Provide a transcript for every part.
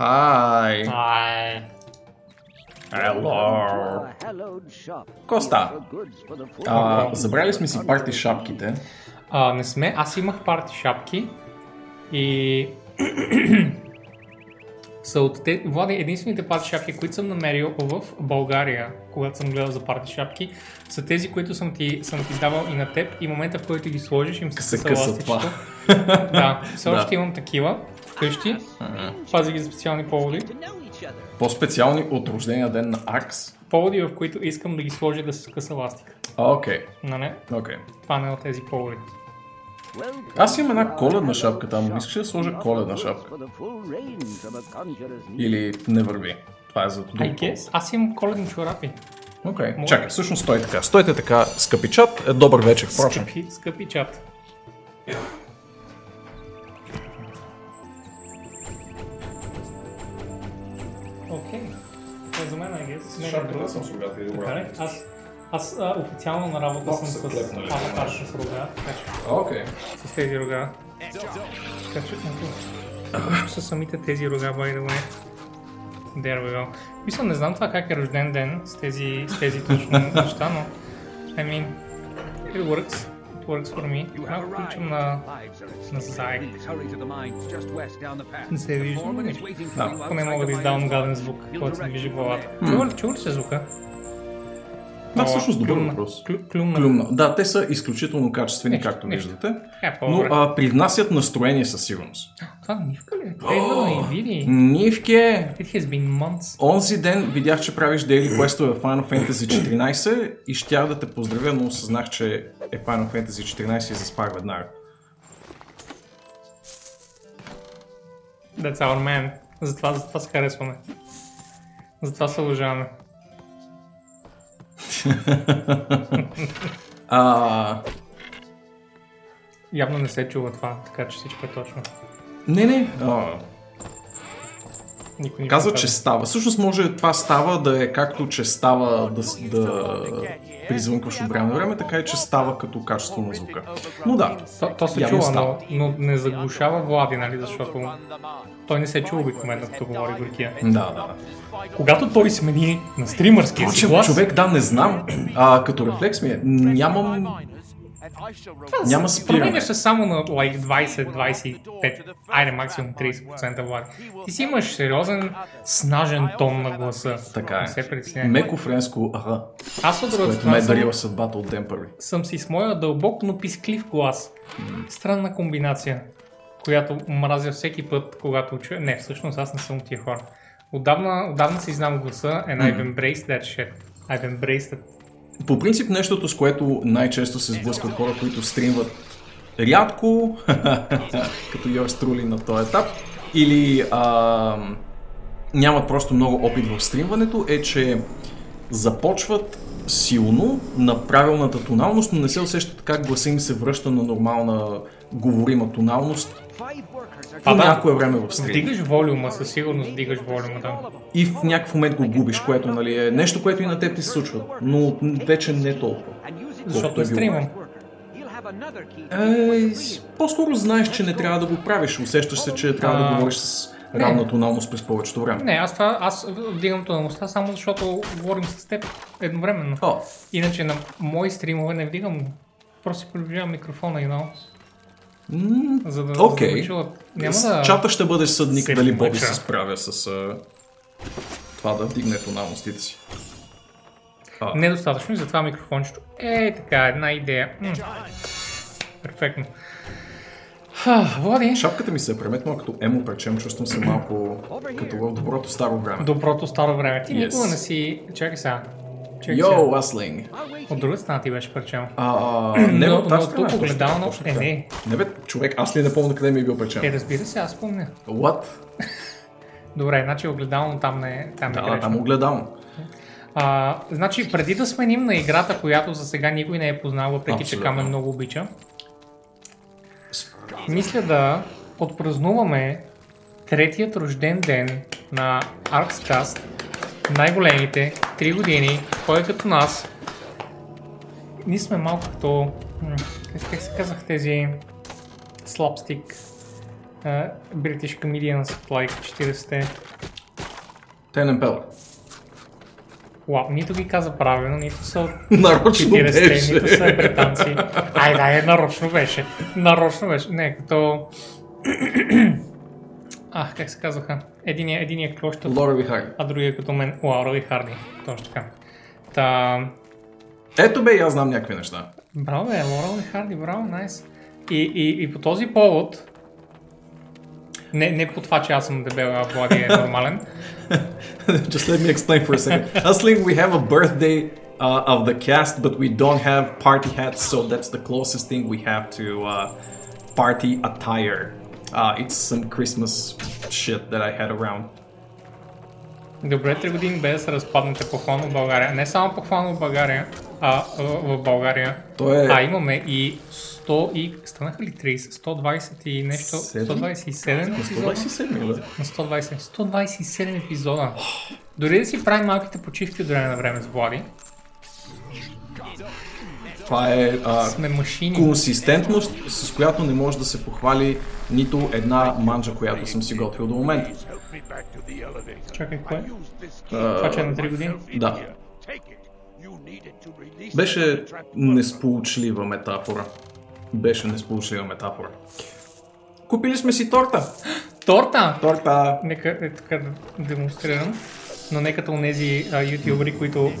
Hi. Hi. Hello. Коста, забрали сме си парти шапките. Не сме, аз имах парти шапки и са от те, Влади, единствените парти шапки, които съм намерил в България, когато съм гледал за парти шапки, са тези, които съм ти давал и на теб, и момента, в който ги сложиш, им се къса това. Да, все още имам такива вкъщи, пази ги за специални поводи. По-специални от рождения ден на Акс? Поводи, в които искам да ги сложи да се скъса ластика. Окей. Okay. Това не е от тези поводи. Аз имам една коледна шапка там. Искаш да сложа коледна шапка? Или не върви? Това е за другото. Аз имам коледни чорапи. Окей. Okay. Чакай, всъщност стой така. Стойте така, скъпи чат. Добър вечер. Скъпи чат. Окей. Това за мен е шапката съм с рогата и обратно. Аз официално на работа съм с аватар с рога. Окей. С тези рога. С самите тези рога, by the way. There we go. Мисля, не знам това как е рожден ден с тези точно неща, но... I mean, it works. It works for me. Аз включвам на сайт. Не се вижда. Ако не мога да издавам гаден звук, който се движи главата. Чува ли се звука? Да, всъщност добър въпрос. Клюмна. Да, те са изключително качествени, както виждате. Но привнасят настроение със сигурност. Това нивка ли? Нивке! Онзи ден видях, че правиш дейли квестове в Final Fantasy 14 и щях да те поздравя, но осъзнах, че е Final Fantasy 14 и заспах веднага. That's our man. Затова се харесваме. Затова се уважаваме. Явно не се чува това, така че всичко е точно. Не. Казва, че става. Всъщност може това става да е както, че става да призвънкаш от време на време, така и че става като качество на звука. Но да, то се чува, но не заглушава Влади, нали, защото той не се чува обикновено, като говори горкия. Да. Когато той смени на стримърския си глас... Човек, да, не знам, като рефлекс ми е, няма спиране. Променяш се само на 20-25, айде максимум 30% Влади. Ти си имаш сериозен, снажен тон на гласа. Така е. Меко френско аха, с което ме е дарила съдбата от ден първи. Съм си с моя дълбок, но писклив глас. Странна комбинация, която мразя всеки път, когато чуя... Не, всъщност аз не съм от тия хора. Отдавна си знам гласа and I've embraced that shit. I've embraced it. По принцип нещото, с което най-често се сблъскват хора, които стримват рядко, като Йорс Трули на този етап, или нямат просто много опит в стримването, е, че започват силно на правилната тоналност, но не се усещат как гласа им се връща на нормална говорима тоналност. По някое време в стрим. Вдигаш волюма, със сигурност вдигаш волюма, да. И в някакъв момент го губиш, което, нали, е нещо, което и на теб ти се случва, но вече не толкова. Защото е стримам. По-скоро знаеш, че не трябва да го правиш, усещаш се, че трябва да говориш с равна тоналност през повечето време. Не, аз вдигам тоналността само защото говорим с теб едновременно. Иначе на мои стримове не вдигам, просто си приближавам микрофона и на за да се чуват. Чата ще бъдеш съдник, дали Боби се справя с това да вдигне тоналностите си. Недостатъчно и затова микрофончето. Така, една идея. Перфектно. Влади. Шапката ми се е преметнала като емо пречем, чувствам се малко като в доброто старо време. Доброто старо време. Ти никога не си... Чакай сега. Йоу, Уаслинг! От друга страна ти беше пречем. Не, но тук огледално... Не бе, човек, аз ли не помня къде ми е бил пречем? Разбира се, аз помня. What? Добре, значи огледално там не е грешно. Да, там огледално. Значи, преди да сменим на играта, която за сега никой не е познал, въпреки че Камен много обича, мисля да отпразнуваме третият рожден ден на ArxCast, най-големите, 3 години, кой е като нас. Ние сме малко като, как се казах, тези слапстик British Comedians like 40. Тененпел. Уау, нито ги каза правилно, нито са 40-те, нито са британци. Ай, да, нарочно беше. Нарочно беше. Не, като... Ах, как се казваха? Единия клоща, а другия като мен. Уау, Лора Вихарди. Точно така. Та... Ето бе, и аз знам някакви неща. Браво бе, Лора Вихарди, браво, найс. И по този повод... Не по това, че аз съм дебел, а Влади е нормален. Just let me explain for a second. Asling, we have a birthday of the cast, but we don't have party hats, so that's the closest thing we have to party attire. It's some Christmas shit that I had around. Добре, 3 години без да се разпаднете похвално в България. Не само похвално в България, а в България. А имаме и 100 и... Станаха ли 30? 120 и нещо? 127 епизода? 127 епизода. Дори да си прави малките почивки от време на време с Влади. Това е консистентност, с която не може да се похвали нито една манджа, която съм си готвил до момента. Чакай, кое? Това, че е на 3 години? Да. Беше несполучлива метафора. Купили сме си торта. Торта! Нека е така да демонстрирам. Но не като онези ютубери, които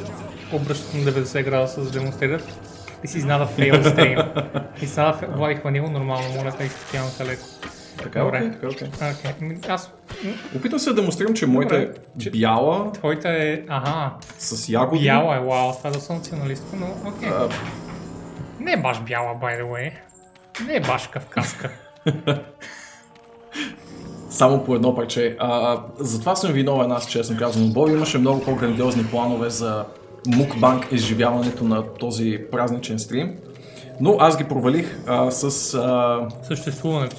обръщат на 90 градуса за да демонстрират. This is not a fail stream. Влади, хванило нормално, моля да изпитявам се леко. Така, окей. Аз... Опитам се да демонстрирам, че моята е бяла. Твоята е... Аха. С ягоди. Бяла е, вау. Това да съм националистка, но окей. Не е баш бяла, by the way. Не е баш кавказка. Само по едно парче. Затова съм виновен аз, честно казвам. Боби имаше много по-грандиозни планове за мукбанг изживяването на този празничен стрим. Но аз ги провалих с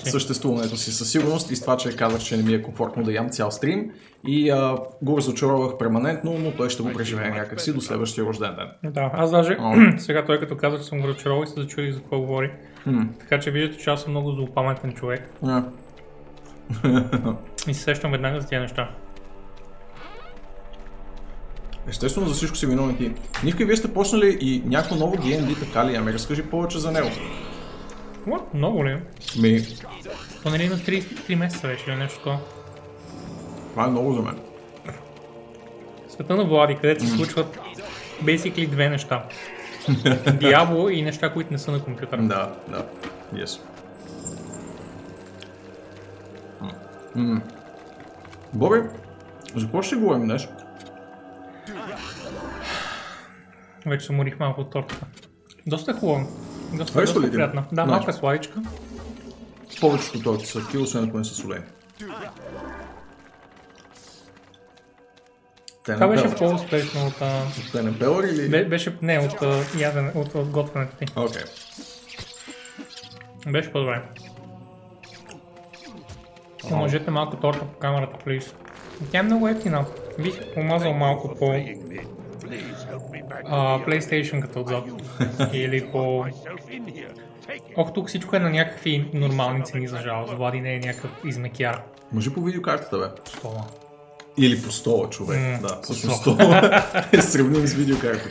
съществуването си със сигурност и с това, че казах, че не ми е комфортно да ям цял стрим и го разочаровах перманентно, но той ще го преживее някак си до следващия рожден ден. Да, аз даже сега той като казах, че съм го разочаровал и се зачудих за какво говори. Така че виждате, че аз съм много злопаметен човек. И се сещам веднага за тия неща. Естествено, за всичко си виновни ти. Нивка, вие сте почнали и някакво ново D&D, така ли? Ами разкажи повече за него. What? Много ли? Ми... Понеди на 3 месеца вече или нещо такова. Това е много за мен. Света на Влади, където се случват basically две неща. Диабло и неща, които не са на компютър. Да. Yes. Боби, за какво ще говорим днес? Вече се морих малко от тортата. Доста е хубаво. Доста приятна. Да, малка сладичка. Повечето торти са такива, освен ако не са солени. Това беше по-успешно от... Тенепелър или...? Беше... Не, от готвенето ти. Окей. Беше по-добре. Помажете малко торта по камерата, плиз. Тя е много ефтина. Бих помазал малко по... PlayStation като отзад. Или по... Ох, тук всичко е на някакви нормални цени за жалост. Влади не е някакъв измекяр. Може по видеокартата, бе. Стола. Или по стола, човек. Да, всъщност стола е сравним с видеокартата.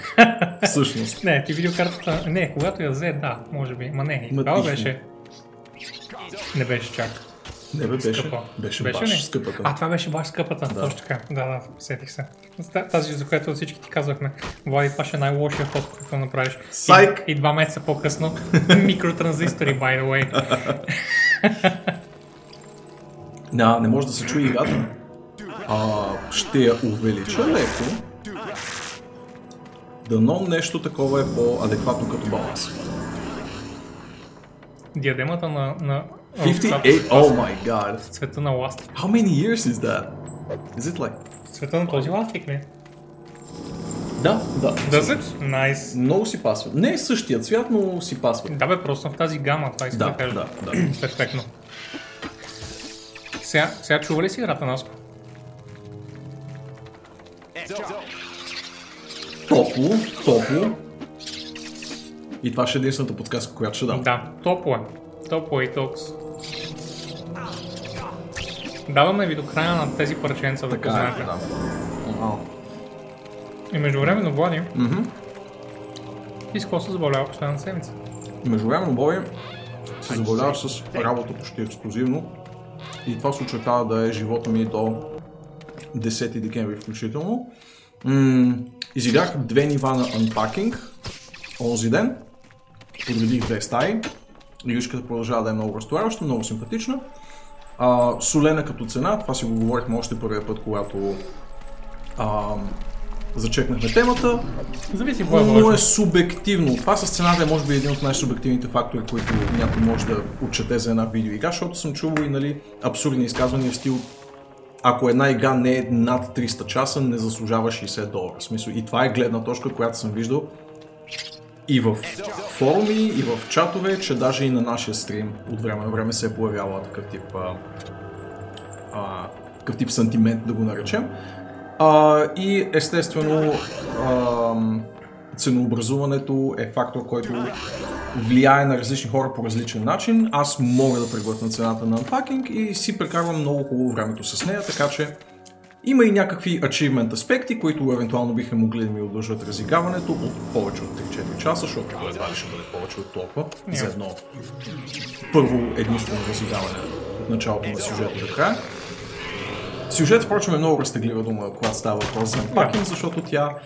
Всъщност. Не, ти видеокартата... Не, когато я взе, да, може би. Ма не, тогава беше... Не беше чак. Не бе, беше баш скъпата. А, това беше баш скъпата, точно така. Да, сетих се. Тази, за която всички ти казвахме. Влади, това ще е най-лошия ход, който направиш. Сайк! И 2 месеца по-късно. Микротранзистори, by the way. Да, не може да се чуи играта. Ще я увелича леко. Дано нещо такова е по-адекватно като баланс. Диадемата на 58, oh my god. Цвета на ластик. How many years is that? Is it like... Цвета на този ластик, не? Да. Does it? Nice. Много си пасва. Не е същия цвят, но си пасва. Да бе, просто в тази гама, това иска да кажа. Да. Перфектно. Сега чува ли си играта, Наско? Топло. И това ще е единствената подсказка, която ще дам. Да, топло е. Топло е и токс. Даваме ви до края на тези парченца да познаете. Да. И междувременно, Влади, ти с какво се забавляваш последната седмица? Междувременно, Боби, се забавляваш с работа почти ексклюзивно и това се очертава да е живота ми до 10 декември включително. Изиграх 2 нива на Unpacking онзи ден, подредих 2 стаи, игричката продължава да е много разтоварваща, много симпатична, солена като цена, това си го говорихме още първия път, когато зачекнахме темата, зависи, но е субективно. Това с цената е може би един от най-субективните фактори, които някой може да отчете за една видеоигра, защото съм чувал и нали, абсурдни изказвания в стил ако една игра не е над 300 часа, не заслужава $60. В смисъл, и това е гледна точка, която съм виждал и в форуми, и в чатове, че даже и на нашия стрим от време на време се е появява такъв тип сантимент, да го наречем. И естествено ценообразуването е фактор, който влияе на различни хора по различен начин. Аз мога да преглътна цената на Unpacking и си прекарвам много хубаво времето с нея, така че има и някакви achievement аспекти, които евентуално биха могли да ми удължат разиграването от повече от 3-4 часа, защото това едва ли ще бъде повече от толкова за едно първо единствено разиграване от началото на сюжета до края. Сюжет, впрочем, е много разтеглива дума, когато става въпрос за Unpacking, защото тя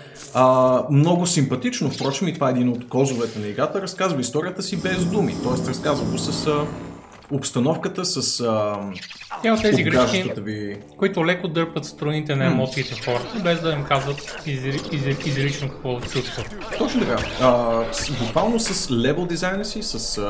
много симпатично, впрочем, и това е един от козовете на играта, разказва историята си без думи, т.е. разказва го с обстановката, с обгаждата ви. Които леко дърпат струните на емоциите хората, без да им казват изрично какво чувстват. Точно така. Буквално с левел дизайна си, с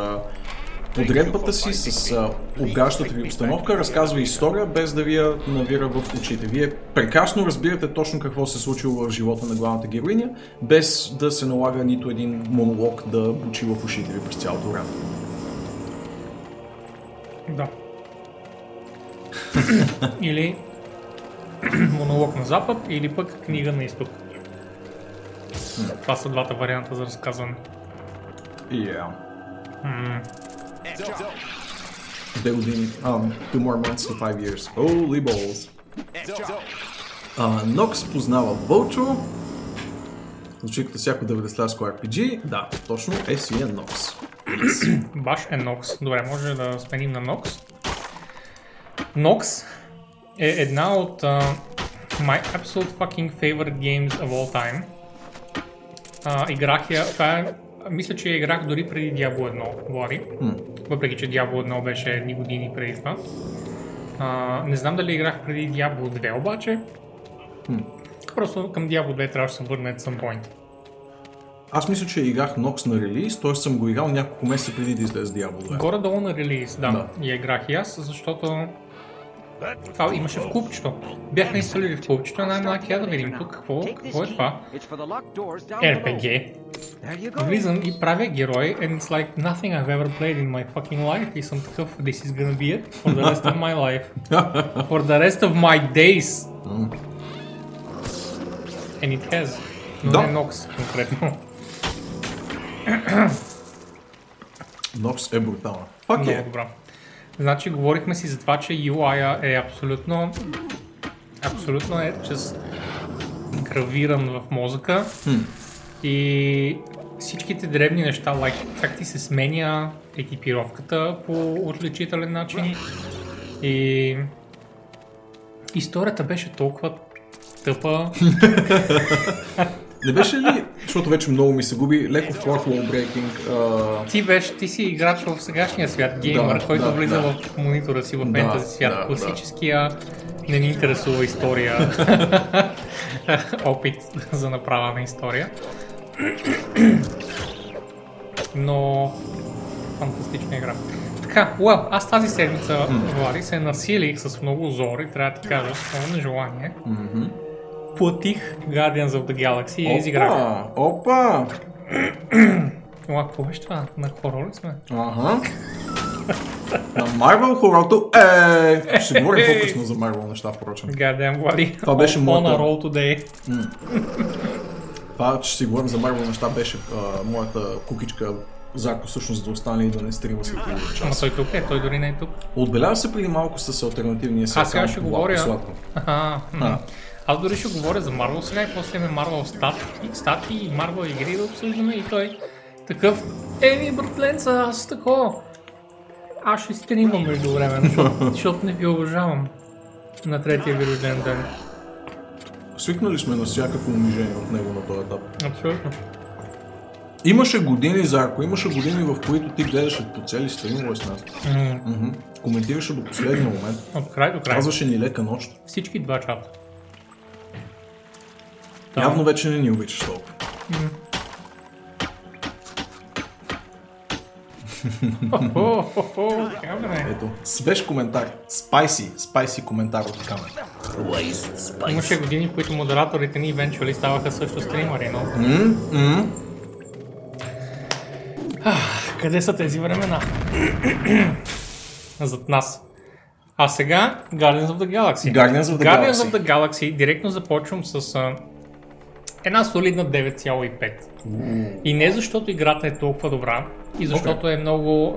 подредбата си, с обгащата ви обстановка, разказва история, без да ви я навира в очите. Вие прекрасно разбирате точно какво се случило в живота на главната героиня, без да се налага нито един монолог да бучи в ушите ви през цялото време. Да. Или монолог на запад, или пък книга на изток. Това са двата варианта за разказване. Yeah. They will be 2 more months to 5 years. Holy balls. Нокс познава Вълчо. Звучи като всяко 90-лярско RPG. Да, точно SE е Нокс. Баш е Нокс. Добре, може да сменим на Нокс. Нокс е една от my absolute fucking favorite games of all time. Играх я... Мисля, че я играх дори преди Diablo 1, Влади, въпреки че Diablo 1 беше едни години преди това. Не знам дали играх преди Diablo 2 обаче, просто към Diablo 2 трябваше да се върна at some point. Аз мисля, че играх Nox на релиз, т.е. съм го играл няколко месеца преди да излезе Diablo 2. Горе-долу на релиз, да, я играх и аз, защото това имаше в клубчето. Бяхме инсталирали в клубчето, най-малкия да видим тук какво е това. RPG. Влизам и правя герой, and it's like nothing I've ever played in my fucking life. И съм такъв, this is gonna be it for the rest of my life. For the rest of my days. And it has. Но не Nox конкретно. Nox е брутална. Много добра. Значи, говорихме си за това, че UI-а е абсолютно е гравиран в мозъка и всичките дребни неща, как ти се сменя екипировката по отличителен начин и историята беше толкова тъпа. Не беше ли, защото вече много ми се губи, леко fourth wall breaking. Ти си играч в сегашния свят, геймър, който влиза в монитора си в фентази свят, класическия не ни интересува история, опит за направа на история. Но фантастична игра. Така, аз тази седмица, Влади, се насилих с много зор и трябва да ти кажа, с много нежелание. Платих Guardians of the Galaxy и изиграх. Опа! Какво беше това? На хорор ли сме? Ага. На Marvel хорото е... Ще говорим по-късно за Marvel неща, впрочем. Goddamn, Влади. Това беше моята... Това, че си говорим за Marvel неща, беше моята кукичка Зако всъщност да остане и да не стрима след половин час. Той тук е, той дори не е тук. Отбеляза се преди малко с алтернативния сериал. Аз сега ще говоря. Аз дори ще говоря за Marvel сега и после имаме Marvel стати и Marvel игри да обсъждаме и той такъв. Еми, братленца, аз такова. Аз ще стримам между време, защото не ви уважавам на третия вироден ден. Свикнали сме на всякакво унижение от него на този етап. Абсолютно. Имаше години, Зарко, имаше години, в които ти гледаше по цели стримове с нас. Коментираше до последния момент. От край до край. Казваше ни лека нощ. Всички два чата. Явно вече не ни обичаш толкова. Ето, свеж коментар. Спайси коментар от камера. Имаше години, в които модераторите ни eventually ставаха също стримари, но... къде са тези времена? Зад нас. А сега Guardians of the Galaxy. Guardians of the Galaxy. Директно започвам с една солидна 9,5. И не защото играта е толкова добра, и защото е много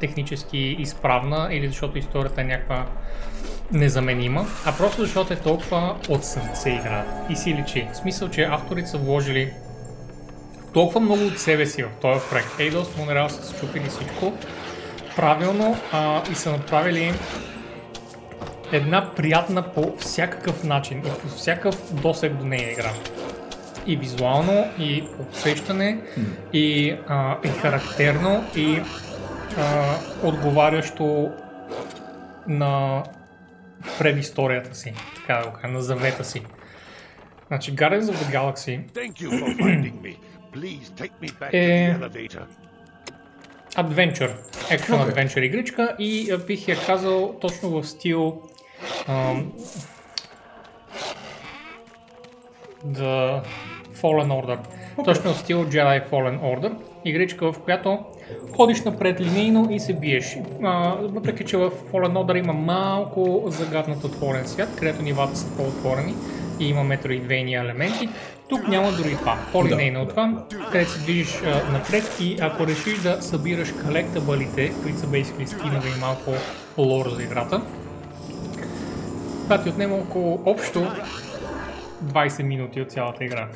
технически изправна, или защото историята е някаква незаменима, а просто защото е толкова от сърце играта и си личи. В смисъл, че авторите са вложили толкова много от себе си в този проект. Eidos Montreal са счупили всичко правилно и са направили една приятна по всякакъв начин и по всякакъв досег до нея игра. И визуално, и усещане, и характерно, и отговарящо на предисторията си, така да кажа, на завета си. Значи Guardians of the Galaxy е адвенчър, екшън адвенчър игричка и бих я казал точно в стил The Fallen Order. Точно в стил Jedi Fallen Order. Игричка, в която ходиш напред линейно и се биеш. Въпреки че в Fallen Order има малко загаднат отворен свят, където нивата са по-отворени и има метроидвейни елементи. Тук няма дори това. По-линейно от това, където се движиш напред и ако решиш да събираш колектабълите, които са basically скинове и малко лор за играта, това ти отнема около общо 20 минути от цялата игра,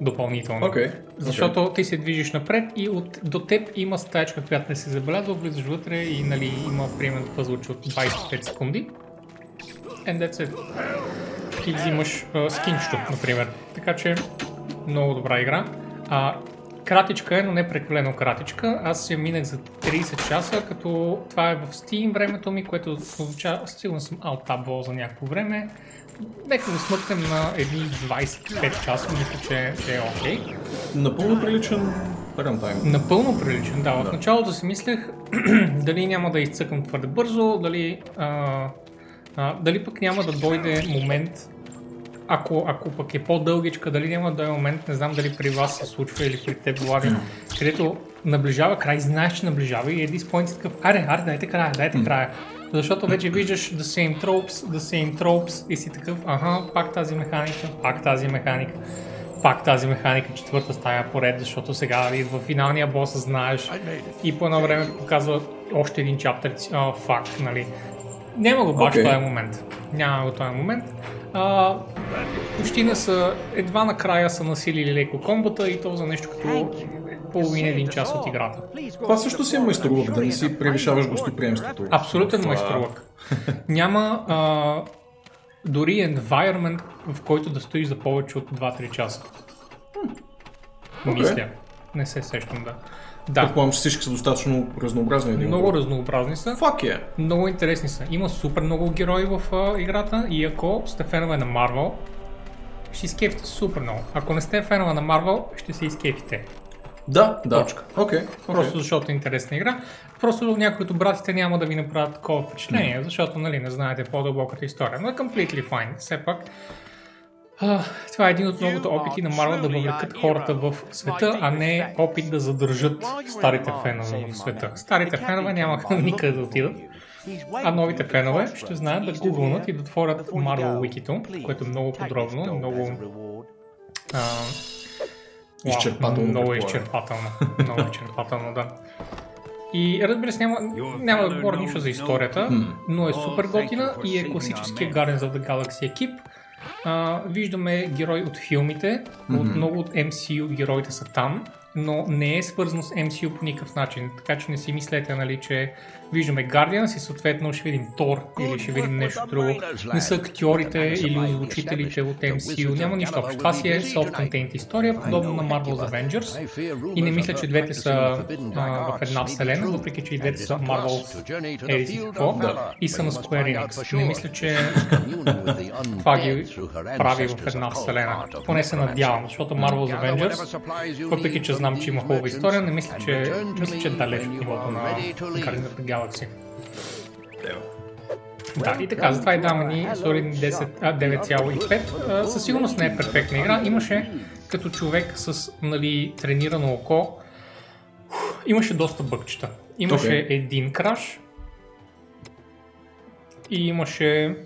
допълнително. Защото ти се движиш напред и до теб има стаечка, която не се забелязва, влизаш вътре и има примерно пъзлъче от 25 секунди. And that's it. И взимаш скинчето, например. Така че, много добра игра. Кратичка е, но не прекалено кратичка. Аз се минах за 30 часа, като това е в Steam времето ми, което означава, сигурно съм аутабвал за някакво време. Нека го смъкнем на едни 25 часа, мисля, че е окей. Напълно приличен рантайм. Напълно приличен, да. В началото си мислех дали няма да изцъкам твърде бързо, дали пък няма да дойде момент, ако пък е по-дългичка, дали няма да дойде момент, не знам дали при вас се случва или при теб Влади, където наближава край, знаеш, че наближава и един спойнт си такъв, аре, дайте края. Защото вече виждаш the same tropes и си такъв, пак тази механика, четвърта стая поред, защото сега и в финалния бос знаеш и по едно време показва още един чаптер, факт, нали. Няма го баш този момент. Почти не са, едва накрая са насилили леко комбата и то за нещо като половин-един час от играта. Това също си е майсторлък, да не си превишаваш гостоприемството. Абсолютен майсторлък. Няма дори environment, в който да стоиш за повече от 2-3 часа. Мисля. Не се сещам, да. Предполагам, че всички са достатъчно разнообразни. Много разнообразни са. Много интересни са. Има супер много герои в играта и ако сте фенове на Marvel, ще изкефите супер много. Ако не сте фенове на Marvel, ще се изкефите. Да. Просто защото е интересна игра. Просто някои от братите няма да ви направят такова впечатление, защото не знаете по-дълбоката история. Но е completely fine. Все пак, това е един от многото опити на Marvel да въвлекат хората в света, а не опит да задържат старите фенове в света. Старите фенове нямаха никъде да отидат, а новите фенове ще знаят да гугълнат и да отворят Marvel Wiki-то, което е много подробно, много Изчерпателно. Много изчерпателно. Много изчерпателно, да. И разбира се, няма да говоря нищо за историята, но е супер готина и е класическия Guardians of the Galaxy екип. Виждаме герои от филмите, от много от MCU героите са там, но не е свързано с MCU по никакъв начин, така че не си мислете, нали, че виждаме Guardians и съответно ще видим Тор или ще видим нещо друго. Не са актьорите или озвучителите от MCU, няма нищо общо. Това си е self-contained история, подобно на Marvel Avengers, и не мисля, че двете са в една вселена, въпреки че и двете са Marvel и са на Square Enix. Не мисля, че това ги прави в една вселена. Поне се надявам, защото Marvel Avengers, въпреки че знам, че има хубава история, не мисля, че е далеч от нивото на Guardians of the Galaxy. Да, и така, затова и дама ни солидни 9,5. Със сигурност не е перфектна игра. Имаше, като човек с, нали, тренирано око, имаше доста бъгчета. Имаше един краш и имаше...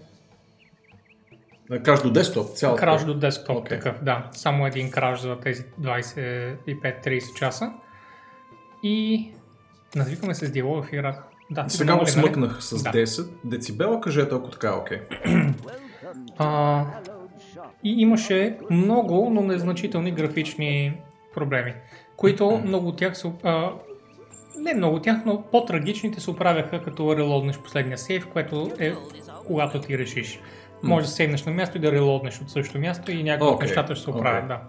Краш до десктоп, цялото. Краш до десктоп, такъв, да. Само един краш за тези 25-30 часа. И назвикаме се с диалога в играта. Да, сега го смъкнах, нали? С 10 децибела, кажете, ако така е окей. И имаше много, но незначителни графични проблеми, които много от тях са... не много от тях, но по-трагичните се оправяха, като релоднеш последния сейв, което е когато ти решиш. Може да сейвнеш на място и да релоднеш от същото място и някои от нещата ще се оправят. Да.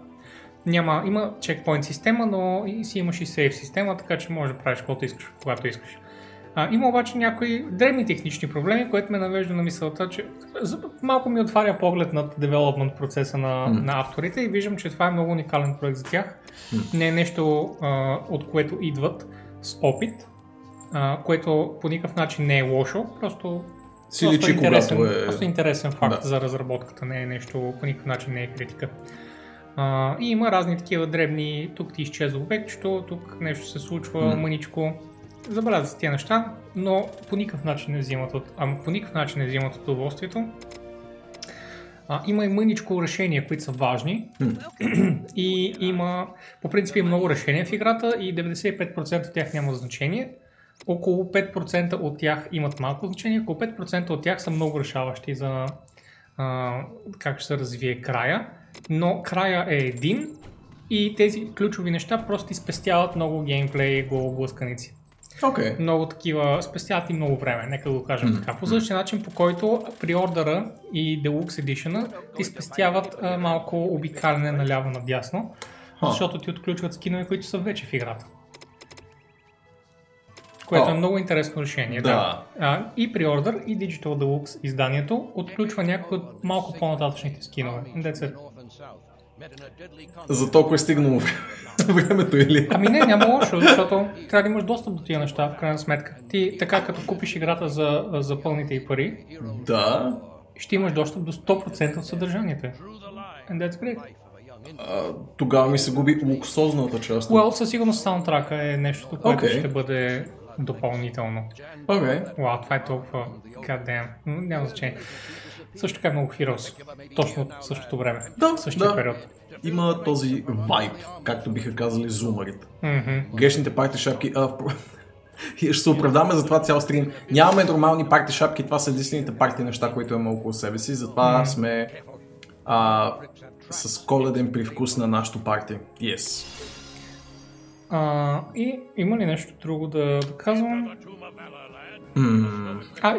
Няма, има чекпоинт система, но и си имаш и сейв система, така че можеш да правиш каквото искаш, когато искаш. Има обаче някои древни технични проблеми, което ме навежда на мисълта, че малко ми отваря поглед над девелопмент процеса на авторите и виждам, че това е много уникален проект за тях. Не е нещо, от което идват с опит, което по никакъв начин не е лошо, просто... Просто интересен факт за разработката, не е нещо, по никакъв начин не е критика. И има разни такива дребни, тук ти изчезва обектчето, тук нещо се случва мъничко. Забелязват се тия неща, но по никакъв начин не взимат от, удоволствието. Има и мъничко решения, които са важни. И има, по принцип, много решения в играта и 95% от тях няма значение. Около 5% от тях имат малко значение, около 5% от тях са много решаващи за как ще се развие края, но края е един и тези ключови неща просто изпестяват много геймплей и голоблъсканици. Много такива, спестяват и много време, нека го кажем така. По същия начин, по който при ордера и Deluxe Edition ти спестяват малко обикаляне наляво надясно, защото ти отключват скинове, които са вече в играта. Което е много интересно решение. И при Order, и Digital Deluxe изданието отключва някои от малко по-нататъчните скинове. За толкова е стигнало времето или? Ами не, няма лошо, защото трябва да имаш достъп до тия неща, в крайна сметка. Ти така, като купиш играта за пълните и пари, ще имаш достъп до 100% от съдържанието. And that's great. Тогава ми се губи луксозната част. Със сигурност саундтрака е нещото, което ще бъде... допълнително. Това е толкова... Няма значение. Също така е много Heroes. Точно в същото време. В същия период. Има този вайб, както биха казали зумарите. Грешните парти шапки... ще се оправдаваме за това цял стрим. Нямаме нормални парти шапки, това са единствените парти неща, които имаме около себе си. Затова сме с коледен привкус на нашото парти. И има ли нещо друго да казвам?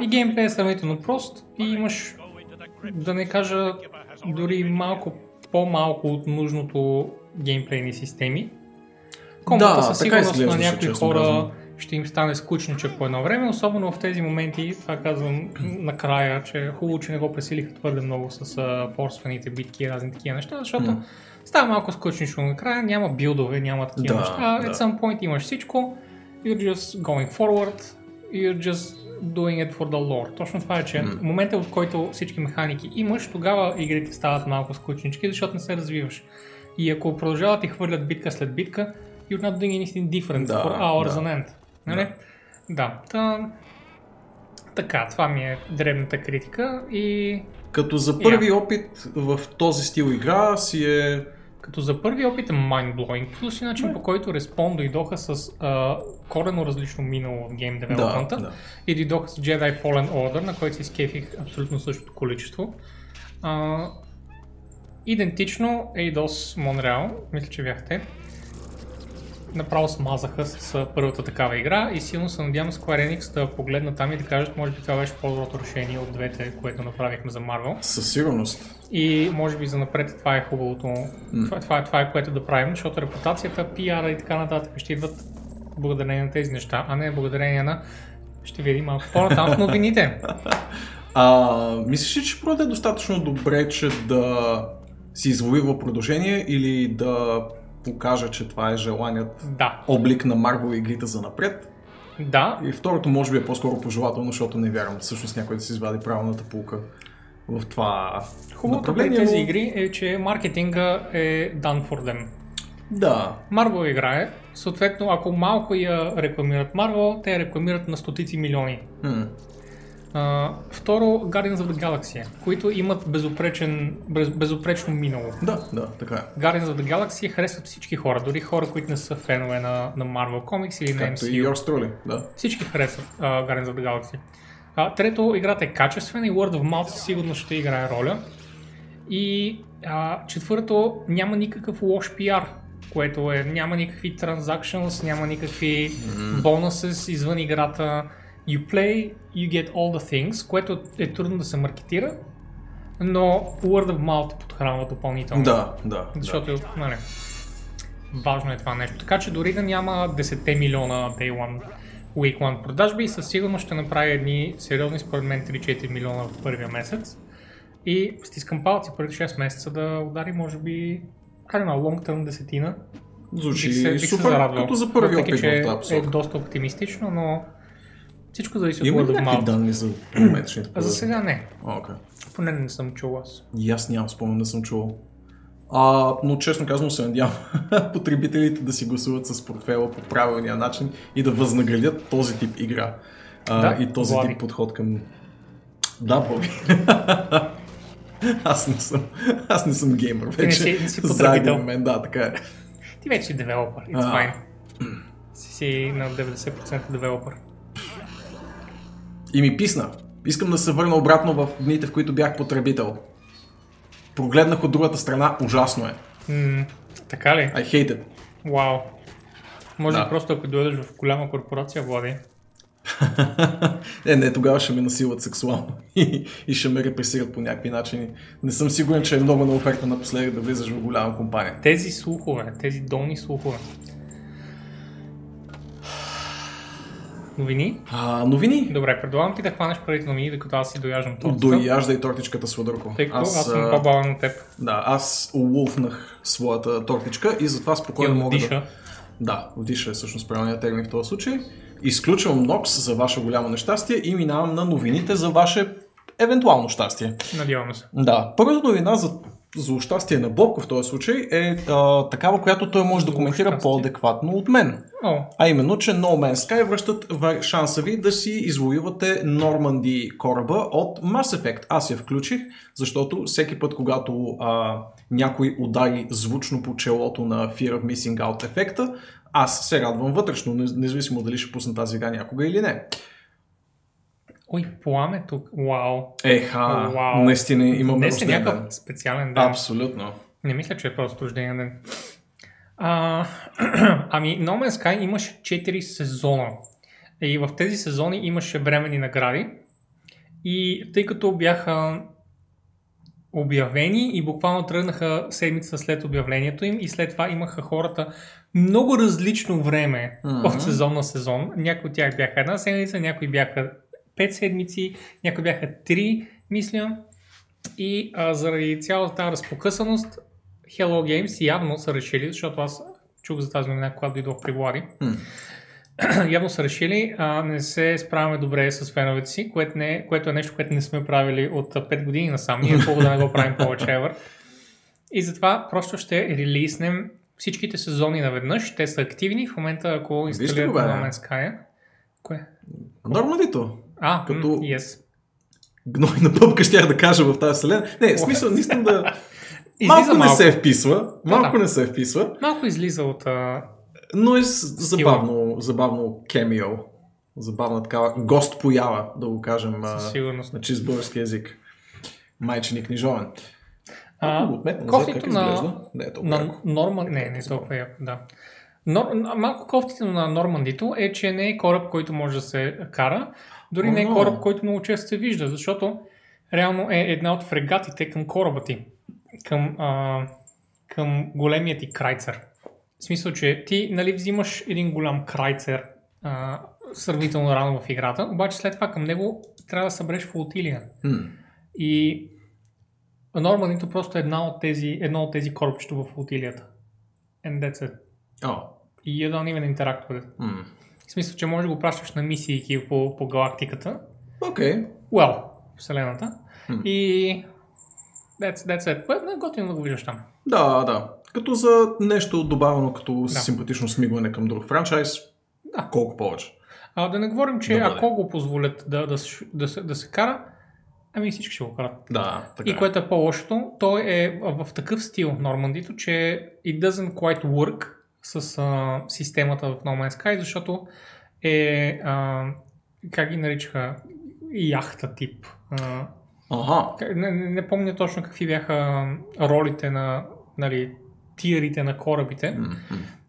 И геймплей е сравнително прост и имаш, да не кажа, дори малко по-малко от нужното геймплейни системи. Комбата със сигурност на някои хора ще им стане скучниче по едно време, особено в тези моменти, това казвам накрая, че е хубаво, че не го пресилиха твърде много с форсваните битки и разни такива неща, защото става малко скучничко накрая, няма билдове, няма такива неща. At some point имаш всичко, you're just going forward, you're just doing it for the lore. Точно това е, че в момента, в който всички механики имаш, тогава игрите стават малко скучнички, защото не се развиваш. И ако продължават и хвърлят битка след битка, you're not doing anything different for hours on end. Нали? Така, това ми е дребната критика и... Като за първи опит в този стил игра си е... Като за първи опит е mind-blowing, плюс и начин по който Respawn дойдоха с коренно различно минало в гейм девелопмента и дойдоха с Jedi Fallen Order, на който се изкефих абсолютно същото количество. Идентично Eidos Montreal, мисля, че бяхте, направо смазаха с първата такава игра и силно се надявам Square Enix да погледна там и да кажат, може би това беше по-доброто решение от двете, което направихме за Marvel. Със сигурност. И може би за напред това е хубавото, това е което да правим, защото репутацията, PR и така нататък ще идват благодарение на тези неща, а не благодарение на... Ще видим малко по-натам в новините. Мислиш ли, че продаде достатъчно добре, че да си извоюва продължение или да покажа, че това е желаният облик на Marvel игрите за напред? Да. И второто може би е по-скоро пожелателно, защото не вярвам всъщност някой да си извади правилната пулка в това направление. Хубавото при тези игри е, че маркетинга е done for them. Да. Marvel играе, съответно ако малко я рекламират Marvel, те я рекламират на стотици милиони. Второ, Guardians of the Galaxy, които имат безупречно минало. Да, така е. Guardians of the Galaxy харесват всички хора, дори хора, които не са фенове на Marvel Comics или на MCU. Както и Yours Truly, да. Всички харесват Guardians of the Galaxy. Трето, играта е качествена и Word of Mouth сигурно ще играе роля. И четвърто, няма никакъв лош PR, което е, няма никакви transactions, няма никакви бонуси извън играта. You play, you get all the things, което е трудно да се маркетира, но word of mouth подхранва допълнително. Да. Защото, нали, важно е това нещо. Така че дори да няма 10 милиона Day One, Week One продажби, със сигурност ще направи едни сериозни, според мен 3-4 милиона в първия месец. И стискам палци преди 6 месеца да удари, може би, long-term десетина. Звучи супер, като за първи опит в тази посока. Е доста оптимистично, но... Всичко зависи от Word of Mouth. Има ли данни за метричните продажби? За сега не. Okay. Поне не съм чул аз. И аз нямам спомен да съм чул. Но честно казвам се надявам потребителите да си гласуват с портфейла по правилния начин и да възнаградят този тип игра. И този тип подход към... Да, Боби. Аз не съм геймер вече. Ти не си потребител. Да, така е. Ти вече си девелопър. It's fine. Си на 90% девелопър. И ми писна. Искам да се върна обратно в дните, в които бях потребител. Прогледнах от другата страна, ужасно е. Така ли? I hate it. Вау. Може ли просто ако дойдеш в голяма корпорация, Влади? Не, тогава ще ме насилват сексуално и ще ме репресират по някакви начини. Не съм сигурен, че е много на оферта напоследък да влизаш в голяма компания. Тези долни слухове. Новини? Новини? Добре, предлагам ти да хванеш първите новини, докато аз си дояждам тортата. Дояждай тортичката с водърко. Тъй като аз съм по-бавен от теб. Да, аз улуфнах своята тортичка и затова спокойно мога да... Да, вдиша е всъщност правилният термин в този случай. Изключвам Нокс за ваше голямо нещастие и минавам на новините за ваше евентуално щастие. Надяваме се. Да, първата новина за щастие на Бобко в този случай е такава, която той може да коментира по-адекватно от мен. А именно, че No Man's Sky връщат шанса ви да си извоювате Норманди кораба от Mass Effect. Аз я включих, защото всеки път, когато някой удари звучно по челото на Fear of Missing Out ефекта, аз се радвам вътрешно, независимо дали ще пусна тази игра някога или не. Ой, пламе тук, вау. Еха, наистина имаме рожден ден. Днес е някакъв специален ден. Абсолютно. Не мисля, че е просто рожден ден. No Man's Sky имаше 4 сезона. И в тези сезони имаше временни награди. И тъй като бяха обявени и буквално тръгнаха седмица след обявлението им и след това имаха хората много различно време от сезон на сезон. Някои от тях бяха една седмица, някои бяха 5 седмици, някои бяха 3, мисля. И заради цялата тази разпокъсаност, Hello Games явно са решили, защото аз чух за тази новина, когато дойдох при Влади. Явно са решили, не се справяме добре с феновете си, което е нещо, което не сме правили от 5 години насам. Ние хубаво да не го правим повече ever. И затова просто ще релиснем всичките сезони наведнъж. Те са активни. В момента, ако инсталират No Man's Sky... Кое? Нормалито. Като гной на пъпка, щях да кажа в тази вселена. Не, в смисъл, не искам да... Малко не се вписва. Малко излиза от... Но е забавно кемио. Забавна такава гост поява, да го кажем. Със сигурност. Значи с български език. Майчен и книжовен. Кофтито на Норман... Не толкова яко, да. Малко кофтите на Нормандито е, че не е кораб, който може да се кара. Дори не е кораб, който много често се вижда, защото реално е една от фрегатите към кораба ти. Към големия ти крайцер. В смисъл, че ти взимаш един голям крайцер сравнително рано в играта, обаче след това към него трябва да събереш флотилия. И Нормандито просто е едно от тези корабчета в флотилията. NDC. И един even интеракт. В смисъл, че можеш да го пращаш на мисии по галактиката. Вселената. И... That's it. Готвим да го виждаш там. Да. Като за нещо добавено, като симпатично смигване към друг франчайз, колко повече. Да не говорим, че ако го позволят да се кара, всички ще го карат. Да, така. И което е по-лошото, той е в такъв стил Нормандито, че it doesn't quite work с системата в No Man's Sky, защото е, как ги наричаха, яхта тип. Не помня точно какви бяха ролите на тирите на корабите,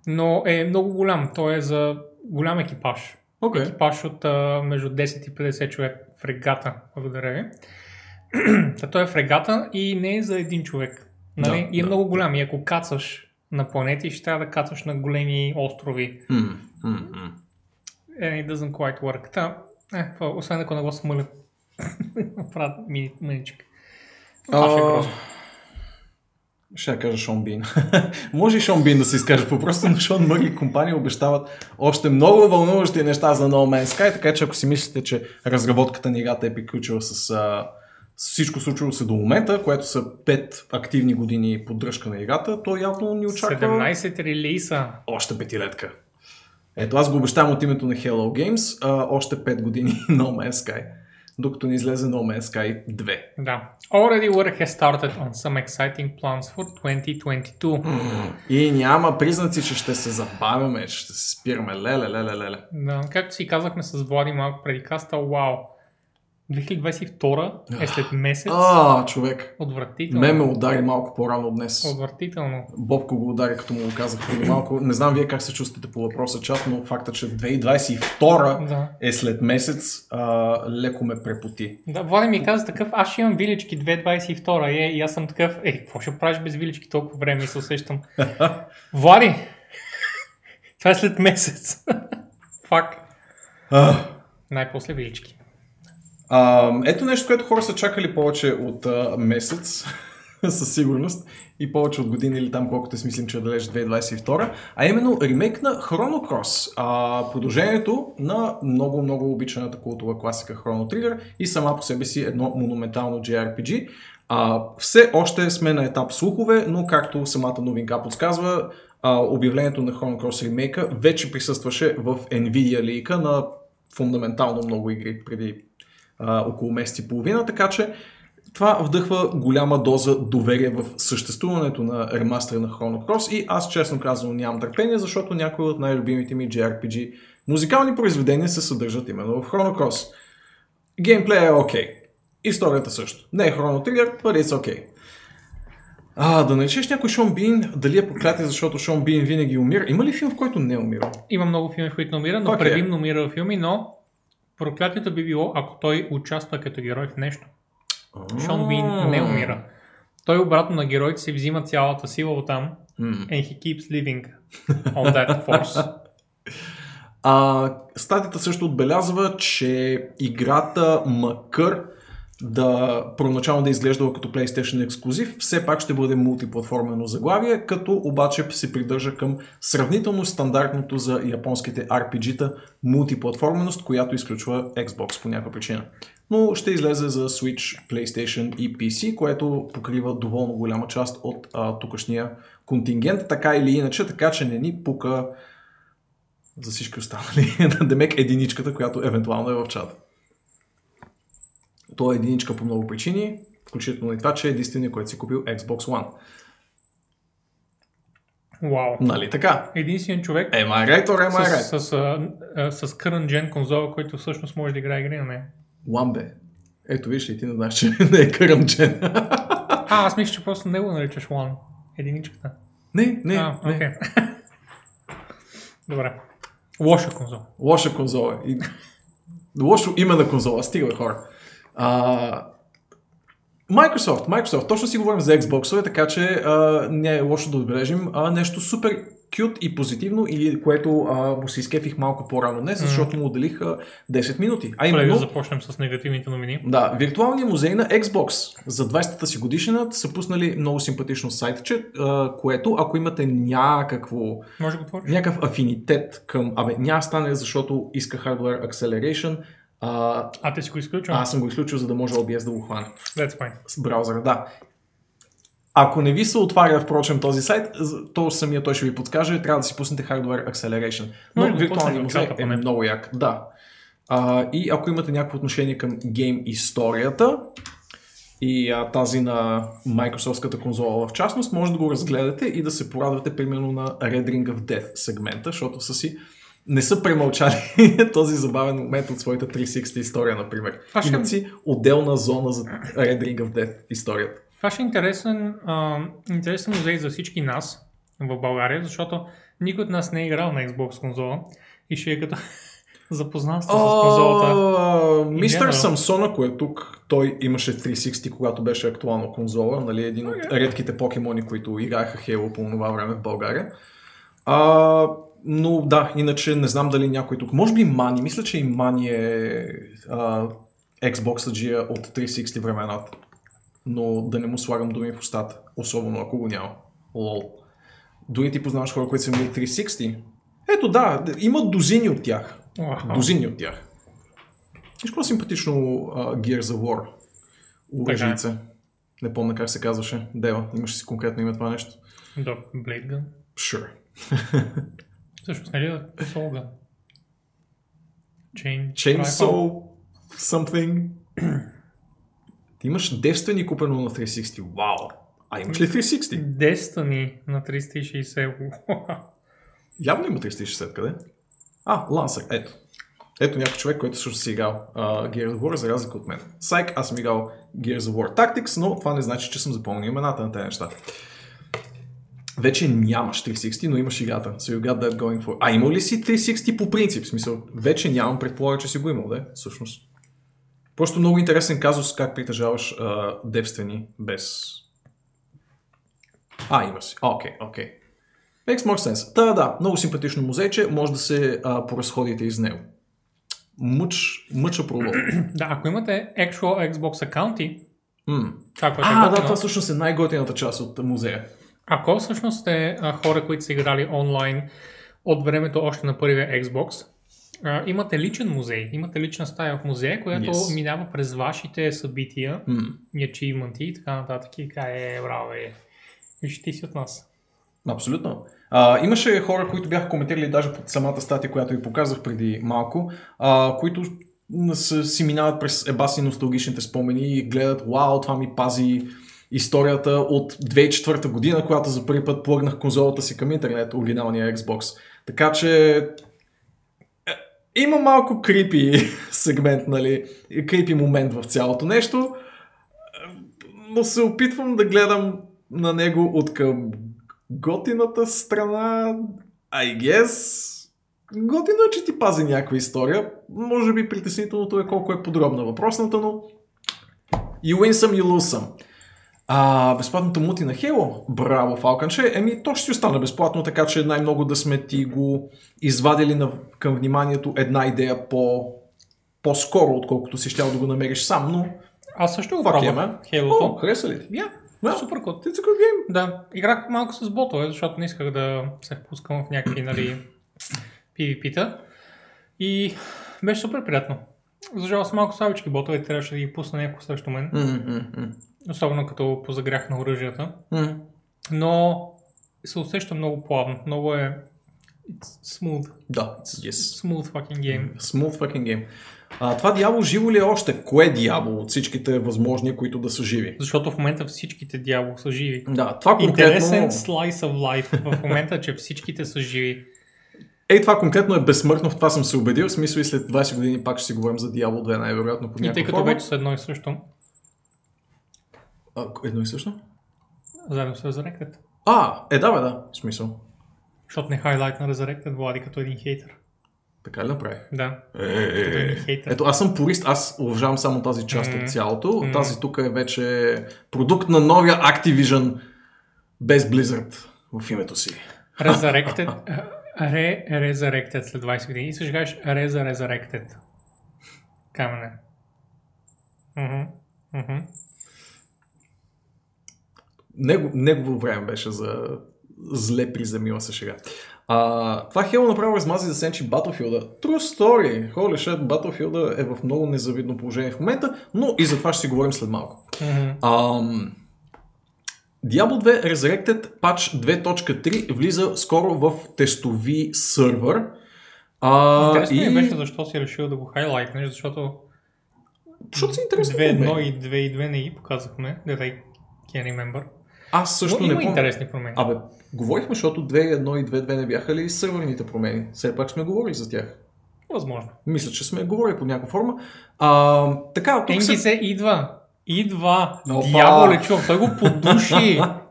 но е много голям. Той е за голям екипаж. Екипаж от между 10 и 50 човек фрегата. Благодаря ви. Той е фрегата и не е за един човек. И е много голям. И ако кацаш на планети, ще трябва да кацаш на големи острови. It doesn't quite work. Освен ако не го смълят. Правят миничка. Това ще е просто. Ще я кажа Шон Бин. Може и Шон Бин да се изкаже по-просто, но Шон Мъгли компании обещават още много вълнуващи неща за No Man's Sky, така че ако си мислите, че разработката на играта е приключила с всичко случило се до момента, което са 5 активни години поддръжка на играта, то явно ни очаква... 17 релиза. Още петилетка. Ето, аз го обещавам от името на Hello Games, още 5 години No Man's Sky. Докато не излезе No Man's Sky 2. Да. Already work has started on some exciting plans for 2022. И няма признаци, че ще се забавяме, че ще се спираме. Леле. Да, както си казахме с Влади малко преди каста, вау. 2022 е след месец. Човек. Отвратително. Ме удари малко по-рано днес. Отвратително. Бобко го удари, като му го казах преди малко. Не знам вие как се чувствате по въпроса чат, но факта, че 2022 е след месец, леко ме препоти. Да, Влади ми каза такъв, аз ще имам вилички 2022 и аз съм такъв, какво ще правиш без вилички толкова време и се усещам. Влади, това е след месец. Фак. Най-после вилички. Ето нещо, което хора са чакали повече от месец, със сигурност, и повече от години или там колкото смислим, че е далеч 2022, а именно ремейк на Chrono Cross, продължението на много обичаната култова класика Chrono Trigger и сама по себе си едно монументално JRPG. Все още сме на етап слухове, но както самата новинка подсказва, обявлението на Chrono Cross ремейка вече присъстваше в Nvidia лийка на фундаментално много игри преди около месец и половина, така че това вдъхва голяма доза доверие в съществуването на ремастера на Chrono Cross и аз честно казано нямам търпение, защото някои от най-любимите ми JRPG музикални произведения се съдържат именно в Chrono Cross. Геймплея е окей. Историята също. Не е Chrono Trigger, but it's окей. Да наречеш някой Шон Бин, дали е проклятие, защото Шон Бин винаги умира. Има ли филм, в който не умира? Има много филми, в които не умира, но предимно умира в филми, но проклятието би било, ако той участва като герой в нещо. Шон Бин не умира. Той обратно на героите си взима цялата сила оттам. And he keeps living on that force. Статията също отбелязва, че играта, макар да проначално да изглежда като PlayStation ексклузив, все пак ще бъде мултиплатформено заглавие, като обаче се придържа към сравнително стандартното за японските RPG-та мултиплатформеност, която изключва Xbox по някаква причина. Но ще излезе за Switch, PlayStation и PC, което покрива доволно голяма част от тукашния контингент, така или иначе, така че не ни пука за всички останали. Демек единичката, която евентуално е в чата. То е единичка по много причини. Включително и това, че е единствения, който си купил Xbox One. Вау. Нали така? Единствен човек с current gen конзола, който всъщност може да играе игри на нея. Ламбе. Ето виж ли, ти не знаеш, че не е current gen. Аз мисля, че просто не го наричаш One. Единичката. Не. Окей. Добре. Лоша конзола. Лоша конзола. И... лошо име на конзола. Стига, хора. Microsoft. Точно си говорим за Xbox-ове, така че не е лошо да отбележим нещо супер кют и позитивно, или което му се изкефих малко по-рано днес, защото му отделих 10 минути. А именно... да започнем с негативните новини. Да, виртуалния музей на Xbox за 20-та си годишнина са пуснали много симпатично сайтче, което ако имате някакъв афинитет към... Абе, няма стане, защото иска Hardware Acceleration. Те си го изключил? Аз съм го изключил, за да може OBS да го хване. That's fine. С браузъра, да. Ако не ви се отваря, впрочем, този сайт, то самия той ще ви подскаже, трябва да си пуснете Hardware Acceleration. Но виртуалния музей е много як. Да. И ако имате някакво отношение към гейм историята и тази на Microsoft-ската конзола в частност, може да го разгледате и да се порадвате примерно на Red Ring of Death сегмента, защото не са премълчали този забавен момент от своята 360 история, например. Имат си отделна зона за Red Ring of Death историята. Това ще е интересен музей за всички нас в България, защото никой от нас не е играл на Xbox конзола и ще е като запознанство с конзолата. Мистер Самсона, който е тук, той имаше 360, когато беше актуална конзола, нали, един от редките покемони, които играеха Halo по това време в България. Но да, иначе не знам дали някой тук. Може би Мани, мисля, че и Мани е Xbox-аджия от 360 времената. Но да не му слагам думи в устата, особено ако го няма. Лол. Дори ти познаваш хора, които са били 360. Ето да, има дозини от тях. Wow. Дозини от тях. Виж какво симпатично Gears of War. Оръжице. Не помня как се казваше. Дева, имаше си конкретно име това нещо. Blade Gun? Sure. Всъщност, не ли да солга? Chainsaw something. Ти имаш Destiny купено на 360. Вау! А имаш ли 360? Destiny на 360. Явно има 360 къде? Lancer. Ето някой човек, който също си играл Gears of War, за разлика от мен. Сайк, аз съм играл Gears of War Tactics, но това не значи, че съм запомнил имената на тези неща. Вече нямаш 360, но имаш играта. So you got that going for... имал ли си 360 по принцип? В смисъл, вече нямам, предполага, че си го имал, да? Всъщност. Просто много интересен казус, как притежаваш девствени без... има си. Окей. Makes more sense. Да, много симпатично музейче, може да се поразходите из него. Мъча пробва. Да, ако имате actual Xbox акаунти... това всъщност е най-готината част от музея. Ако всъщност сте хора, които са играли онлайн от времето още на първия Xbox, имате личен музей, имате лична стая в музея, която минава през вашите събития, achievement и така нататък, и кае, браво, виж ти си от нас. Абсолютно. Имаше хора, които бяха коментирали даже под самата статия, която ви показах преди малко, които си минават през ебаси носталгичните спомени и гледат, вау, това ми пази историята от 2004 година, когато за първи път плъгнах конзолата си към интернет, оригиналния Xbox. Така че има малко крипи сегмент, нали, крипи момент в цялото нещо, но се опитвам да гледам на него от към готината страна, I guess. Готино е, че ти пази някаква история, може би притеснителното е колко е подробна въпросната, но you win some, you lose some. Безплатната мути на Halo, браво Фалканче, то ще си остана безплатно, така че най-много да сме ти го извадили към вниманието една идея по-скоро, отколкото си щял да го намериш сам, но... Аз също го пробвам Halo-то. Хареса ли ти? Супер код. It's a good game. Да, играх малко с ботове, защото не исках да се впускам в някакви, PvP-та и беше супер приятно. За жалост малко слабички ботове, трябваше да ги пусна някакво срещу мен. Особено като позагрях на оръжията, но се усеща много плавно, много е It's smooth. Да. It's smooth fucking game. Smooth fucking game. Това Diablo живо ли е още? Кое е Diablo от всичките възможни, които да са живи? Защото в момента всичките Diablo са живи. Да, това конкретно... Интересен slice of life в момента, че всичките са живи. Ей, това конкретно е безсмъртно, в това съм се убедил. В смисъл и след 20 години пак ще си говорим за Diablo 2, най-вероятно по някаква форма. И тъй като вече са едно и също. Едно и също? Заедно с Resurrected. Да. В смисъл. Защото не хайлайт на Resurrected, Влади, като един хейтър. Така ли направи? Да. Ето, аз съм пурист, аз уважавам само тази част от цялото. Тази тук е вече продукт на новия Activision без Blizzard в името си. Resurrected, Resurrected след 20 години. И също кажеш Resurrected. Камене. Негово време беше за зле приземила се шега. Това Halo направо размази за сенчи Battlefield-а. True story! Holy shit, Battlefield-а е в много незавидно положение в момента, но и за това ще си говорим след малко. Diablo 2 Resurrected Patch 2.3 влиза скоро в тестови сървър. Интересно ми беше защо си решил да го хайлайтнеш, защото си интересно. 2.1 и 2.2 не ги показахме, that I can remember. Аз също не помня. Интересни промени. Говорихме, защото 2.1 и 2.2 не бяха ли сървърните промени? Все пак сме говорили за тях. Възможно. Мисля, че сме говорили по някаква форма. Енги се идва. Идва. Дявол е чув. Той го подуши.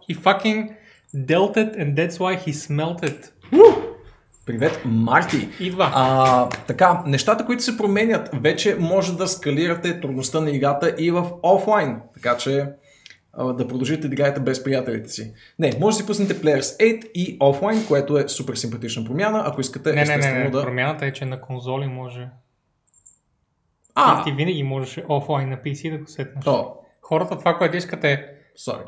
He fucking dealt it and that's why he smelt it. Привет, Марти! Идва! Нещата, които се променят, вече може да скалирате трудността на играта и в офлайн. Така че... да продължите да играете без приятелите си. Не, може да си пуснете Players 8 и офлайн, което е супер симпатична промяна, ако искате естествено да... Промяната е, че на конзоли може... Ти винаги можеш офлайн на PC да го сетнеш. Хората това, което искат е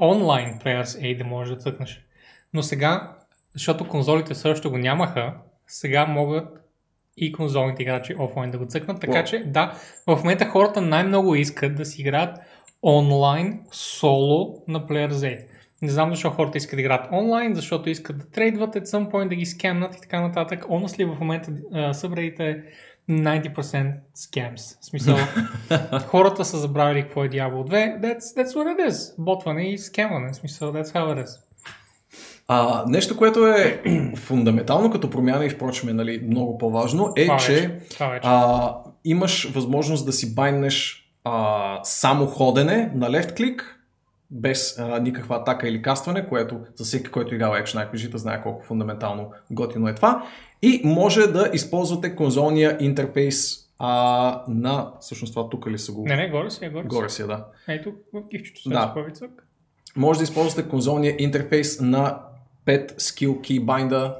онлайн Players 8 да можеш да цъкнеш. Но сега, защото конзолите също го нямаха, сега могат и конзолните играчи офлайн да го цъкнат, така че да, в момента хората най-много искат да си играят онлайн, соло на Player Z. Не знам защо хората искат да играят онлайн, защото искат да трейдват at some point, да ги скемнат и така нататък. Honestly, в момента събредите 90% scams. В смисъл, хората са забравили какво е Diablo 2. That's what it is. Ботване и скемване. В смисъл, that's how it is. Нещо, което е фундаментално като промяна и впрочем е много по-важно, е, че имаш възможност да си байнеш само ходене на левт клик, без никаква атака или кастване, което за всеки, който играва Action RPG-та, знае колко фундаментално готино е това. И може да използвате конзолния интерфейс на... Всъщност това тук ли са го... Не, горе си е. Горе си е, да. Ето в кивчето се разпавицък. Може да използвате конзолния интерфейс на 5 skill keybinda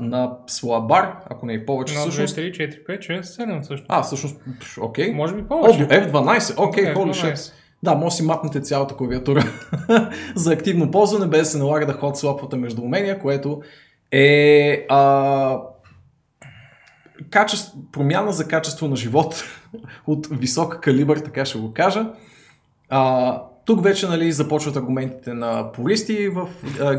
на своя бар, ако не и повече всъщност. 2, 3, 4, 5, 6, 7 всъщност. Всъщност, окей. Може би повече. F12, окей, holy shit. Да, може си мапнете цялата клавиатура за активно ползване, без да се налага да hot-swapвате между умения, което е промяна за качество на живот от висок калибър, така ще го кажа. Тук вече започват аргументите на пуристи в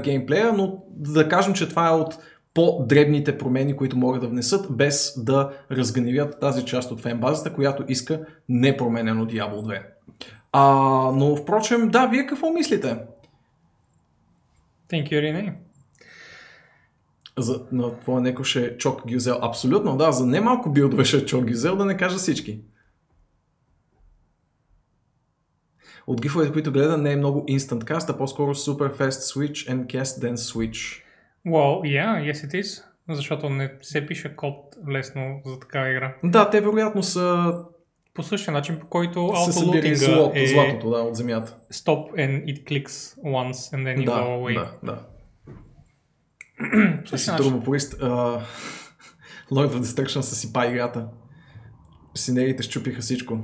геймплея, но да кажем, че това е от по-дребните промени, които могат да внесат, без да разгневят тази част от фенбазата, която иска непроменено Diablo 2. Но впрочем, да, вие какво мислите? Thank you, Rene. На твоя неко ще чок Гюзел. Абсолютно, да, за немалко билдове ще чок Гюзел, да не кажа всички. От гифовете, които гледам, не е много Instant Cast, а по-скоро Super Fast Switch and Cast Then Switch. Well, yeah, yes it is. Защото не се пише код лесно за такава игра. Да, те вероятно са... По същия начин, по който auto-looting е... Златото, от земята. Stop and it clicks once and then you go away. Да. Си турбопорист. Lord of Destruction са сипа играта. Синерите щупиха всичко.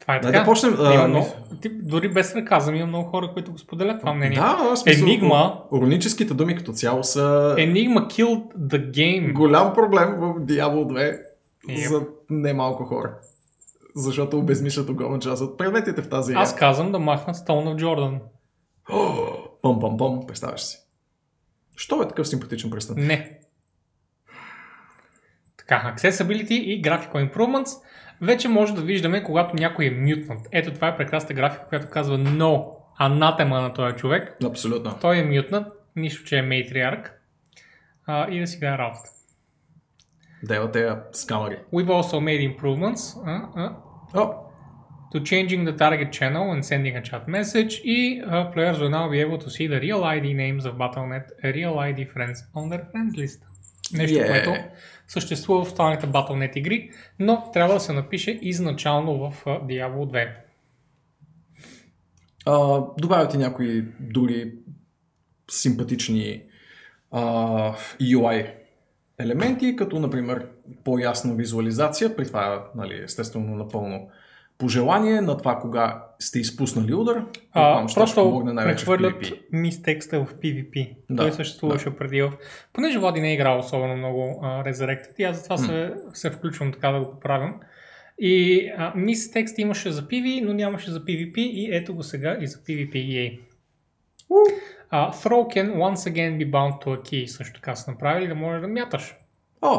Това е така. Да почнем, дори без ръказъм има много хора, които го споделят това мнение. Да, смисъл, ироническите думи като цяло са... Enigma killed the game. Голям проблем в Diablo 2 за немалко хора. Защото обезмислят огромна част от предметите в тази игра. Аз казвам да махнат Stone of Jordan. Пам-пам-пам, представяш си. Що е такъв симпатичен пръстен? Не. Така, Accessibility и Graphical Improvements. Вече може да виждаме, когато някой е мютнат. Ето това е прекрасна графика, която казва no, анатема на този човек. Абсолютно. Той е мютнат, нищо, че е мейтриарк. И да си грае работа. Дайва тези скамари. We've also made improvements. To changing the target channel and sending a chat message. И players will now be able to see the real ID names of Battle.net, real ID friends on their friends list. Нещо, което съществува в останалите Battle.net игри, но трябва да се напише изначално в Diablo 2. Добавяте някои други симпатични UI елементи, като например по-ясна визуализация, при това нали, естествено напълно пожелание на това кога сте изпуснали удар. Просто прехвърлят мистекста в PvP. Да, той съществуваше преди. Понеже Влади не е играл особено много Resurrected и аз затова се включвам така да го поправям. И мистекст имаше за PvE, но нямаше за PvP и ето го сега и за PvPEA. Throw can once again be bound to a key. Също така са направили да можеш да мяташ.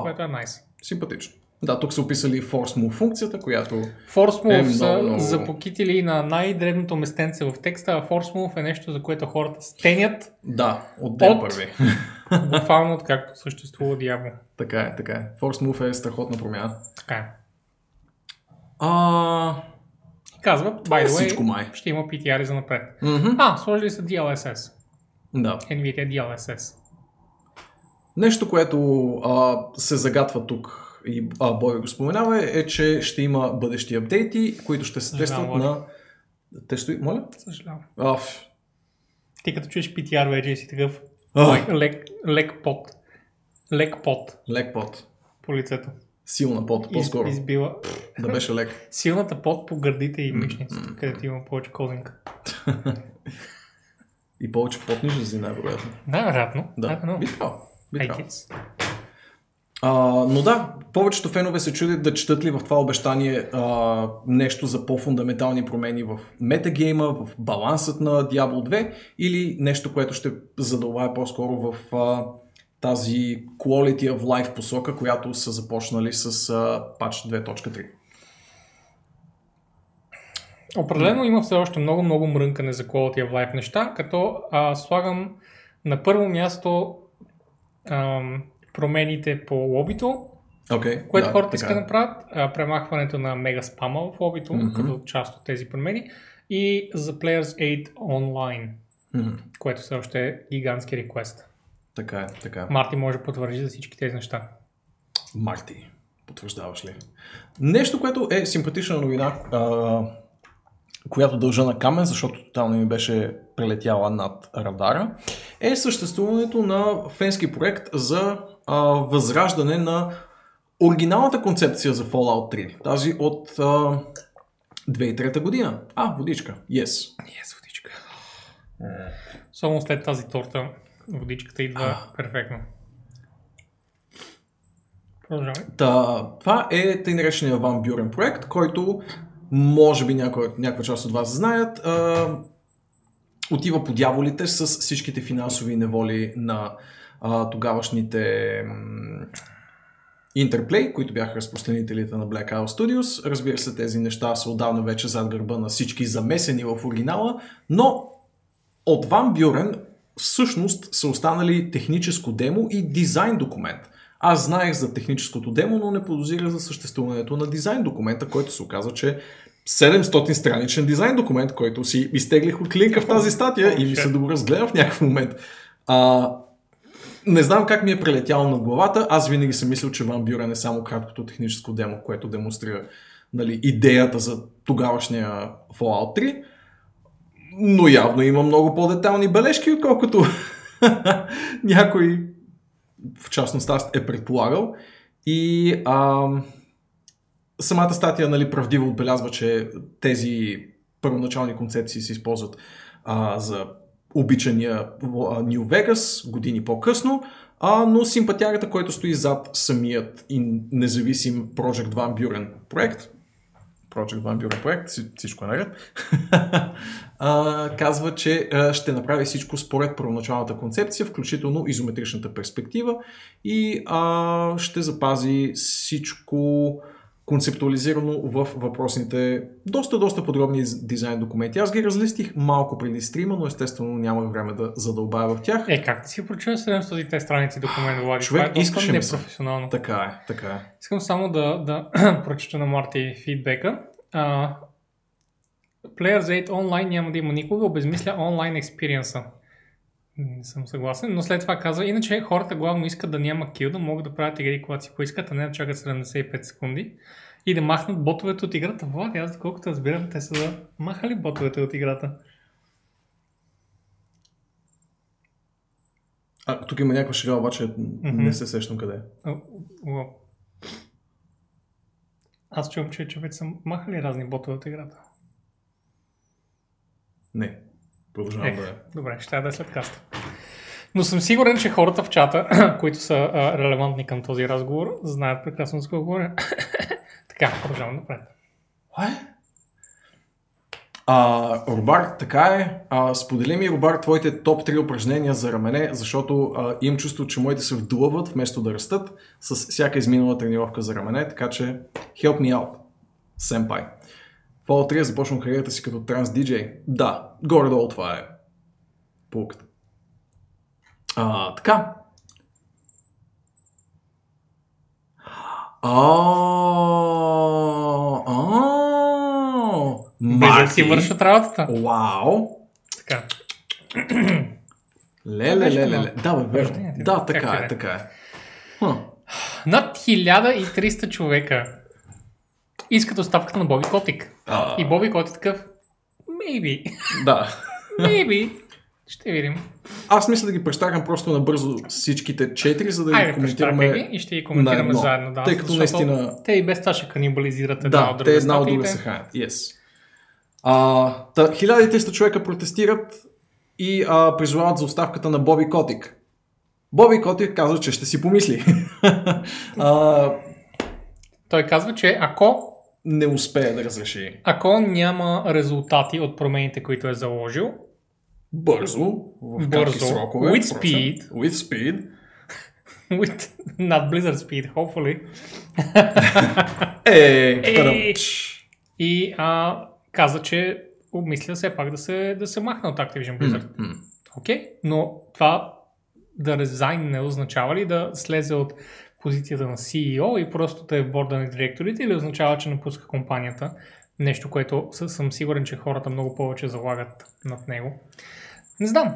Което е nice. Симпатично. Да, тук са описали Force Move функцията, която Force Move е много... са запокители на най-дребното местенце в текста, а Force Move е нещо, за което хората стенят. Да, от ден първи. Буквално от както съществува Diablo. Така е, така е. Force Move е страхотна промяна. Така е. Казва, by the way, ще има PTR-и за напред. Сложили са DLSS. Да. NVIDIA DLSS. Нещо, което се загатва тук, и Бой го споменава, е, че ще има бъдещи апдейти, които ще се тестват на... Моля? Съжалявам. Ти като чуеш PTR вече си такъв лек пот. По лицето. Силна пот, по-скоро. Избила. Да беше лек. Силната пот по гърдите и мишницата, където има повече козинка. И повече пот ниже зина, вероятно. Най-вероятно. Да, битва. Но да, повечето фенове се чудят да четат ли в това обещание нещо за по-фундаментални промени в метагейма, в балансът на Diablo 2 или нещо, което ще задълбае по-скоро в тази quality of life посока, която са започнали с патч 2.3. Определено има все още много мрънкане за quality of life неща, като слагам на първо място... промените по лобито, което хората искат да направят, премахването на мега спама в лобито, като част от тези промени, и за Players Aid Online, което все още е гигантски реквест. Така е, така. Марти може да потвържи за всички тези неща. Марти, потвърждаваш ли? Нещо, което е симпатична новина, която дължа на камен, защото тотално ми беше прелетяла над радара, е съществуването на фенски проект за възраждане на оригиналната концепция за Fallout 3. Тази от 2003 година. Водичка. Yes, водичка. Само след тази торта водичката идва перфектно. Продължаваме. Това е тъй наречения Ван Бюрен проект, който може би някаква част от вас знаят, отива по дяволите с всичките финансови неволи на тогавашните Interplay, които бяха разпространителите на Black Isle Studios. Разбира се, тези неща са отдавна вече зад гърба на всички замесени в оригинала, но от Ван Бюрен всъщност са останали техническо демо и дизайн документ. Аз знаех за техническото демо, но не подозирах за съществуването на дизайн документа, който се оказа, че 700 страничен дизайн документ, който си изтеглих от линка в тази статия и ми се добре разгледа в някакъв момент. Не знам как ми е прелетяло над главата. Аз винаги съм мислил, че Ван Бюрен е само краткото техническо демо, което демонстрира идеята за тогавашния Fallout 3. Но явно има много по-детайлни бележки, отколкото някой в частност аз е предполагал. И самата статия правдиво отбелязва, че тези първоначални концепции се използват за обичания New Vegas години по-късно, но симпатиарата, който стои зад самият и независим Project Van Buren проект, Project One Bureau проект, всичко е наред, казва, че ще направи всичко според първоначалната концепция, включително изометричната перспектива и ще запази всичко концептуализирано в въпросните доста подробни дизайн документи. Аз ги разлистих малко преди стрима, но естествено нямах време да задълбая в тях. Как ти си прочел 700-те страници документ, Влади? Човек, това е доста непрофесионално. Така е. Искам само да прочета на Марти фидбека. Player Z онлайн няма да има никога, обезмисля онлайн експириенса. Не съм съгласен, но след това казва, иначе хората главно искат да няма кил, да могат да правят игри, когато си поискат, а не да чакат 75 секунди и да махнат ботовете от играта. Влади, аз доколкото разбирам, те са да махали ботовете от играта. Тук има някаква шега, обаче не се сещам къде е. Аз чувам, че вече са махали разни ботове от играта. Не. Продължавам да е. Добре, ще трябва да е след каста. Но съм сигурен, че хората в чата, които са релевантни към този разговор, знаят прекрасно за какво говоря. Така, продължавам напред. Робар, така е. Сподели ми, Робар, твоите топ 3 упражнения за рамене, защото им чувство, че моите се вдълъват вместо да растат с всяка изминала тренировка за рамене, така че help me out, senpai. Fallout 3 започна кариерата си като транс диджей. Да, горе-долу това е полуката. Така. Марти. Да си вършат работата. Вау. Така. Леле. Да, бе, верно. Да, така е. Над 1300 човека искат оставката на Боби Котик. И Боби Котик такъв, maybe. Да. Maybe. Ще видим. Аз мисля да ги прещакам просто набързо всичките 4, за да ги коментираме. И ще ги коментираме заедно. Да, тъй като наистина... Те и без това ще канибализират една от друга. Да, те една от друга се хаят. Yes. 1300 човека протестират и призовават за оставката на Боби Котик. Боби Котик казва, че ще си помисли. Той казва, че ако не успее да разреши. Ако няма резултати от промените, които е заложил, бързо, в кратки срокове, with speed, not Blizzard speed, hopefully. И каза, че обмисля все пак да се махне от Activision Blizzard. Окей, но това да резайн не означава ли да слезе от позицията на CEO и просто да е в борда на директорите, или означава, че напуска компанията? Нещо, което съм сигурен, че хората много повече залагат над него. Не знам.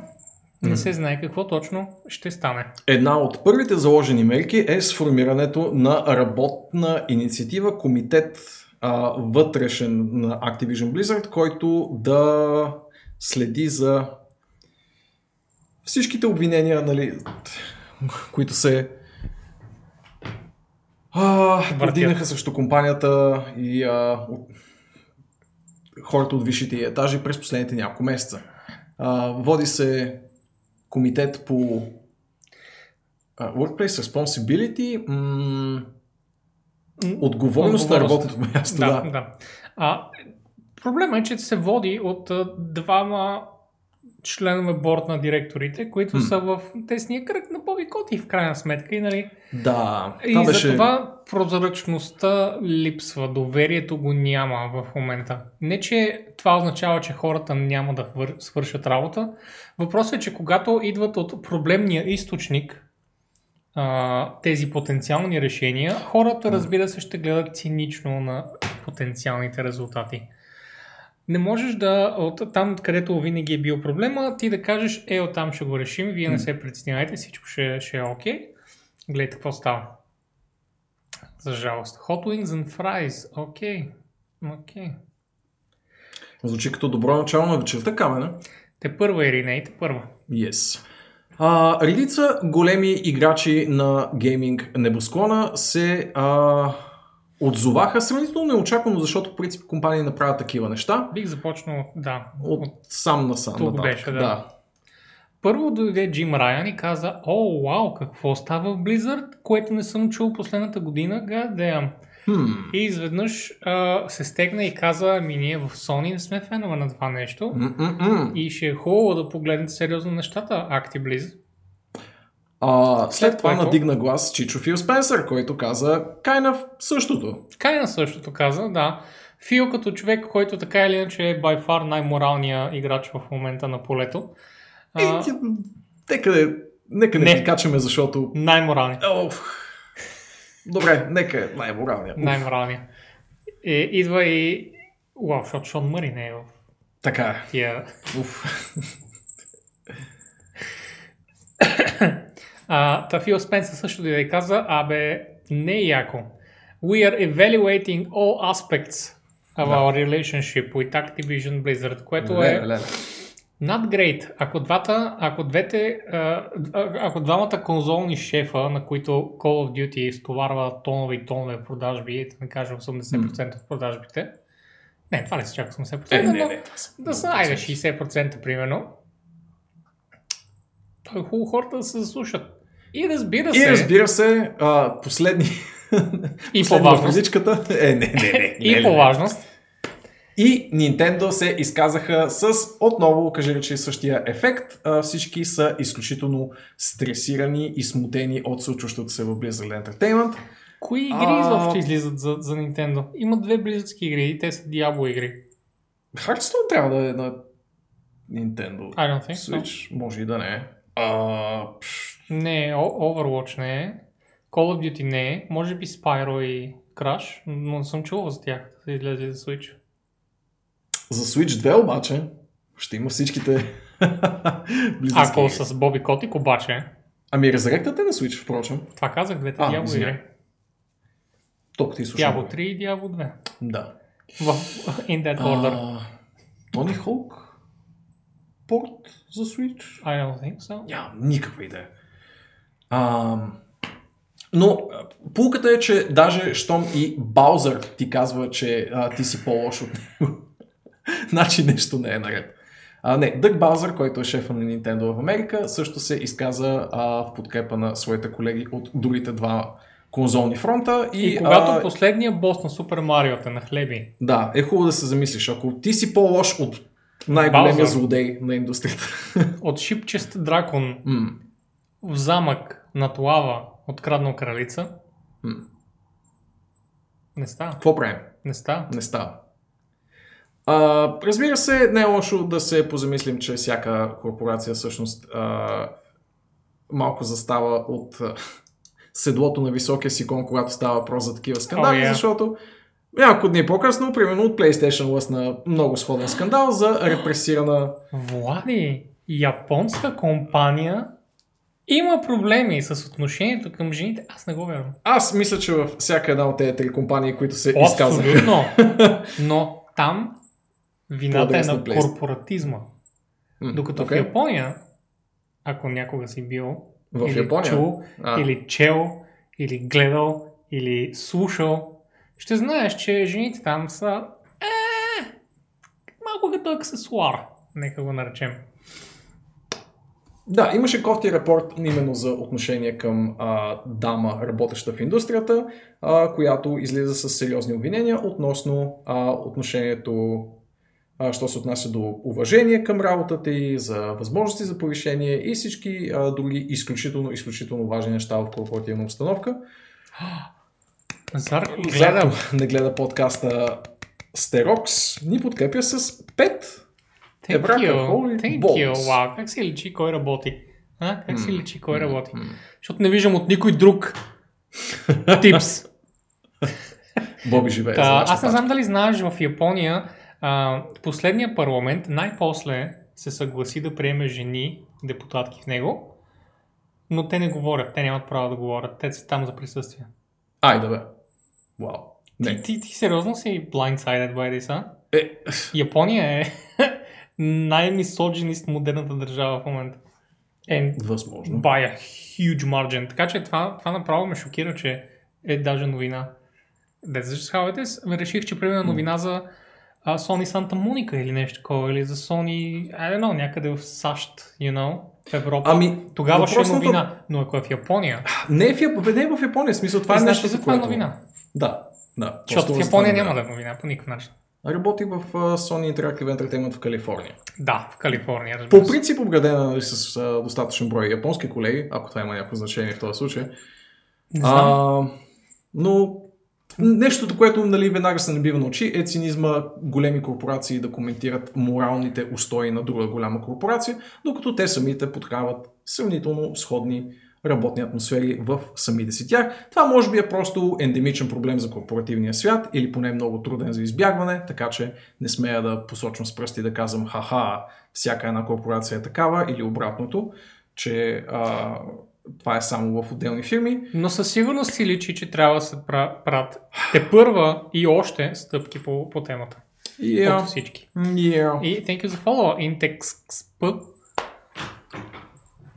Не се знае какво точно ще стане. Една от първите заложени мерки е сформирането на работна инициатива, комитет вътрешен на Activision Blizzard, който да следи за всичките обвинения, нали, които се подигнаха срещу компанията и хората от висшите етажи през последните няколко месеца. Води се комитет по Workplace Responsibility, отговорност на работното място. Да. Проблема е, че се води от двама членове борд на директорите, които са в тесния кръг на Боби Коти в крайна сметка. И, нали? Да, и беше... затова прозрачността липсва, доверието го няма в момента. Не, че това означава, че хората няма да свършат работа. Въпросът е, че когато идват от проблемния източник тези потенциални решения, хората, разбира се, ще гледат цинично на потенциалните резултати. Не можеш да, от там, където винаги е бил проблема, ти да кажеш, оттам ще го решим, вие не се притеснявайте, всичко ще е окей. Гледайте какво става. За жалост. Hot wings and fries. Окей. Звучи като добро начало на вечерта, камена. Те първа, Ирина, и те първа. Yes. Редица големи играчи на гейминг небосклона се... отзоваха сравнително неочаквано, защото в принцип компании направят такива неща. Бих започнал, да. От сам на сам. Тук беше, да. Първо дойде Джим Райан и каза, какво става в Blizzard, което не съм чул последната година. И изведнъж се стегна и каза, ами ние в Sony не сме фенове на това нещо. И ще е хубаво да погледнете сериозно нещата, Acti Blizz. След това надигна глас Чичо Фил Спенсър, който каза Кайна същото. Кайна същото каза, да. Фил като човек, който така или иначе е by far най-моралният играч в момента на полето. Нека не качаме, защото... Най-моралният. Добре, нека е най-моралният. Най-моралният. Идва и... Уау, защото Шон Мъри не е в... Така е. Фил Спенсър също да й каза, абе, не е яко. We are evaluating all aspects of our relationship with Activision Blizzard, което е not great. Ако двамата конзолни шефа, на които Call of Duty стоварва тонове и тонове продажби, да кажем 80% от продажбите, не, това не са чак 80%, да са, айде 60% примерно, той е хубаво хората да се заслушат. И разбира се, последни... И по-важност. И по-важност. И Nintendo се изказаха с отново, кажа ли, че същия ефект. Всички са изключително стресирани и смутени от случващото се в Blizzard Entertainment. Кои игри изобщо излизат за Nintendo? Има две близъцки игри и те са Diablo игри. Hearthstone трябва да е на Nintendo Switch. Може и да не е. Не, Overwatch не е. Call of Duty не е, може би Spyro и Crash, но не съм чувал за тях да се излезе за Switch. За Switch 2 обаче ще има всичките близъцки. Ако с Боби Котик обаче... Ами Resurrected е на Switch, впрочем. Това казах, двете Diablo игри. Diablo 3 и Diablo 2. Да. In that order. Тони Хоук? Порт за Switch? I don't think so. Никаква идея. Но пулката е, че даже щом и Баузър ти казва, че ти си по-лош от него, значи нещо не е наред. Дък Баузър, който е шефа на Nintendo в Америка, също се изказа в подкрепа на своите колеги от другите два конзолни фронта. И когато последният бос на Супер Марио те нахлеби. Да, е хубаво да се замислиш. Ако ти си по-лош от най-големия злодей на индустрията. От шипчест дракон в замък над лава откраднал кралица. Не става. Какво правим? Не става. Разбира се, не е лошо да се позамислим, че всяка корпорация всъщност малко застава от седлото на високия си кон, когато става въпрос за такива скандали, защото няколко дни по-късно, примерно от PlayStation лъсна много сходен скандал за репресирана... Влади, японска компания... Има проблеми с отношението към жените, аз не го вярвам. Аз мисля, че във всяка една от тези три компании, които се изказаха. Абсолютно, но там вината е на корпоратизма. Докато в Япония, ако някога си бил, чул, или чел, или гледал, или слушал, ще знаеш, че жените там са малко като аксесуар, нека го наречем. Да, имаше кофти репорт именно за отношение към дама, работеща в индустрията, която излиза с сериозни обвинения относно отношението, що се отнася до уважение към работата и за възможности за повишение и всички други изключително важни неща в корпоративна обстановка. Зарко не гледа подкаста Стерокс, ни подкрепя с 5 Thank you. Wow. Как се личи кой работи? Как се личи кой работи? Защото не виждам от никой друг типс. Боби живее. Аз не знам дали знаеш, в Япония последния парламент най-после се съгласи да приеме жени депутатки в него, но те не говорят, те нямат право да говорят, те са там за присъствие. Айде бе. Вау. Ти сериозно си blindsided by this, Япония е... най-мисоджинист модерната държава в момента. Възможно. By a huge margin. Така че това направо ме шокира, че е даже новина. Реших, че примерно новина за Sony Санта Моника или нещо такова, или за Sony, I don't know, някъде в САЩ, в Европа. Тогава ще е новина, но ако е в Япония... Не е в Япония, в смисъл това е нещо, за което... Е новина. Да. Да, защото в Япония няма да новина по никакъв начин. Работи в Sony Interactive Entertainment в Калифорния. Да, в Калифорния. Разбира се. По принцип обградена с достатъчен брой японски колеги, ако това има някакво значение в този случай. Не знам. Но нещото, което нали, веднага се набива на очи, е цинизма големи корпорации да коментират моралните устои на друга голяма корпорация, докато те самите подхрават сравнително сходни работни атмосфери в самите си тях. Това може би е просто ендемичен проблем за корпоративния свят или поне много труден за избягване, така че не смея да посочвам с пръсти да казвам ха-ха, всяка една корпорация е такава или обратното, че това е само в отделни фирми. Но със сигурност си личи, че трябва да се правят тепърва и още стъпки по темата. От всички. И thank you за follow Intex път.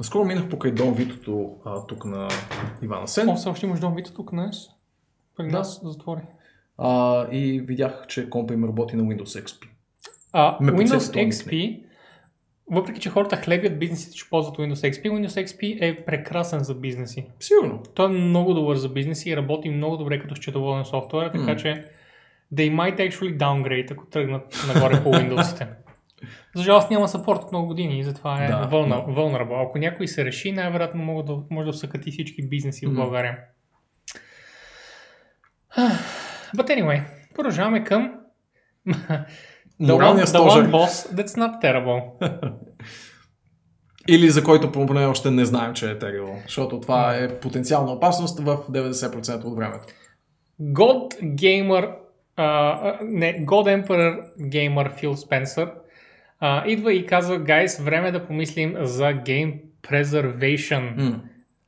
Скоро минах покрай Дом Витото тук на Ивана Сен. О, също имаш Дом Вито тук днес. Преди нас затвори. И видях, че компа им работи на Windows XP. Windows XP, въпреки че хората хлебят бизнесите, че ползват Windows XP, Windows XP е прекрасен за бизнеси. Сигурно. Той е много добър за бизнеси и работи много добре като счетоводен софтуер, така че they might actually downgrade, ако тръгнат нагоре по Windows-ите. За жалост няма съпорт от много години и затова е вълна. Ако някой се реши, най-вероятно може да съкати всички бизнеси в България. But anyway, продължаваме към моралния стожер. The one boss that's not terrible. Или за който поне още не знаем, че е terrible. Защото това е потенциална опасност в 90% от времето. God Emperor Gamer Фил Спенсър идва и казва, гайс, време е да помислим за Game Preservation,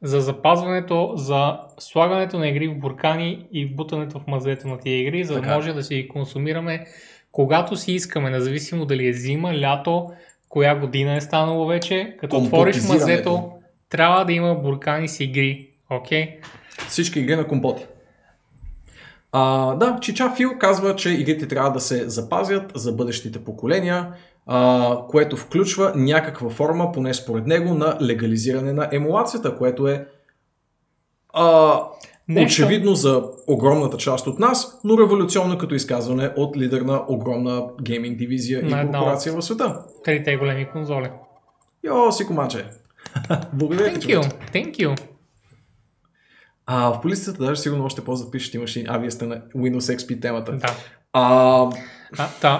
за запазването, за слагането на игри в буркани и бутането в мазето на тия игри, за да може да си консумираме когато си искаме, независимо дали е зима, лято, коя година е станало вече, като отвориш мазето, трябва да има буркани с игри, окей? Всички игри на компоти. Чича Фил казва, че игрите трябва да се запазят за бъдещите поколения, което включва някаква форма, поне според него, на легализиране на емулацията, което е очевидно за огромната част от нас, но революционно като изказване от лидер на огромна гейминг дивизия и корпорация в света. Трите големи конзоли. Йо, си комаче. Благодаря. Thank you. В полицията даже сигурно още по-запишете машини. Вие сте на Windows XP темата. Да.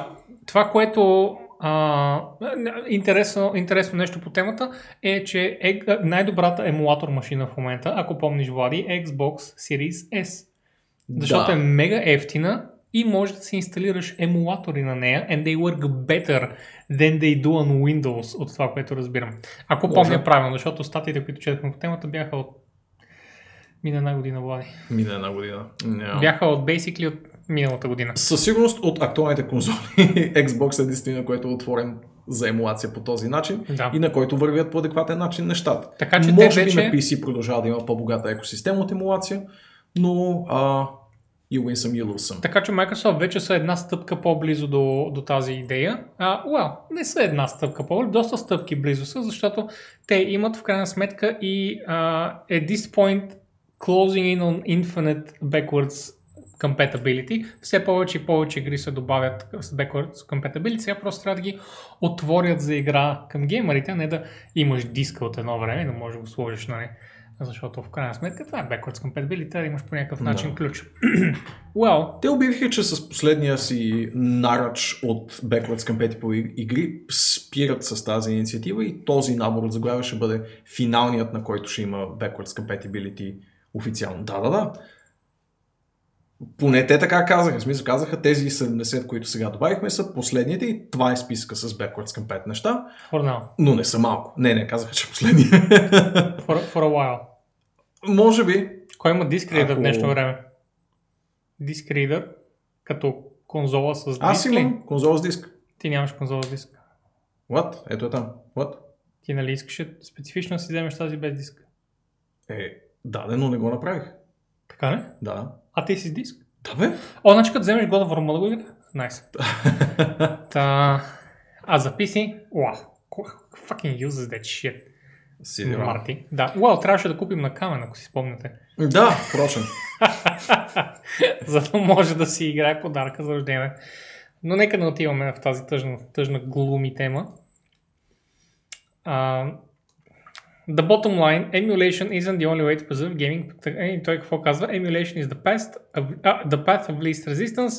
Това, което интересно нещо по темата е, че най-добрата емулатор машина в момента, ако помниш, Влади, Xbox Series S. Защото е мега ефтина и може да си инсталираш емулатори на нея and they work better than they do on Windows, от това, което разбирам. Ако помня правилно, защото статиите, които четахме по темата, бяха от Мина една година. Yeah. Бяха от миналата година. Със сигурност от актуалните конзоли Xbox е единствено, което е отворен за емулация по този начин и на който вървят по адекватен начин нещата. Така, че може би на PC продължава да има по-богата екосистема от емулация, но you win some, you lose some. Така че Microsoft вече са една стъпка по-близо до тази идея. Не са една стъпка по-близо, доста стъпки близо са, защото те имат в крайна сметка и at this point closing in on infinite backwards compatibility. Все повече и повече игри се добавят с backwards compatibility. Сега просто трябва да ги отворят за игра към геймерите, а не да имаш диска от едно време и да можеш да го сложиш на не. Защото в крайна сметка това е backwards compatibility, да имаш по някакъв начин ключ. Те обявиха, че с последния си нарач от backwards compatible игри спират с тази инициатива и този набор от заглавия ще бъде финалният, на който ще има backwards compatibility официално. Да. Поне те така казаха. В смисъл казаха, тези 70, които сега добавихме, са последните и това е списка с backwards compatible неща. Но не са малко. Не, казаха, че последния. For a while. Може би. Кой има диск ридър в днешно време? Диск ридър като конзола с диск? Аз имам конзола с диск. Ти нямаш конзола с диск. What? Ето е там. What? Ти нали искаше специфично да си вземеш тази без диск? Но не го направих. Така не? Да. А ти си с диск? Да, бе. Значи като вземеш God of War, мога да го игра? Найс. Записи? Fucking uses that shit. Марти. Трябваше да купим на камен, ако си спомняте. Да, прочен. За да може да си играе подарка за рождение. Но нека да отиваме в тази тъжна глуми тема. The bottom line, emulation isn't the only way to preserve gaming. Той какво казва? Emulation is the path of least resistance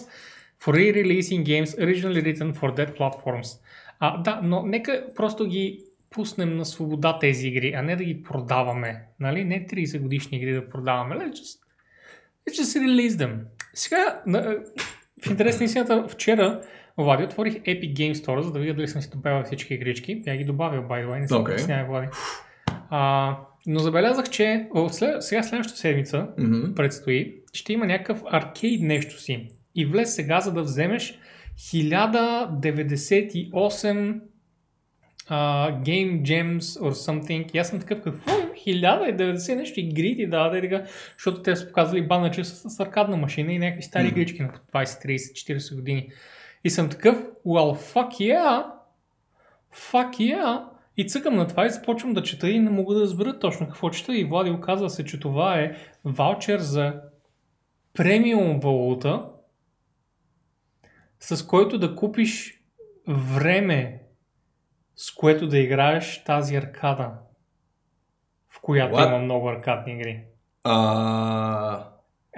for re-releasing games originally written for dead platforms. Да, но нека просто ги пуснем на свобода тези игри, а не да ги продаваме. Нали? Не 30 годишни игри да продаваме. Let's just release them. Сега, в интересна истината, вчера Влади отворих Epic Game Store, за да видя дали съм си добавил всички игрички. Тя ги добавил, by the way, не съм обяснявай, Влади. Но забелязах, че сега следващата седмица предстои, ще има някакъв аркейд нещо си. И влез сега, за да вземеш 1098 Game Gems or something. И аз съм такъв, какво е? 1090 нещо игри ти даде, така, защото те са показали банъче с аркадна машина и някакви стари игрички на 20, 30, 40 години. И съм такъв, well, fuck yeah. И цъкам на това и започвам да чета и не мога да разбера точно какво чета. И Влади оказва се, че това е ваучер за премиум валута, с който да купиш време, с което да играеш тази аркада, в която има много аркадни игри.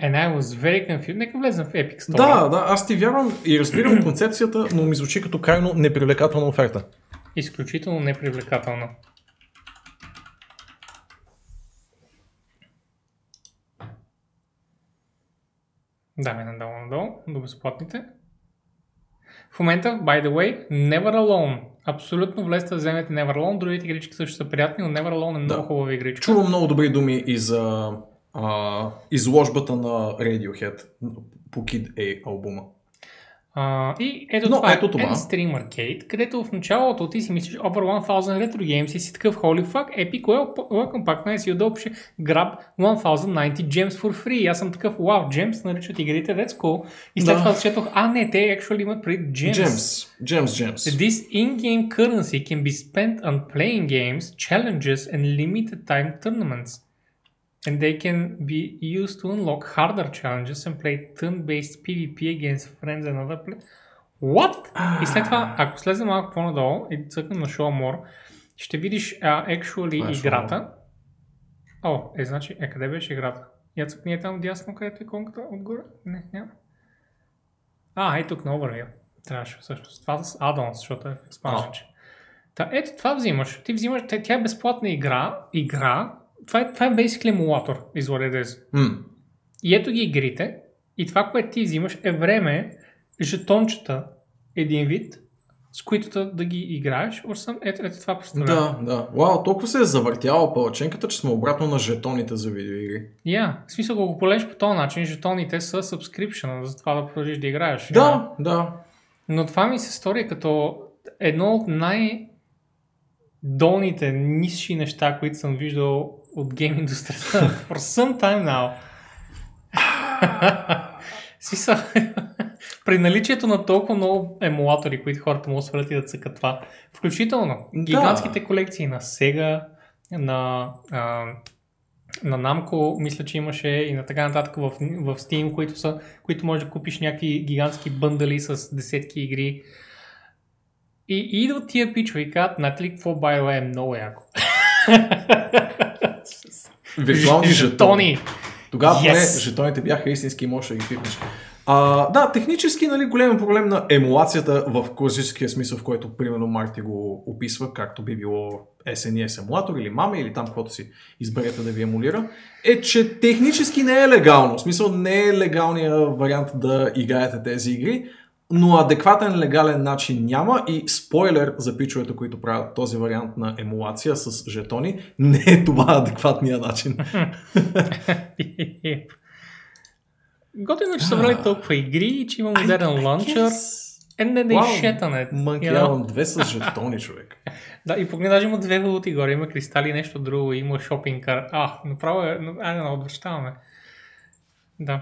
And I was very confused. Нека влезем в Epic Store. Да, аз ти вярвам и разбирам концепцията, но ми звучи като крайно непривлекателна оферта. Изключително непривлекателна. Даме надолу до безплатните. В момента, by the way, Never Alone. Абсолютно влезте да вземете Never Alone. Другите игрички също са приятни, но Never Alone е много хубава игричка. Чувам много добри думи и за изложбата на Radiohead по Kid A албума. И ето това е Endstream Arcade, където в началото ти си мислиш over 1000 retro games и си такъв holy fuck, Epic, welcome back на SEO да обше grab 1090 gems for free. И аз съм такъв, wow, gems наричат игрите, that's cool. И след това четох, не, те actually имат пред gems. This in-game currency can be spent on playing games, challenges and limited time tournaments. And they can be used to unlock harder challenges and play turn-based PvP against friends and other players. What? И след това, ако слезем малко по-надолу и цъкнем на Show More, ще видиш actually играта. Значи, къде беше играта? Я цъкни е там дясно, където е конката отгоре? Не, няма. Е тук на Overview. Трябваше всъщност. Това с add-ons, защото е в Expansion. Ето това взимаш. Ти взимаш, тя е безплатна игра. Това е basically емулатор, is what it is. И ето ги игрите, и това, което ти взимаш е време, жетончета, един вид, с които да ги играеш, ето това представлява. Да. Вау, толкова се е завъртяла палаченката, че сме обратно на жетоните за видеоигри. В смисъл, ако полежиш по този начин, жетоните са subscription, за това да продължиш да играеш. Да. Но това ми се стори като едно от долните, нисши неща, които съм виждал от гейм индустрията for some time now. При наличието на толкова много емулатори, които хората могат да свалят и да цъкат това, включително гигантските колекции на Sega, на Namco, мисля, че имаше и на така нататък в Steam, които можеш да купиш някакви гигантски бъндали с десетки игри. И идват тия пичове и казват, натали какво BioWare е много яко. Виртуални жетони. Тогава поне жетоните бяха истински и можеш да ги пипнеш. Технически голям проблем на емулацията в класическия смисъл, в който примерно Марти го описва, както би било SNES емулатор или MAME или там каквото си изберете да ви емулира, е, че технически не е легално. В смисъл не е легалният вариант да играете тези игри, но адекватен легален начин няма и спойлер за пичовете, които правят този вариант на емулация с жетони, не е това адекватния начин. Готино, че са врали толкова игри, че има модерен ланчер. Манкявам 2 с жетони, човек. И погледнажи има 2 валути горе, има кристали, нещо друго, има шопинг кар. Направо е, отвръщаваме.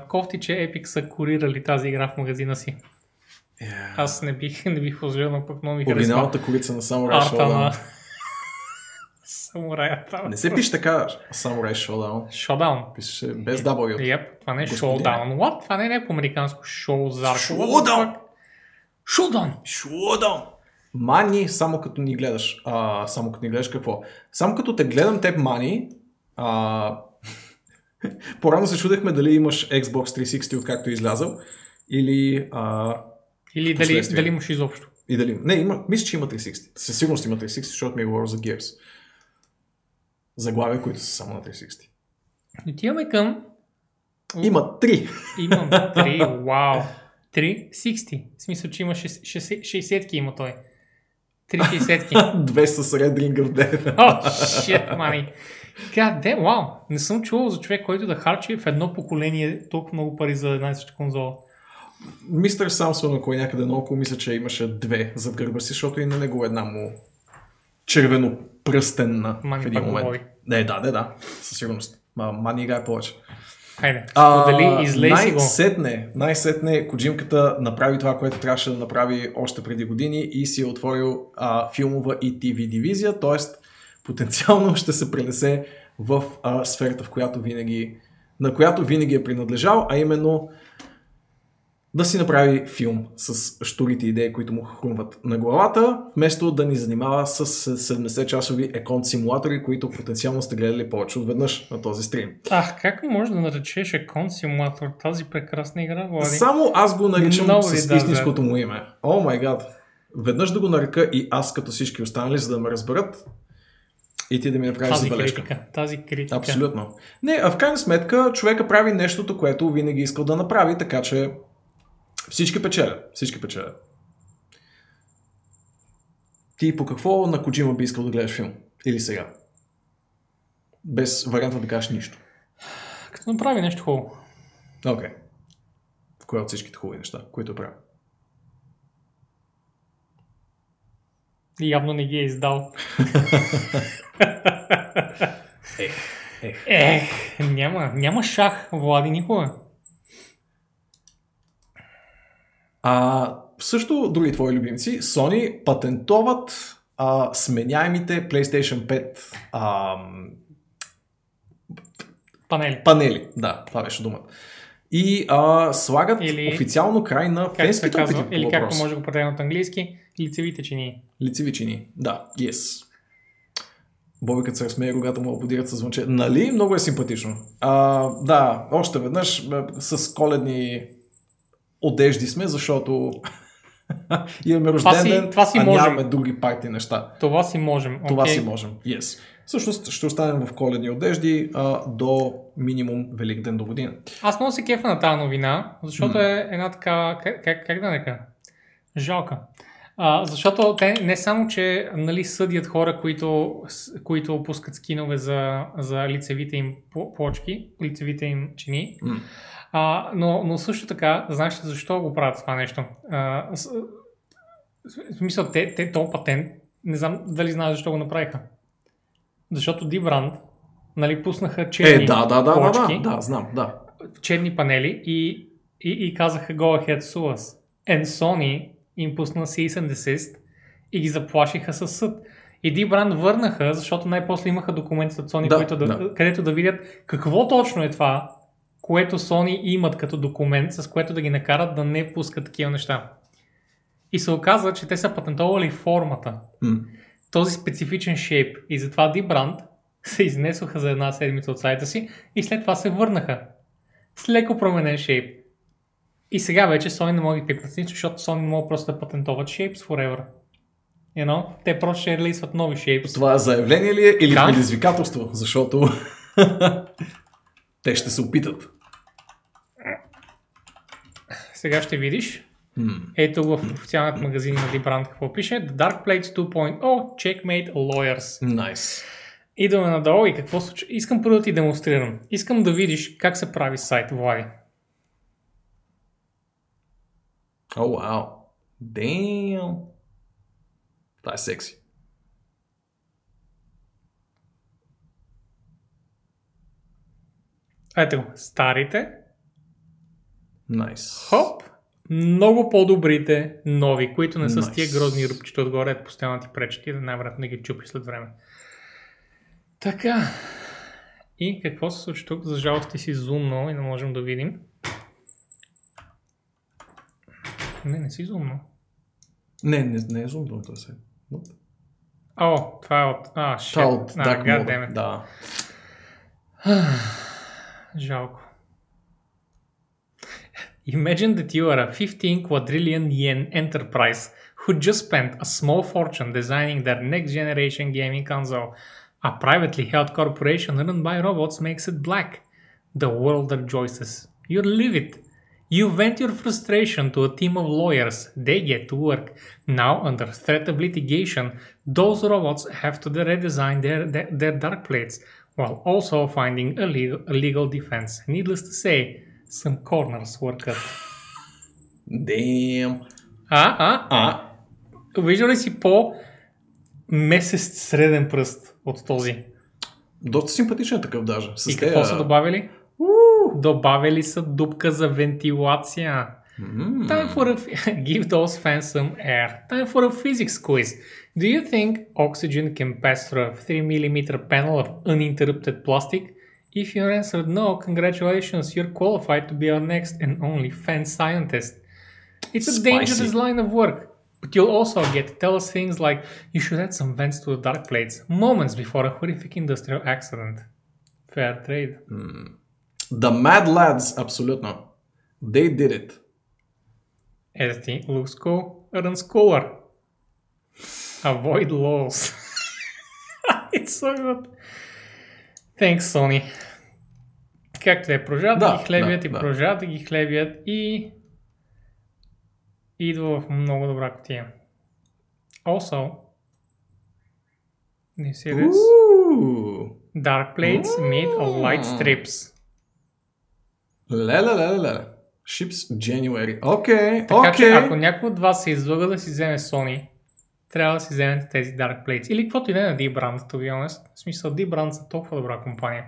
Кофти, че Epic са курирали тази игра в магазина си. Аз не бих позволил, но пък много ми харесва оригиналната корица на Samurai Shodown. самурая там. Не се пише така самурай шоудаун. Шоудаун. Пише без W. Yep, това не е шоудаун. What? Това не е по-американско шоузарко. Шоудаун! Шоудаун! Шоудаун! Мани, само като ни гледаш. Само като ни гледаш какво? Само като те гледам теб, Мани, по-рано се чудехме дали имаш Xbox 360 откакто излязъл или... или дали имаш изобщо. И дали... Не, има... мисля, че има 360. Със сигурност има 360, защото ми е говорил за Gears. Заглавия, които са само на 360. Отиваме към... Има 3. Имам 3, вау. 360. В смисъл, че има 60-ки има той. 360-ки. 2 с Red Ring в ден. О, shit, мани. Гаде, вау. Не съм чувал за човек, който да харчи в едно поколение толкова много пари за една и съща конзола. Мистер Самсон, ако е някъде наоколо, мисля, че имаше 2 зад гърба си, защото и на него една му червено пръстенна в един момент. Да, със сигурност. Мани играе повече. Хайде, подели, излей си го. Най-сетне коджимката направи това, което трябваше да направи още преди години и си е отворил филмова и TV дивизия, т.е. потенциално ще се пренесе в сферата, в която винаги, на която винаги е принадлежал, а именно да си направи филм с щурите идеи, които му хрумват на главата, вместо да ни занимава с 70-часови екон симулатори, които потенциално сте гледали повече отведнъж на този стрим. Ах, как може да наречеш екон симулатор тази прекрасна игра, Влади? Само аз го наричам с истинското му име. О май гад. Веднъж да го нарека и аз като всички останали, за да ме разберат и ти да ми направиш забележка. Тази критика. Абсолютно. Не, а в крайна сметка човека прави нещото, което винаги искал да направи, така че Всички печелят. Ти по какво на Коджима би искал да гледаш филм? Или сега? Без варианта да кажеш нищо. Като направи нещо хубаво. Окей. Кое от всичките хубави неща, които прави? Явно не ги е издал. Няма шах, Влади, никога. Също други твои любимци, Sony патентоват сменяемите PlayStation 5 панели. Панели. Да, това беше думата. И слагат или... официално край на фенските опити. Или както може да го предадем от английски, лицевите чини. Лицеви чини, да, yes. Боби като се разсмее, когато му аплодират със звънче. Нали? Много е симпатично. Да, още веднъж с коледни... одежди сме, защото имаме рожден ден, а нямаме други парти неща. Това си можем. Това си можем, yes. Всъщност ще останем в коледни одежди до минимум Велик ден до година. Аз много се кефа на тази новина, защото е една така, как да нека, жалка. Защото те не само, че нали, съдят хора, които опускат скинове за лицевите им плочки, лицевите им чини, но също така, знаеш защо го правят това нещо? В смисъл, те този патент, не знам дали знаеш защо го направиха. Защото D-Brand, нали, пуснаха черни плочки, да, знам. Черни панели и казаха go ahead sue us. And Sony им пусна cease and desist и ги заплашиха със съд. И D-Brand върнаха, защото най-после имаха документи от Sony, където да видят какво точно е това, което Sony имат като документ, с което да ги накарат да не пускат такива неща. И се оказва, че те са патентовали формата. Този специфичен шейп. И затова D-Brand се изнесоха за една седмица от сайта си и след това се върнаха. С леко променен шейп. И сега вече Sony не могат да пипнат нищо, защото Sony не могат просто да патентоват shapes forever. You know? Те просто ще релисват нови shapes. Това е заявление ли е или предизвикателство? Защото... Те ще се опитат. Сега ще видиш. Ето в официалният магазин на D-Brand какво пише. The Dark Plates 2.0 Checkmate Lawyers. Nice. Идваме надолу и какво случва. Искам първо да ти демонстрирам. Искам да видиш как се прави сайт, Влади. О, вау. Damn. Това е секси. Ето го, старите. Nice. Хоп. Много по-добрите нови, които не са с тия грозни ръбчета отгоре, постоянно ти пречат и да най-вероятно ги чупи след време. Така. И какво се случи тук? За жалост си зумно и не можем да видим. Не си зумно. Не е зумно това се. О, това е от... Това е от Dark Mode, да. Жалко. Imagine that you are a 15 quadrillion yen enterprise who just spent a small fortune designing their next generation gaming console. A privately held corporation run by robots makes it black. The world rejoices. You live it. You vent your frustration to a team of lawyers. They get to work. Now, under threat of litigation, those robots have to redesign their dark plates, while also finding a legal defense. Needless to say, some corners work up. Damn. Виждал ли си по месец среден пръст от този? Доста симпатичен такъв даже. И какво са добавили? Добавили са дупка за вентилация. Time for a... Give those fans some air. Time for a physics quiz. Do you think oxygen can pass through a 3mm panel of uninterrupted plastic? If you answered no, congratulations, you're qualified to be our next and only fan scientist. It's a dangerous line of work. But you'll also get to tell us things like you should add some vents to the dark plates moments before a horrific industrial accident. Fair trade. The Mad Lads, абсолютно. They did it. Editing looks cool, runs cooler. Avoid laws. It's so good. Thanks, Sony. Както е, продължават да ги хлебят и продължават да ги хлебят и идва в много добра кутия. Also, do you see this? Dark plates made of light strips. Леле. Ships January. Окей. Така че ако някой от вас се излага да си вземе Sony, трябва да си вземете тези Dark Plates. Или каквото и не на D-Brand, to be honest. В смисъл, D-Brand са толкова добра компания.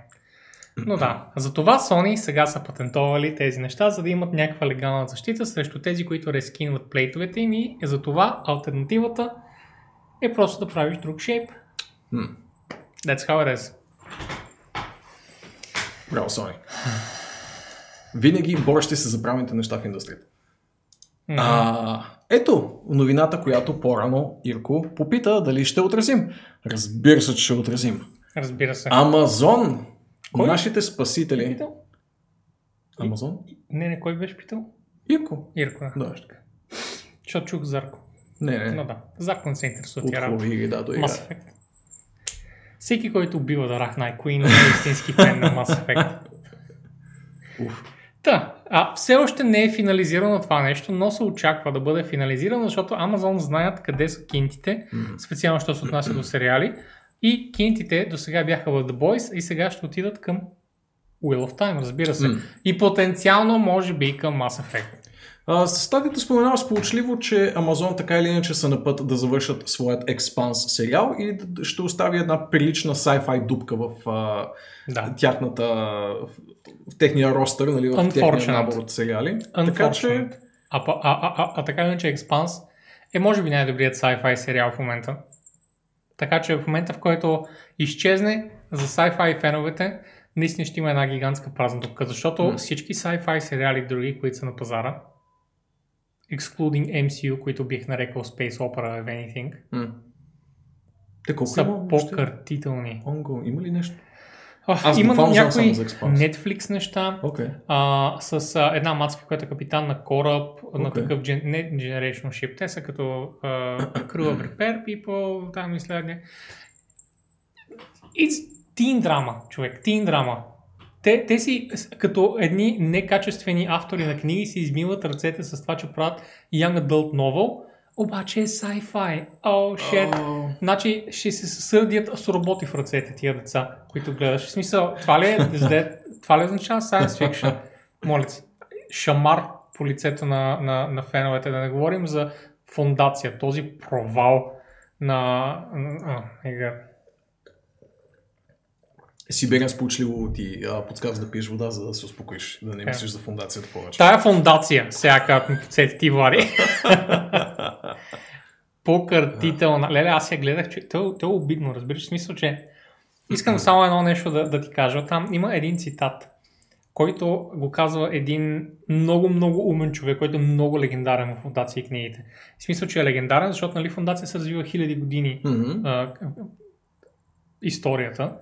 Но да, затова Sony сега са патентовали тези неща, за да имат някаква легална защита срещу тези, които рескинват плейтовете им и затова алтернативата е просто да правиш друг шейп. That's how it is. Браво, Sony. Винаги борщи се за правилните неща в индустрията. Ето новината, която по-рано Ирко попита дали ще отразим. Разбира се, че ще отразим. Разбира се. Амазон. Кой? Нашите спасители. Питал? Амазон? Не, кой беше питал? Ирко. Ирко, да. Защото чух Зарко. Не. Но да, Зарко не се интересува тя работа. Отхлови ги, да, до игра. Mass Effect. Всеки, който убива Дарахнай Куин, е истински фен на Mass Effect. Та, все още не е финализирано това нещо, но се очаква да бъде финализирано, защото Amazon знаят къде са кинтите, специално що се отнася до сериали. И кинтите до сега бяха в The Boys и сега ще отидат към Wheel of Time, разбира се. И потенциално може би към Mass Effect. Статията споменава сполучливо, че Amazon така или иначе са на път да завършат своят Expanse сериал и ще остави една прилична sci-fi дупка в техния ростър, нали, в техния набор от сериали. Така че... така иначе Expanse е може би най-добрият sci-fi сериал в момента. Така че в момента, в който изчезне за sci-fi феновете, наистина ще има една гигантска празна дупка, защото всички sci-fi сериали други, които са на пазара, excluding MCU, които бих нарекал Space Opera of Anything, са по-картителни. Има ли нещо? Има някои Netflix неща, с една мацка, която е капитан на кораб, на такъв Generation Ship. Те са като Crew of Repair People, там и следния. Тин драма, човек, тин драма. Те си като едни некачествени автори на книги си измиват ръцете с това, че правят Young Adult Novel, обаче е sci-fi. Oh, shit. Значи ще се сърдят с роботи в ръцете тия деца, които гледаш. В смисъл, това ли означава science fiction? Моля се. Шамар по лицето на феновете. Да не говорим за фондация, този провал на Сибирия сполучливо ти подсказва да пиеш вода, за да се успокоиш, да не мислиш за фондацията повече. Тая фондация, сега като ми подсети ти, Влади. По-картителна. Леле, аз я гледах, че то е обидно, разбираш, в смисъл, че Искам само едно нещо да ти кажа. Там има един цитат, който го казва един много умен човек, който е много легендарен в Фондация и книгите. В смисъл, че е легендарен, защото нали, Фондация се развива хиляди години. Историята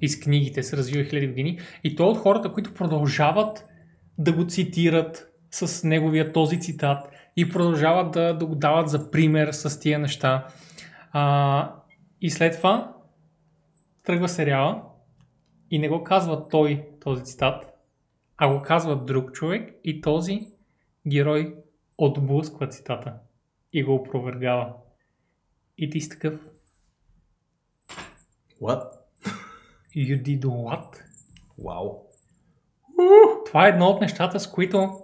и с книгите се развива хиляди години. И той е от хората, които продължават да го цитират с неговия този цитат и продължават да го дават за пример с тия неща. И след това тръгва сериала и не го казва той този цитат, а го казва друг човек и този герой отблъсква цитата и го опровергава. И ти си такъв. What? You did what? Wow. Това е едно от нещата, с които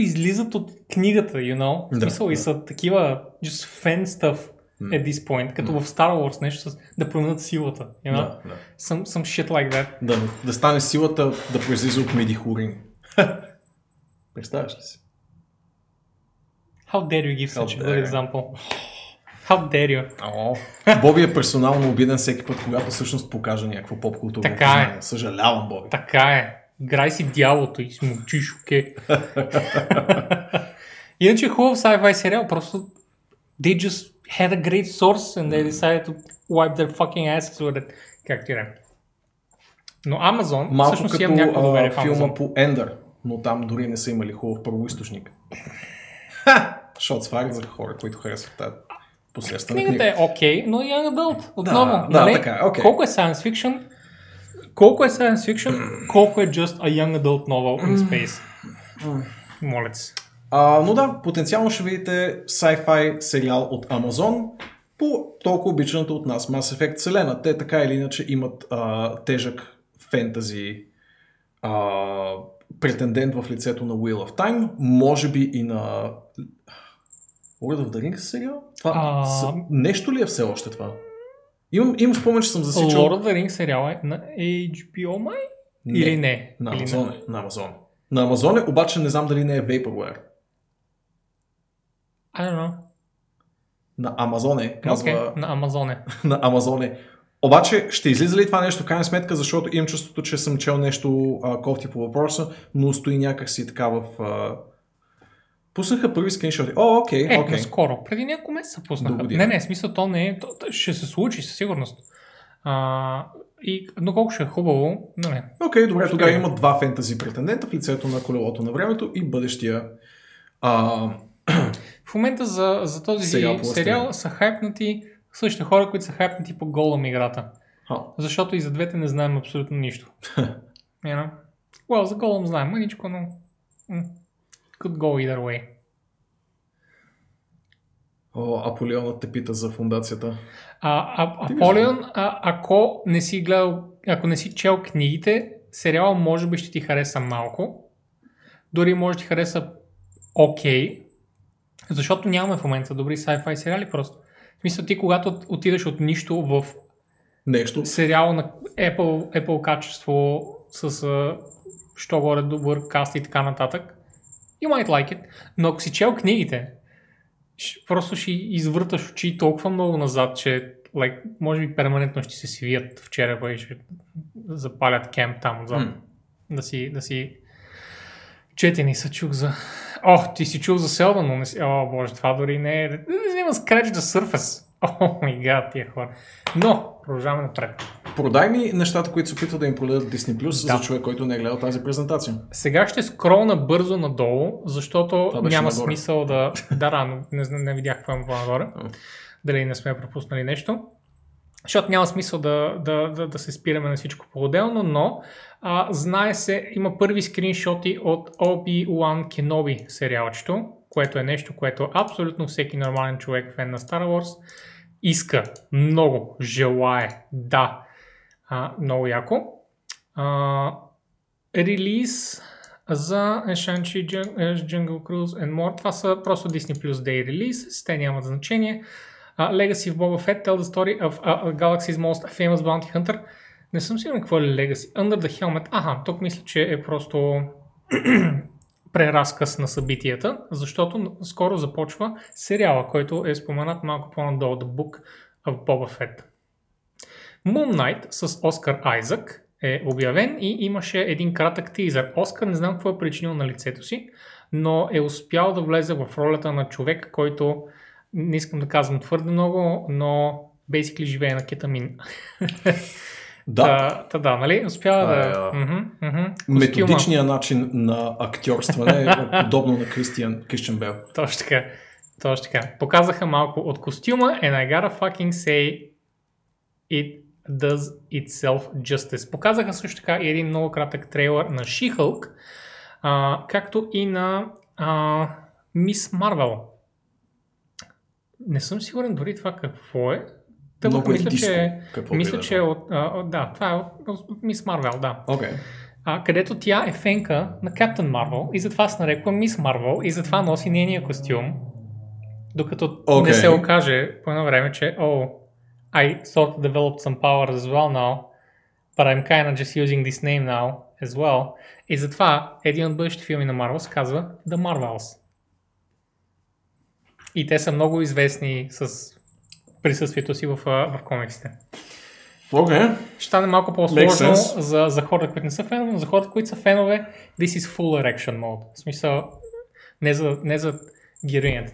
излизат от книгата, you know? Смисъл, и са такива just fan stuff at this point, като в Star Wars нещо с да променят силата, you know? Some shit like that. Да стане силата да произлиза от медихурин. Представяш ли си? How dare you give such a good example? How dare you? Боби е персонално обиден всеки път, когато всъщност покажа някакво поп-културно познание. Съжалявам, Боби. Така е. Грай си дяволото и смучиш, окей. Иначе хубав sci-fi сериал, просто they just had a great source and they decided to wipe their fucking asses with it. Как ти рем. Но Amazon, малко всъщност имам някакво доверие в Amazon. Малко филма по Ендър, но там дори не са имали хубав първоизточник. Шот сварят за хора, които харесват тази. Книгата е окей, но Young Adult отново. Така, колко е Science Fiction, колко е Just a Young Adult Novel in Space. Моля се. Но да, потенциално ще видите sci-fi сериал от Amazon по толкова обичаната от нас Mass Effect вселена. Те така или иначе имат тежък фентази претендент в лицето на Wheel of Time, може би и на... Lord of the Rings сериал? Нещо ли е все още това? Имам спомен, че съм засичал... Lord of the Rings сериал е на HBO май? Или не? На Амазон е. На Амазон е, обаче не знам дали не е Vaporware. I don't know. На Амазон е, казва... Okay, на Амазон е. На Амазон е. Обаче ще излиза ли това нещо, крайна сметка, защото имам чувството, че съм чел нещо кофти по въпроса, но стои някакси така в... Пуснаха първи скриншоти. Окей. Скоро. Преди няколко месеца пуснаха. Не, смисъл то не е. То ще се случи със сигурност. Но колко ще е хубаво, но не. Добре, тогава има два фентази претендента в лицето на колелото на времето и бъдещия. В момента за този сериал са хайпнати същите хора, които са хайпнати по Голъм играта. Защото и за двете не знаем абсолютно нищо. За Голъм знаем мъничко, но... Could go either way. Аполеонът те пита за фундацията. Аполеон, ако не си гледал, ако не си чел книгите, сериала може би ще ти хареса малко. Дори може да ти хареса окей. Защото нямаме в момента добри sci-fi сериали просто. В смисъл, ти когато отидеш от нищо в нещо. Сериал на Apple качество с що горе добър каст и така нататък, you might like it, но ако си чел книгите, просто ще извърташ очи толкова много назад, че like, може би перманентно ще се свият в черепа и ще запалят кемп там отзад. Да си... Четени са чух за... ти си чул за Селдън, но не си... Боже, това дори не е... Не има scratch the surface. Май гад, тия хора. Но, продължаваме напред. Продай ми нещата, които се опитват да им продадат Disney+, за човек, който не е гледал тази презентация. Сега ще скролна бързо надолу, защото няма нагоре. Смисъл да... не видях какво има по-нагоре. Дали не сме пропуснали нещо. Защото няма смисъл да се спираме на всичко по-отделно, но знае се, има първи скриншоти от Obi-Wan Kenobi сериалчето, което е нещо, което абсолютно всеки нормален човек, фен на Star Wars, иска, много, желае, да. Много яко. Релиз за Shang-Chi, Jungle Cruise and More. Това са просто Disney Plus Day релиз. Те нямат значение. Legacy of Boba Fett. Tell the story of Galaxy's most famous bounty hunter. Не съм сигурен какво е Legacy. Under the Helmet. Тук мисля, че е просто преразказ на събитията, защото скоро започва сериала, който е споменат малко по-надолу. The Book of Boba Fett. Moon Knight с Оскар Айзък е обявен и имаше един кратък тизър. Оскар не знам какво е причинил на лицето си, но е успял да влезе в ролята на човек, който, не искам да казвам твърде много, но basically живее на кетамин. Да. Да, нали? Успява да... Методичният начин на актьорстване е подобно на Кристиан Бел. Точно така. Показаха малко от костюма and I gotta fucking say it does itself justice. Показаха също така и един много кратък трейлър на She-Hulk, както и на Мис Марвел. Не съм сигурен дори това какво е. Тъпък, мисля, че е от... да, това е от Мис Марвел, да. Okay. Където тя е фенка на Каптън Марвел и затова се нарекла Мис Марвел и затова носи нейния костюм. Докато не се окаже по едно време, че I sort of developed some power as well now, but I'm kind of just using this name now as well. И затова един от бъдещите филми на Марвел се казва The Marvels. И те са много известни с присъствието си в комиксите. Ще стане малко по-сложно за хората, които не са фенове, но за хората, които са фенове, this is full erection mode. В смисъл, не за героинята.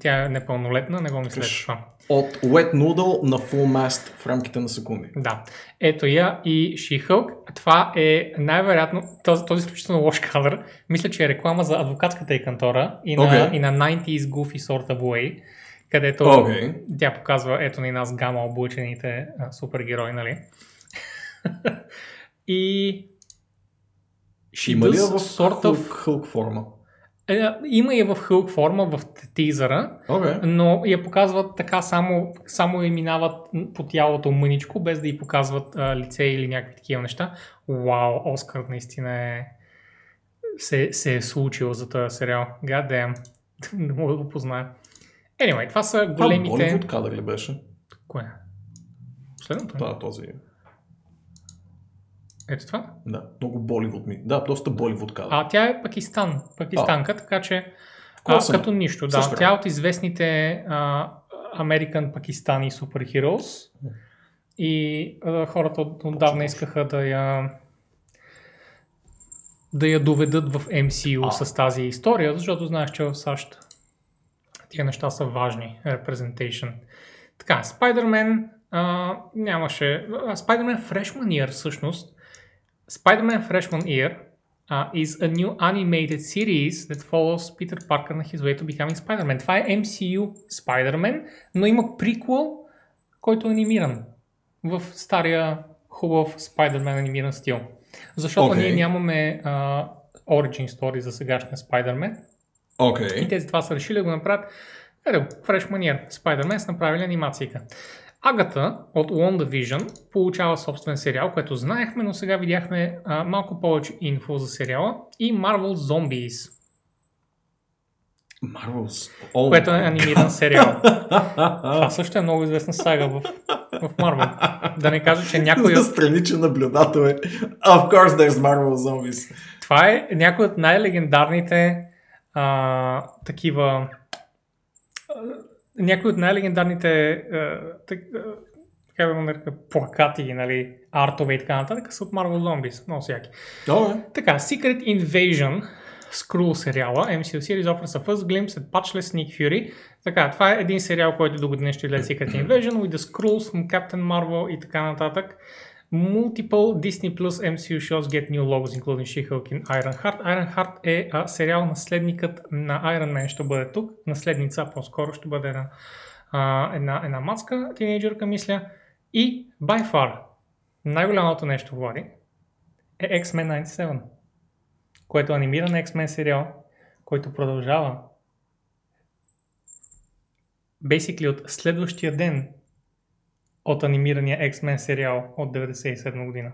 Тя е непълнолетна, не го мисля това. От wet noodle на full mast в рамките на секунди. Да. Ето я и She-Hulk. Това е най-вероятно, този изключително лош кадър, мисля, че е реклама за адвокатската и кантора и на 90s goofy sort of way, където тя показва, ето на нас гама облъчените супергерои, нали? И има ли я в Hulk форма? Има я в Hulk форма в тизъра, но я показват така, само я минават по тялото мъничко, без да й показват лице или някакви такива неща. Вау, Оскар наистина се е случил за този сериал. God damn. Не мога да го позная. Anyway, това са големите... Боливуд кадър ли беше? Кое? Последното? Да, този... Ето това? Да, много Боливуд ми. Да, доста Боливуд кадър. Тя е пакистанка, така че... като нищо, да. Също тя е от известните American Pakistani Super Heroes. И хората отдавна искаха да я доведат в MCU с тази история, защото знаеш, че в САЩ тия неща са важни. Representation. Така, Spider-Man нямаше... Spider-Man Freshman Year всъщност. Spider-Man Freshman Year is a new animated series that follows Peter Parker on his way to becoming Spider-Man. Това е MCU Spider-Man, но има приквел, който е анимиран в стария хубав Spider-Man анимиран стил. Защото ние нямаме origin story за сегашния Spider-Man. И тези това са решили да го направят. Fresh Manier, Spider-Man са направили анимацийка. Агата от WandaVision получава собствен сериал, което знаехме, но сега видяхме малко повече инфо за сериала. И Marvel Zombies. Което е анимиран сериал. Това също е много известна сага в Marvel. Да не кажа, че някой... За страничен наблюдател е Of course there's Marvel Zombies. Това е някой от най-легендарните някои от най-легендарните плакати, нали, артове и така нататък са от Marvel Zombies, много всяки. Така, Secret Invasion, Skrull сериала, MCU series offers a first glimpse at patchless Nick Fury. Така, това е един сериал, който до година ще излезе, Secret Invasion, with the Skrulls from Captain Marvel и така нататък. Multiple Disney+ MCU shows get new logos, including She-Hulk and Ironheart. Ironheart е сериал наследникът на Iron Man, ще бъде тук. Наследница по-скоро ще бъде една мацка тинейджърка, мисля. И by far най-голямото нещо, Влади, е X-Men 97, което е анимиран X-Men сериал, който продължава basically от следващия ден от анимирания X-Men сериал от 1997 година.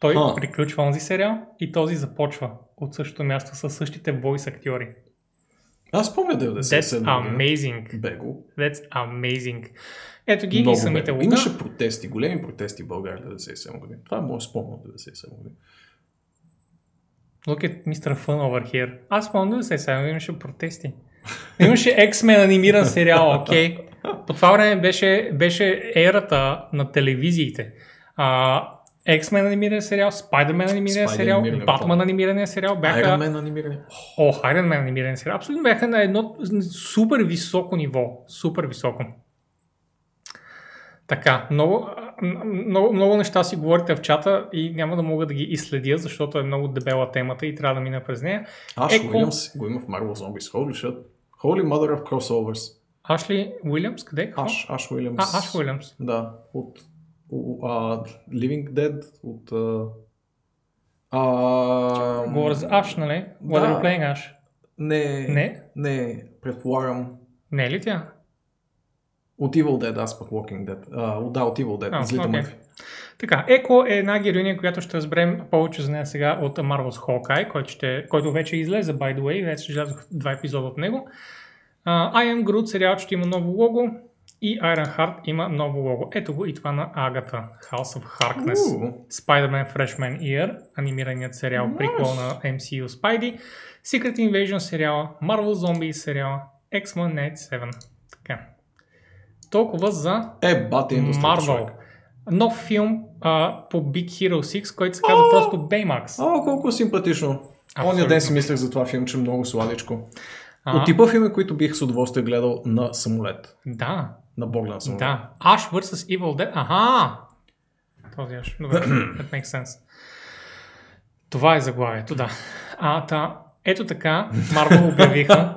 Той приключва онзи сериал и този започва от същото място със същите войс актьори. Аз помня 1997 година. That's amazing. Ето ги и самите лука. Имаше протести, големи протести в България 1997 година. Това е моят спомен от 1997 година. Look at Mr. Fun over here. Аз спомням 1997 година имаше протести. Имаше X-Men анимиран сериал, окей? По това време беше ерата на телевизиите. X-Men анимирания сериал, Spider-Man анимирания сериал, Batman анимирания сериал, Iron Man анимирания сериал. Абсолютно бяха на едно супер високо ниво. Супер високо. Така, много неща си говорите в чата и няма да мога да ги изследя, защото е много дебела темата и трябва да мина през нея. Ашли Уилямс го има в Marvel Zombies. Holy Mother of Crossovers. Ашли Уилямс? Къде? Аш Уилямс. Аш Уилямс. Да, от Living Dead, от... Говоря за Аш, нали? What are you playing, Аш? Не, предполагам. Не е ли тя? От Evil Dead, аз пък Walking Dead. От Evil Dead, злите мъртви. Така, Еко е една героиня, която ще разберем повече за нея сега от Marvel's Hawkeye, който вече излезе, by the way, вече излязох 2 епизода от него. I Am Groot сериал, че има ново лого и Ironheart има ново лого. Ето го и това на Агата, House of Harkness, Spider-Man Freshman Year, анимираният сериал, прикол на MCU Spidey, Secret Invasion сериала, Marvel Zombies сериала, X-Men 7. Така. Толкова за Marvel. Нов филм по Big Hero 6, който се казва просто Baymax. Колко симпатично. Оня ден си мислех за това филм, че много сладичко. От типа филми, които бих с удоволствие гледал на самолет. Да. На Богдан самолет. Да. Ash vs. Evil Dead. Аха! Този Ash. Добре. That makes sense. Това е заглавието, да. Ето така, Marvel обявиха.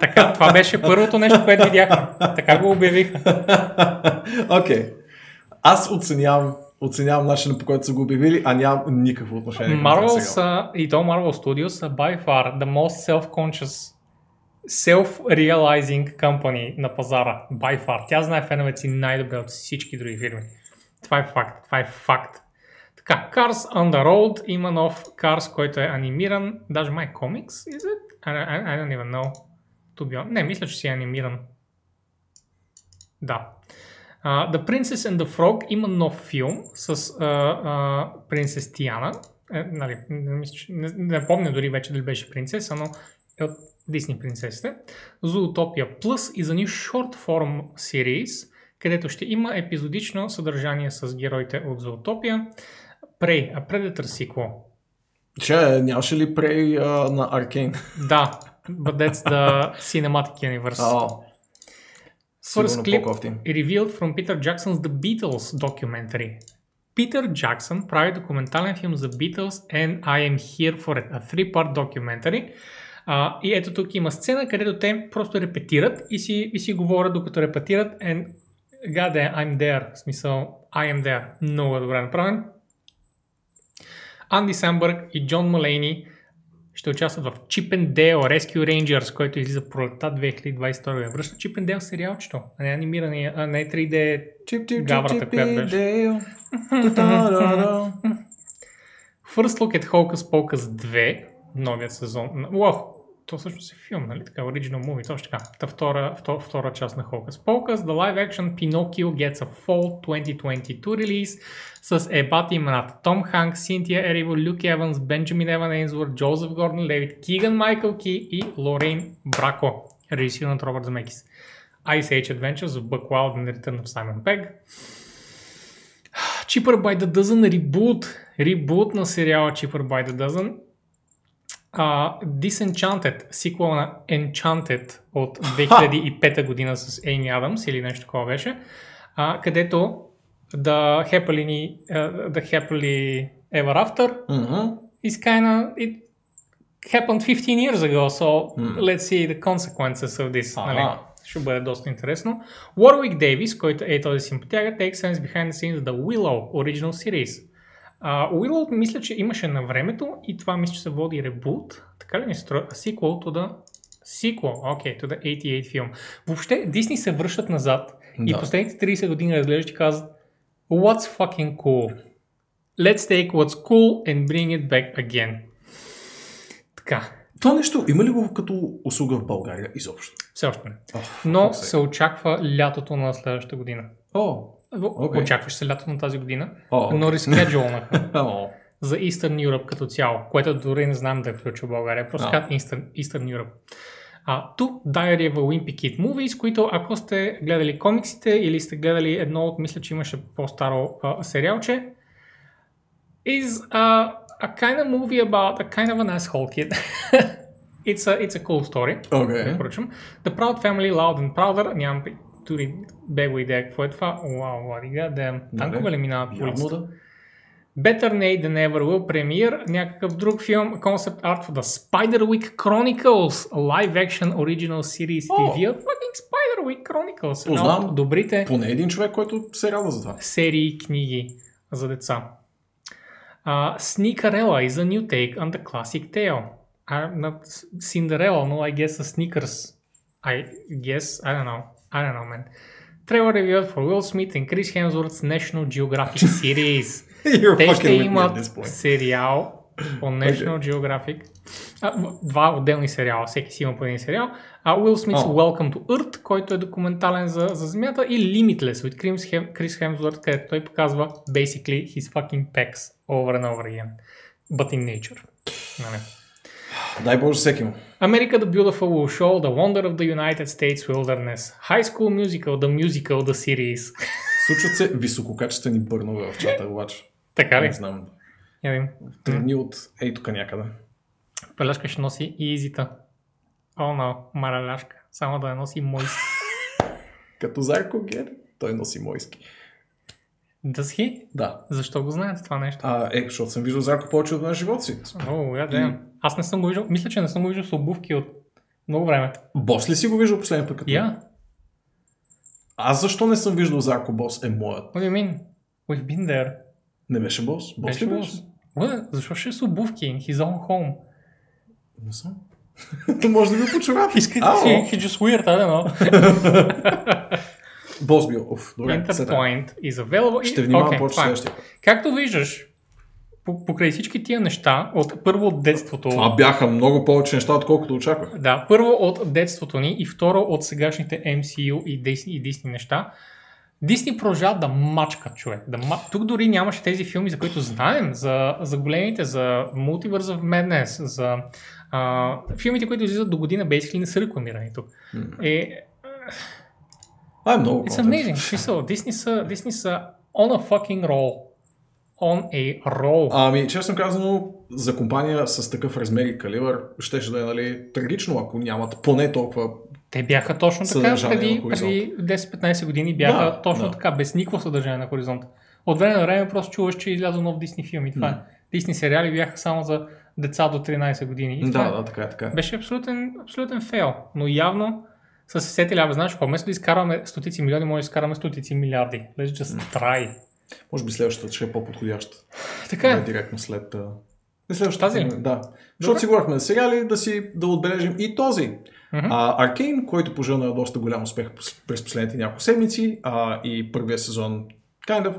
Така, това беше първото нещо, което видяхме. Така го обявиха. Окей. Аз оценявам начина, по който са го обявили, а нямам никакво отношение към Marvel сега. И то Marvel Studios са by far the most self-conscious, self-realizing company на пазара. By far. Тя знае феновете си най-добре от всички други фирми. Това е факт. Така, Cars on the Road има нов Cars, който е анимиран. Даже май комикс, is it? I don't even know. Не, мисля, че си е анимиран. Да. The Princess and the Frog има нов филм с принцес Тиана. Нали, не помня дори вече дали беше принцеса, но е от Disney принцесите. Zootopia Plus и за ни short form series, където ще има епизодично съдържание с героите от Zootopia. Prey, а Predator sequel. Че, нямаше ли Prey на Arcane? Да, but that's the cinematic universe. First clip revealed from Peter Jackson's The Beatles documentary. Peter Jackson прави документален филм за Beatles and I am here for it. A 3-part documentary. И ето тук има сцена, където те просто репетират и си говорят докато репетират and God damn, I'm there. В смисъл, I am there. Много добре направен. Анди Самбърг и Джон Малейни ще участват в Chip and Dale Rescue Rangers, който излиза пролетта 2022. Връща Chip and Dale сериалчето, а не анимиране, а не 3D гаврата, която беше. First Look at Hocus Pocus 2, новият сезон. То всъщност е филм, нали? Така, original movie, точно така. Та втора част на Hocus Pocus. The live action Pinocchio gets a fall 2022 release с ебати имената Том Ханк, Синтия Ериво, Люк Еванс, Бенджамин Еван Ейнсворт, Джозеф Гордон Левит, Киган Майкъл Ки и Лорейн Брако, режисиран от Робърт Земекис. Ice Age Adventures of Buckwild and Return of Simon Pegg. Cheaper by the Dozen Reboot. Ребут на сериала Cheaper by the Dozen. Disenchanted, сиквел на Enchanted от 2005 година с Amy Адамс или нещо такова беше, където The Happily Ever After is kinda, it happened 15 years ago, so let's see the consequences of this. Нали? Ще бъде доста интересно. Warwick Davis, който е този симпатяга, takes sense behind the scenes The Willow Original Series. Willow мисля, че имаше на времето и това мисля, че се води ребут. Така ли ми се струва? Sequel to the 88 филм. Въобще, Дисни се връщат назад и последните 30 години разглеждат и казват What's fucking cool? Let's take what's cool and bring it back again. Така. Това нещо има ли го като услуга в България изобщо? Все още не. Но се очаква лятото на следващата година. Очакваш се лятото на тази година, но рескеджулнаха за Eastern Europe като цяло, което дори не знам да включва България, просто Eastern Europe. Two Diary of a Wimpy Kid Movies, които ако сте гледали комиксите или сте гледали едно от, мисля, че имаше по-старо сериалче, is a kind of movie about a kind of an asshole kid. It's a cool story. Okay. The Proud Family, Loud and Prouder. Нямам дори бега идея какво е това. Уау, вадига, да танкове ли минава по улицата? Better Nay Than Ever Will премиер, някакъв друг филм, concept art for The Spiderwick Chronicles, live action original series TV, fucking Spiderwick Chronicles. Познавам добрите. Поне един човек, който се радва за това. Серии книги за деца. Sneakerella is a new take on the classic tale. I'm not Cinderella, no, I guess a Sneakers. I don't know, man. Trailer reviewed for Will Smith and Chris Hemsworth's National Geographic series. Те ще имат сериал по National Geographic. Два отделни сериала, всеки си има по един сериал. Will Smith's Welcome to Earth, който е документален за Земята, и Limitless от Крис Хемсворт, където той показва basically his fucking pecs over and over again. But in nature. Дай Боже всеки му. America the Beautiful will show the wonder of the United States wilderness. High School Musical, the series. Случват се висококачествени бърнове в чата, обаче. Така ли? Не знам. Трени от ей тук някъде. Пеляшка ще носи и изита. О, но, мараляшка. Само да я носи мойски. Като Зарко Гер, той носи мойски. Дъсхи? Да. Защо го знаете това нещо? Защото съм виждал Зарко повече от на живота си. Аз не съм го виждал. Мисля, че не съм го виждал с обувки от много време. Бос ли си го виждал последния път? Аз защо не съм виждал Зарко Бос е моят? What do you mean? We've been there. Не беше Бос? Бос ли беше? Защо ще е с обувки? In his own home. Не съм. Може да бил по чорапи. He's just weird, I don't know. Бос бил. Interpoint is available. Ще внимавам повече следващия. Както виждаш, покрай всички тия неща, първо от детството... Това бяха много повече неща, отколкото очаквах. Да, първо от детството ни и второ от сегашните MCU и Disney неща. Disney продължава да мачка, човек. Тук дори нямаше тези филми, за които знаем, за големите, за Multiverse of Madness, за филмите, които излизат до година, basically не са рекламирани тук. Това е много. It's amazing. Disney са on a fucking roll. On a roll. Честно казано, за компания с такъв размер и калибър щеше да е, нали, трагично, ако нямат поне толкова. Те бяха точно така преди 10-15 години бяха точно така, без никакво съдържание на хоризонта. От време на време просто чуваш, че изляза нов Дисни филм и това е. Дисни сериали бяха само за деца до 13 години. И така. Беше абсолютен фейл, но явно с сетиля, знаеш, вместо да изкарваме стотици милиони, може да изкарваме стотици милиарди. Let's just try. Може би следващата ще е по-подходяща. Така е. Директно след... Тази ли? Да. Защото си говорихме за сериали, да отбележим и този. Аркейн, който пожълна доста голям успех през последните няколко седмици, и първия сезон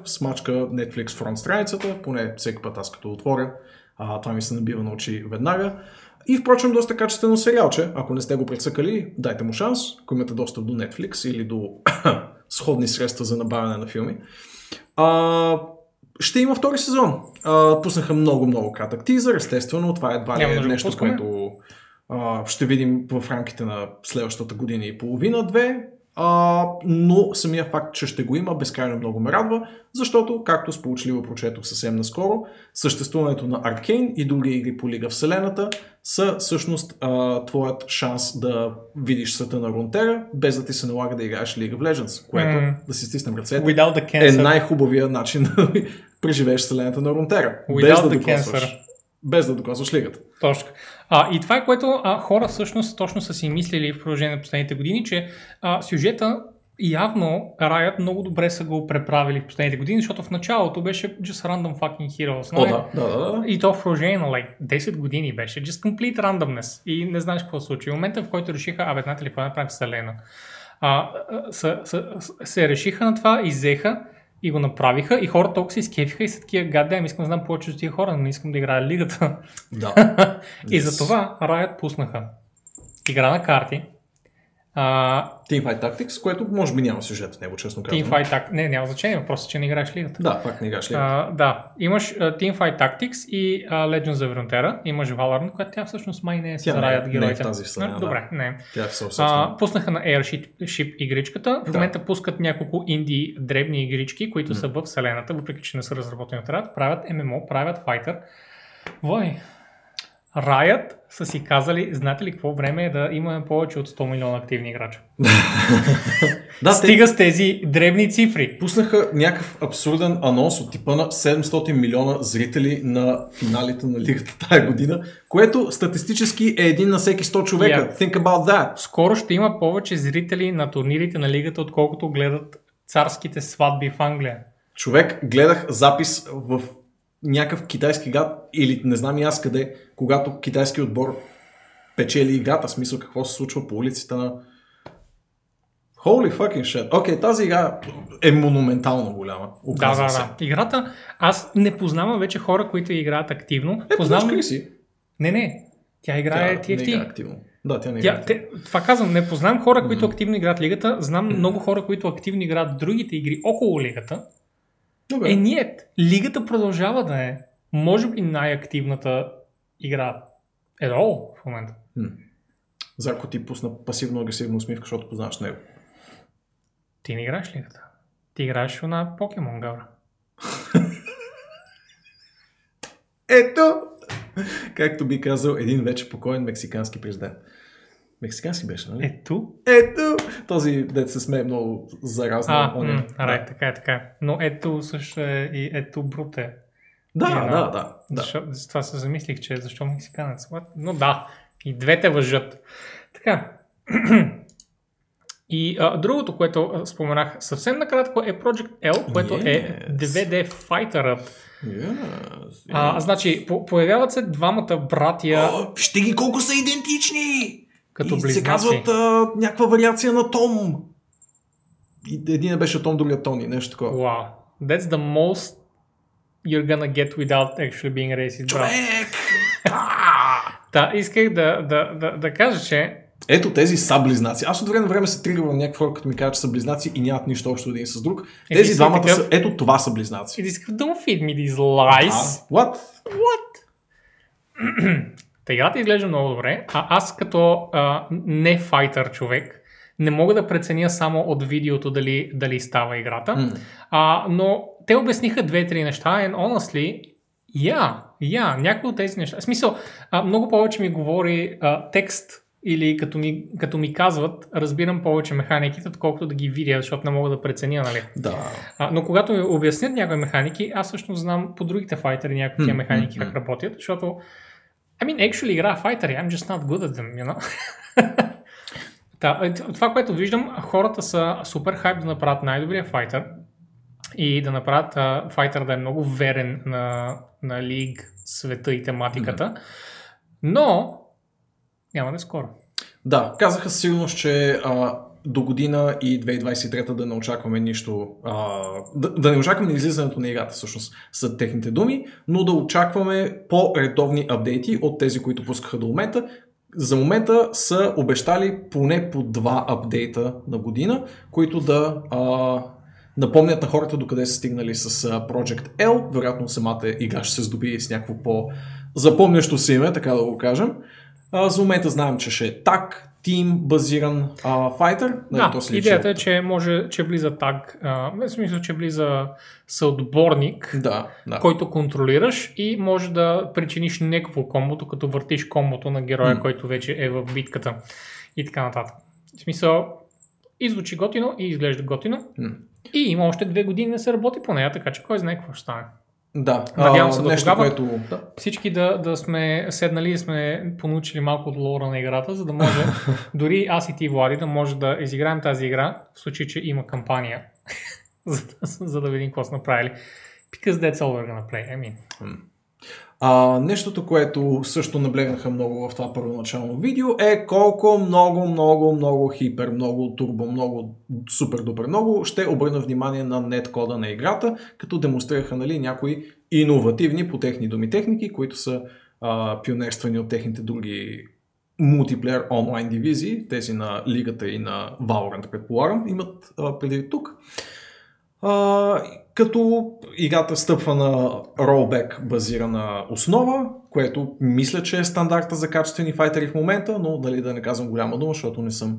смачка Netflix фронт страницата, поне всеки път аз като отворя. Това ми се набива на очи веднага. И впрочем доста качествено сериалче. Ако не сте го прецъкали, дайте му шанс, ако имате достъп до Netflix или до сходни средства за набавяне на филми. Ще има втори сезон. Пуснаха много кратък тизър. Естествено, това едва ли е нещо, което ще видим в рамките на следващата година и половина-две. Но самия факт, че ще го има, безкрайно много ме радва, защото, както сполучливо прочетох съвсем наскоро, съществуването на Аркейн и други игри по Лига Вселената са всъщност твоят шанс да видиш света на Рунтера, без да ти се налага да играеш League of Legends, което, да си стиснем ръцете, е най-хубавия начин да преживееш вселената на Рунтера, без да докосваш лигата. Точно. И това е, което хора всъщност точно са си мислили в продължение на последните години, че сюжета явно Riot много добре са го преправили в последните години, защото в началото беше just random fucking heroes. И то в продължение на 10 години беше just complete randomness. И не знаеш какво се случи. В момента, в който решиха, знаете ли, какво направим вселена, се решиха на това и взеха и го направиха, и хората толкова се изкефиха и са такива, гадем, искам да знам повече от тия хора, но не искам да играя лигата. И затова Riot пуснаха игра на карти, Teamfight Tactics, което може би няма сюжет в него, честно казвам. Teamfight Tactics, не, няма значение, просто че не играеш лигата. Да, пак не играеш лигата. Да, имаш Teamfight Tactics и Legends of Runeterra, имаш Valorant, която тя всъщност май не е за Riot героите. Не, добре, не. Тя е пуснаха на Airship игричката, в момента пускат няколко инди дребни игрички, които са в вселената, въпреки че не са разработени от Riot, правят ММО, правят Fighter. Вой! Riot са си казали, знаете ли какво време е да имаме повече от 100 милиона активни играча? Стига с тези дребни цифри. Пуснаха някакъв абсурден анонс от типа на 700 милиона зрители на финалите на лигата тая година, което статистически е един на всеки 100 човека. Yeah. Think about that. Скоро ще има повече зрители на турнирите на лигата, отколкото гледат царските сватби в Англия. Човек, гледах запис в някакъв китайски гад или не знам и аз къде, когато китайски отбор печели играта, смисъл какво се случва по улиците на... Holy fucking shit. Окей, тази игра е монументално голяма. Да. Играта, аз не познавам вече хора, които играят активно. Познаваш ли си? Не. Тя играе TFT. Не игра активно. Да, тя не играе. Това казвам, не познавам хора, които активно играят лигата. Знам много хора, които активно играят другите игри около лигата. Добре. Лигата продължава да е, може би, най-активната игра едно в момента. Зарко ти пусна пасивно-агресивна усмивка, защото познаваш него. Ти не играеш лигата. Ти играеш на Покемон Гавра. Ето! Както би казал един вече покоен мексикански президент. Мексикански беше, нали? Ето! Този дет се смее много заразно. Да. Така. Но ето също е и ето бруте. Да. За това се замислих, че защо мексиканец? Но да, и двете въжат. Така. И другото, което споменах съвсем накратко е Project L, което е 2D файтърът. Значи, появяват се двамата братия. Вижте ги колко са идентични! Като и се казват някаква вариация на Том. Един беше Том, другия Тони, нещо такова. Wow. That's the most you're gonna get without actually being racist. Човек! Да, исках да кажа, че... Ето тези са близнаци. Аз от време на време се тригървам някакви хора, като ми кажа, че са близнаци и нямат нищо общо един с друг. Тези двамата са... Ето това са близнаци. Don't feed me these lies. What? Играта изглежда много добре, а аз като не файтър човек не мога да преценя само от видеото дали става играта, но те обясниха 2-3 неща and honestly, някои от тези неща, в смисъл много повече ми говори текст или като ми казват, разбирам повече механиките, отколкото да ги видя, защото не мога да преценя, нали? Да. Но когато ми обяснят някои механики, аз всъщност знам по другите файтери някои тия механики как работят, защото actually игра файтери, I'm just not good at them, you know? Това, което виждам, хората са супер хайп да направят най-добрия файтер и да направят файтер да е много верен на лиг, света и тематиката, но няма да скоро. Да, казаха със сигурност, че до година и 2023 да не очакваме нищо, да не очакваме излизането на играта, всъщност са техните думи, но да очакваме по-редовни апдейти от тези, които пускаха до момента. За момента са обещали поне по 2 апдейта на година, които да напомнят на хората докъде са стигнали с Project L. Вероятно самата игра ще се здоби с някакво по-запомнящо си име, така да го кажем. За момента знаем, че ще е так, тим базиран файтер. Идеята е, че може, че влиза так, в смисъл, че влиза съотборник, който контролираш и може да причиниш някакво комбото, като въртиш комбото на героя, който вече е в битката и така нататък. В смисъл, звучи готино и изглежда готино и има още 2 години да се работи по нея, така че кой знае какво ще стане. Да, надявам се нещо, което... Всички да сме седнали и сме понучили малко от лора на играта, за да може дори аз и ти, Влади, да може да изиграем тази игра, в случай, че има кампания, за да видим какво са направили. Because that's all we're gonna play, нещото, което също наблегнаха много в това първоначално видео е колко много хипер, много турбо, много супер-дупер много ще обърна внимание на неткода на играта, като демонстрираха някои иновативни по техни думи техники, които са пионерствани от техните други мултиплеер онлайн дивизии, тези на Лигата и на Valorant, предполагам, имат преди тук. Като играта стъпва на ролбек базирана основа, което мисля, че е стандарта за качествени файтери в момента, но дали да не казвам голяма дума, защото не съм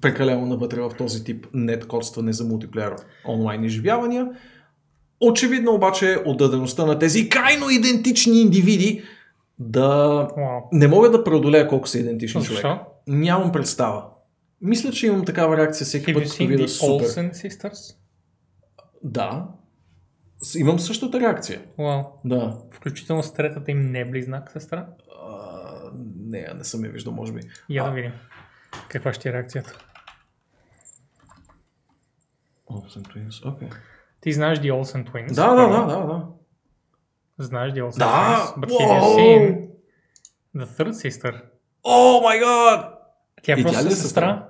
прекалено навътре в този тип неткодстване за мултиплеер онлайн изживявания. Очевидно обаче отдадеността на тези крайно идентични индивиди да... Не мога да преодолея колко са идентични човек. Нямам представа. Мисля, че имам такава реакция всеки път, като видя супер. Да. Имам същата реакция. Wow. Да. Включително с третата им не е близнак, сестра? Не съм я виждал, може би. Я да видим. Каква ще е реакцията? Olsen Twins, окей. Okay. Ти знаеш The Olsen Twins? Да. Знаеш The Olsen Twins? But he has seen the third sister. Oh my god! Тя е просто сестра.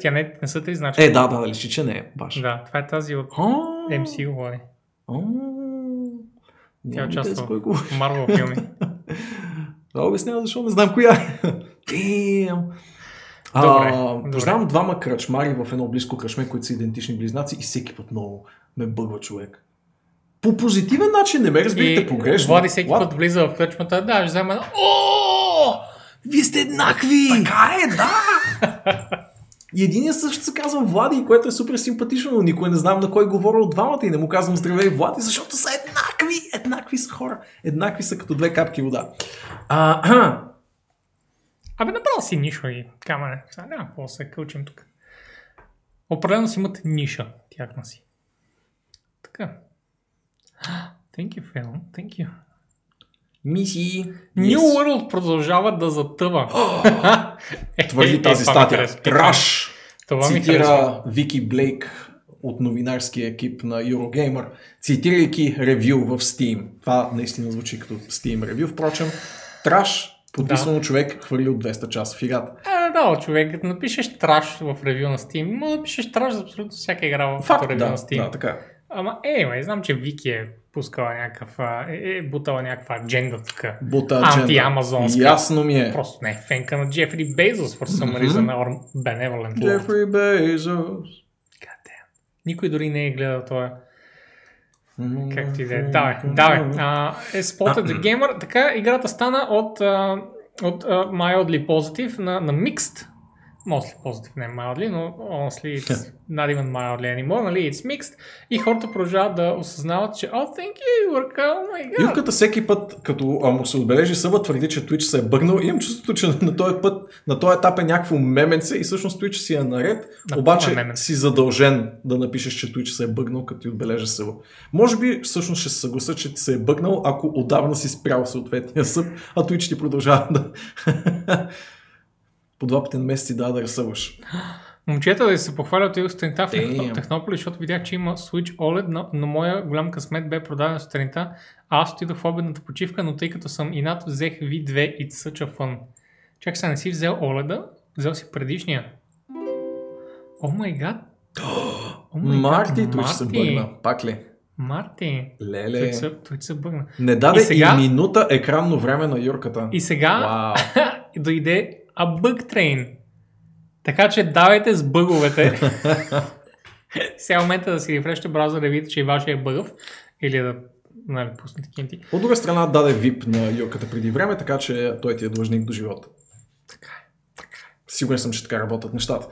Тя не са три значки. Да, личи, че не е баш. Да, това е тази от MCU, води. Тя участва в Marvel филми. Това обяснява, защо не знам коя е. Добре. Познавам двама кръчмари в едно близко кръчме, които са идентични близнаци и всеки път много ме бъгва човек. По позитивен начин не ме разбирате погрешно. Влади всеки път влиза в кръчмата, да, ще взема вие сте еднакви! Така е, да! И единия също се казва Влади, което е супер симпатично, но никой не знам на кой говоря от двамата и не му казвам здравей Влади, защото са еднакви! Еднакви са хора! Еднакви са като две капки вода. Абе, направо си ниша и камера. Сега няма какво да се кълчим тук. Определено си имат ниша, тяхна си. Така. Thank you, Phil. Thank you. Мисии. New World продължава да затъва. Твърди тази статия. Траш! Цитира Вики Блейк от новинарския екип на Eurogamer, цитирайки ревю в Steam. Това наистина звучи като Steam ревю, впрочем. Траш, подписано човек, хвърли от 200 часа в играта. Да, човек, напишеш траш в ревю на Steam, но напишеш траш за абсолютно всяка игра в ревю на Steam. Да, така. Ама знам, че Вики е пускала някакъв, бутала някаква адженда тук, анти-амазонска. Ясно ми е. Просто не е фенка на Джефри Бейзос, for some reason, or benevolent world. Джефри Бейзос. Никой дори не е гледал това. Както и да е. Давай. Spotted the Gamer. Така, играта стана от mildly positive на mixed. Mostly positive, не mildly, но honestly it's not even mildly anymore, нали, it's mixed. И хората продължават да осъзнават, че thank you, you work, oh my god. Юрката всеки път, като му се отбележи съба, твърди, че Twitch се е бъгнал. Имам чувството, че на този път, на този етап е някакво меменце и всъщност Twitch си е наред, обаче си задължен да напишеш, че Twitch се е бъгнал, като ти отбележи съба. Може би всъщност ще се съглася, че ти се е бъгнал, ако отдавна си спрял съответния съб, а Twitch ти продължава да... По два пъти на месец ти да разсъваш. Момчета, да се похваля от сутринта в Технополи, защото видях, че има Switch OLED, но моя голям късмет бе продаден сутринта, а аз отидох в обедната почивка, но тъй като съм инат, взех V2 It's such a fun. Чак сега не си взел OLED-а, взел си предишния. О май гад! Марти, Twitch се бъгна. Пак ли? Марти, леле, той се бъгна. Не даде и минута екранно време на Юрката. И сега дойде Bug Train. Така че давайте с бъговете. Сега момента да си рефреште браузъра да видите, че и вашия е бъгъв. Или да пуснете кинти. От друга страна даде VIP на Йоката преди време, така че той ти е длъжник до живота. Така. Сигурен съм, че така работят нещата.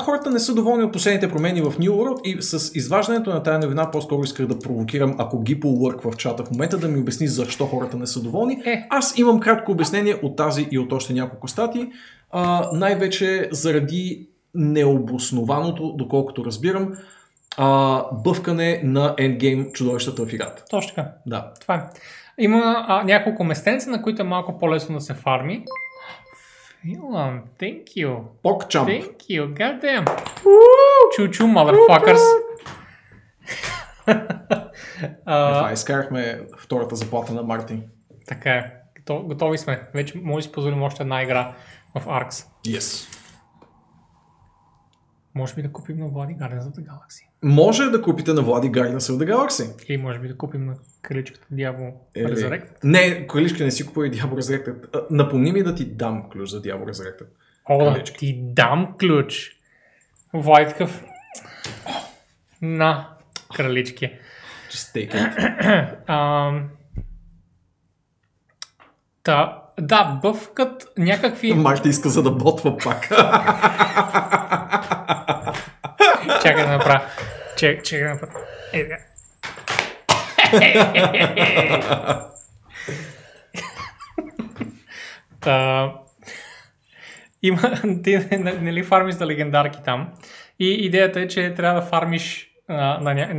Хората не са доволни от последните промени в New World и с изваждането на тая новина по-скоро исках да провокирам, ако ги полърк в чата в момента, да ми обясни защо хората не са доволни. Аз имам кратко обяснение от тази и от още няколко статии, най-вече заради необоснованото, доколкото разбирам, бъвкане на ендгейм чудовищата в играта. Точно така. Да. Това е. Има няколко местенца, на които е малко по-лесно да се фарми. Филан, thank you. PogChamp. Thank you, goddamn. Чу-чу, motherfuckers. Това изкарахме втората заплата на Мартин. Така е. Готови сме. Вече може да си позволим още една игра в Arx. Yes. Може би да купим на Влади Guardians of the Galaxy. Може да купите на Влади Guardians of the Galaxy. Или може би да купим на краличката Diablo Resurrected. Не, краличка не си купува и Diablo Resurrected. Напомни ми да ти дам ключ за Diablo Resurrected. О, да ти дам ключ. Влади такъв. На кралички. Just take it. Да, бъвкат някакви... Марти иска за да ботва пак. Чакай да направя. Чакай да направя. Има... Ти нали фармиш за легендарки там. И идеята е, че трябва да фармиш на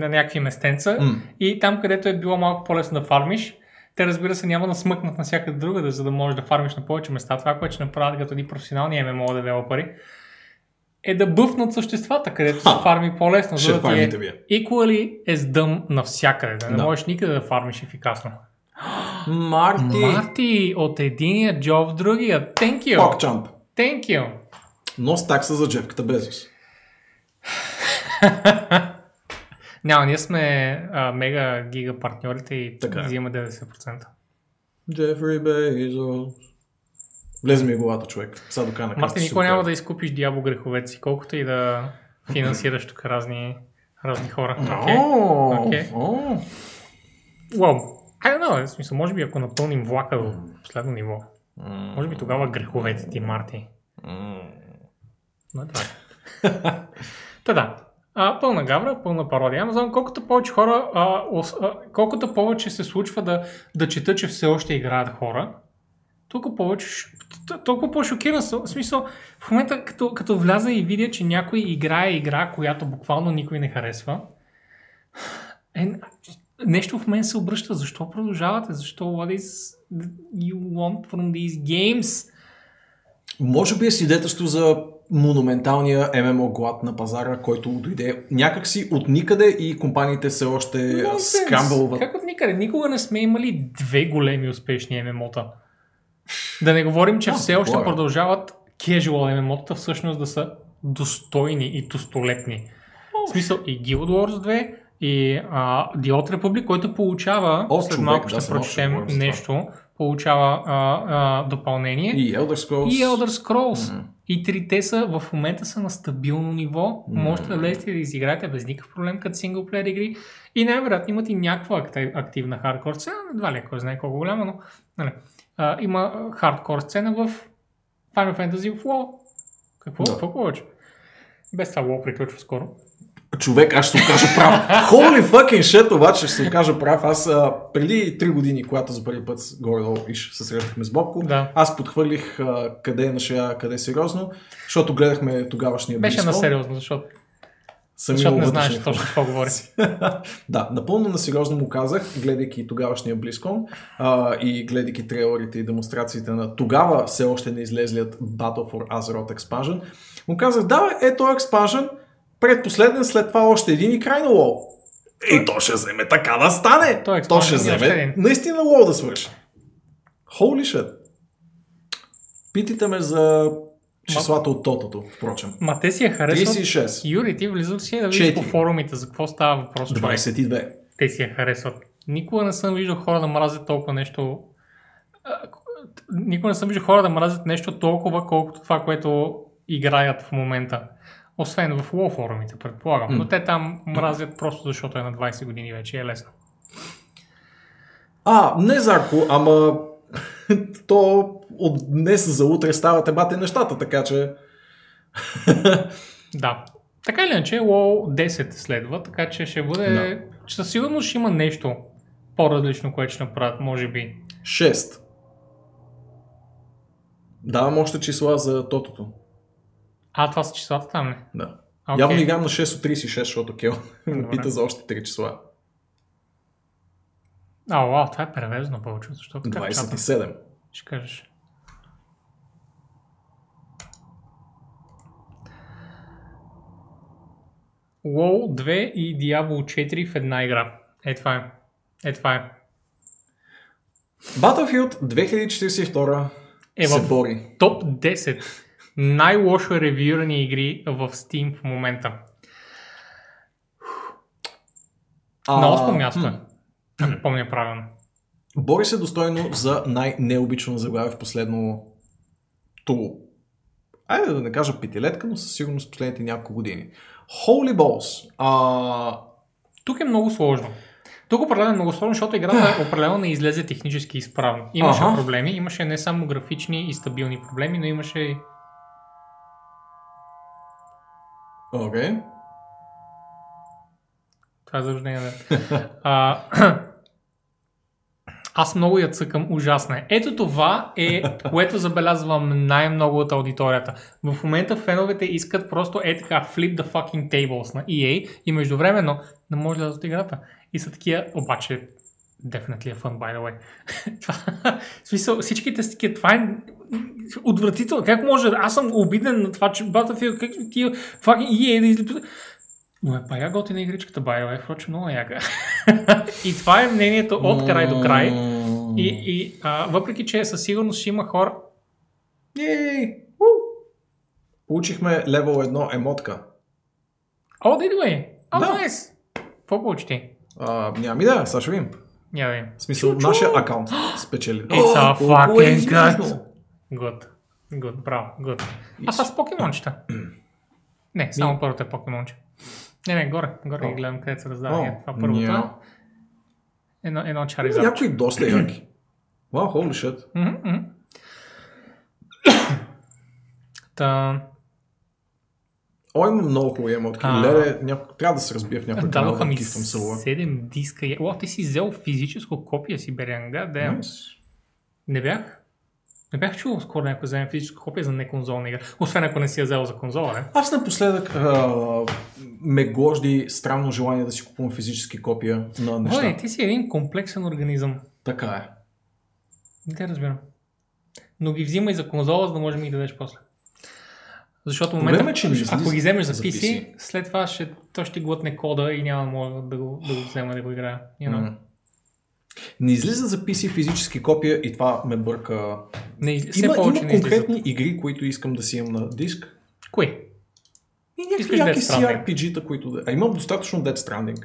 някакви местенца. И там, където е било малко по-лесно да фармиш, те, разбира се, няма да смъкнат на всяка друга, за да можеш да фармиш на повече места. Това, което ще направят като един професионални MMO девелопери, е да бъфнат съществата, където се фарми по-лесно. За да ти е equally as dumb навсякъде. Да, не можеш никъде да фармиш ефикасно. Марти, от единия джоб в другия. Thank you. PogChamp. Thank you. Но с такса за джебката Безос. Няма, ние сме мега гига партньорите и взима 90%. Джефри Безос. Влезе ми в главата, човек. Сега до кана. Марти, никога няма да изкупиш дявол греховеци, колкото и да финансираш тук разни хора. Окей. Well, I don't know, в смисъл, може би ако напълним влака до последно ниво. Може би тогава греховец ти, Марти. Та да. Пълна гавра, пълна пародия. Ама знам, колкото повече хора, колкото повече се случва да чета, че все още играят хора, толкова по-шокиран съм. В смисъл, в момента като вляза и видя, че някой играе игра, която буквално никой не харесва, нещо в мен се обръща. Защо продължавате? Защо what is you want from these games? Може би е свидетелство за монументалния MMO глад на пазара, който дойде някакси от никъде и компаниите все още скамбълват. Как от никъде? Никога не сме имали две големи успешни MMO-та. Да не говорим, че все още продължават casual MMO-та всъщност да са достойни и достолетни. В смисъл и Guild Wars 2 и The Old Republic, който получава, след малко ще прочетем нещо, получава допълнение. И Elder Scrolls. И трите са в момента са на стабилно ниво. Можете да влезете и да изиграете без никакъв проблем като синглплеер игри. И най-вероятно имат и някаква активна хардкор сцена. Едва ли кой знае колко голяма, но нали, има хардкор сцена в Final Fantasy в WoW. Какво повече? Без това WoW приключва скоро. Човек, аз ще се окажа прав. Holy fucking shit, обаче ще се окажа прав. Аз преди 3 години, когато за първи път горе-долу се срещахме с Бобко, аз подхвърлих къде е на шея, къде е сериозно, защото гледахме тогавашния близко. Беше на сериозно, защото не знаеш точно какво говори. Да, напълно на сериозно му казах, гледайки тогавашния близко и гледайки трейлерите и демонстрациите на тогава все още не излезлият Battle for Azeroth Expansion, му казах, да, ето Expansion, предпоследен, след това още един и край на лол. И то ще вземе така да стане. То ще вземе наистина лол да свърши. Holy shit. Питайте ме за числата от тотото, впрочем. Ма те си я харесват. 36. Юри, ти влизал си да видиш по форумите за какво става въпрос. 22. Те си я харесват. Никога не съм виждал хора да мразят толкова нещо. Никога не съм виждал хора да мразят нещо толкова, колкото това, което играят в момента. Освен в WoW форумите, предполагам. Но те там мразят просто защото е на 20 години вече е лесно. Не Зарко, ама то от днес за утре стават ебати нещата, така че... Да. Така или иначе, WoW 10 следва, така че ще бъде... No. Със сигурност ще има нещо по-различно, което ще направят, може би. 6. Давам още числа за тотото. Това са числата там, не? Да. Okay. Явно играм на 6 от 36, защото Кел ме пита за още 3 числа. Вау, това е превезно повече, защото... 27. Ще кажеш. WoW 2 и Diablo 4 в една игра. Това е. Battlefield 2042 се бори. Топ 10 най-лошо ревюирани игри в Steam в момента. На 8-о място е, ако помня правилно. Бори се достойно за най-необично заглавие в последното, айде да не кажа петилетка, но със сигурност последните няколко години. Holy balls! Тук е много сложно. Тук определено е много сложно, защото играта определено не излезе технически изправно. Имаше проблеми, имаше не само графични и стабилни проблеми, но имаше и... Окей. Това защо не е да... Аз много я цъкам, ужасна е. Ето това е, което забелязвам най-много от аудиторията. В момента феновете искат просто е така flip the fucking tables на EA и междувременно не може да дадат играта. И са такива, обаче, definitely a fun, by the way. В смисъл, всичките са такива, това е отвратително. Как може, аз съм обиден на това, че Battlefield, как такива fucking EA да излипят. Но е бая готина игричката, BioWare, впрочем, много яка. И това е мнението от край до край. И въпреки, че със сигурност ще има хора... Получихме левел 1 емотка. О, дидуей! Алайс! Какво получи ти? Няма идея, сега ще видим. Няма видим. В смисъл, нашия акаунт спечели. It's a fucking good. Good, браво, good. А с покемончета? Не, само първото е покемонче. Не, горе ги гледам, където се раздава. Това първото. Едно чаризар. Някои доста яки. Wow, holy shit. Имам много хубави емотки. Трябва да се разбия в някой канал. Дадоха ми 7 диска. О, ти си взел физическо копие си, Беренга. Не бях чувал скоро някой вземе физическа копия за неконзолна игра, освен ако не си я взел за конзола, не? Аз напоследък ме гложди странно желание да си купувам физически копия на неща. Ти си един комплексен организъм. Така е. Да, разбирам. Но ги взимай за конзола, за да можем да ги дадеш после. Защото в момента, ако ги вземеш за PC, след това той ще глътне кода и няма да мога да го взема да го играя. You know? Не излиза за PC физически копия и това ме бърка. Има конкретни игри, които искам да си имам на диск. Кои? И някакви яки CRPG-та, които... имам достатъчно Death Stranding.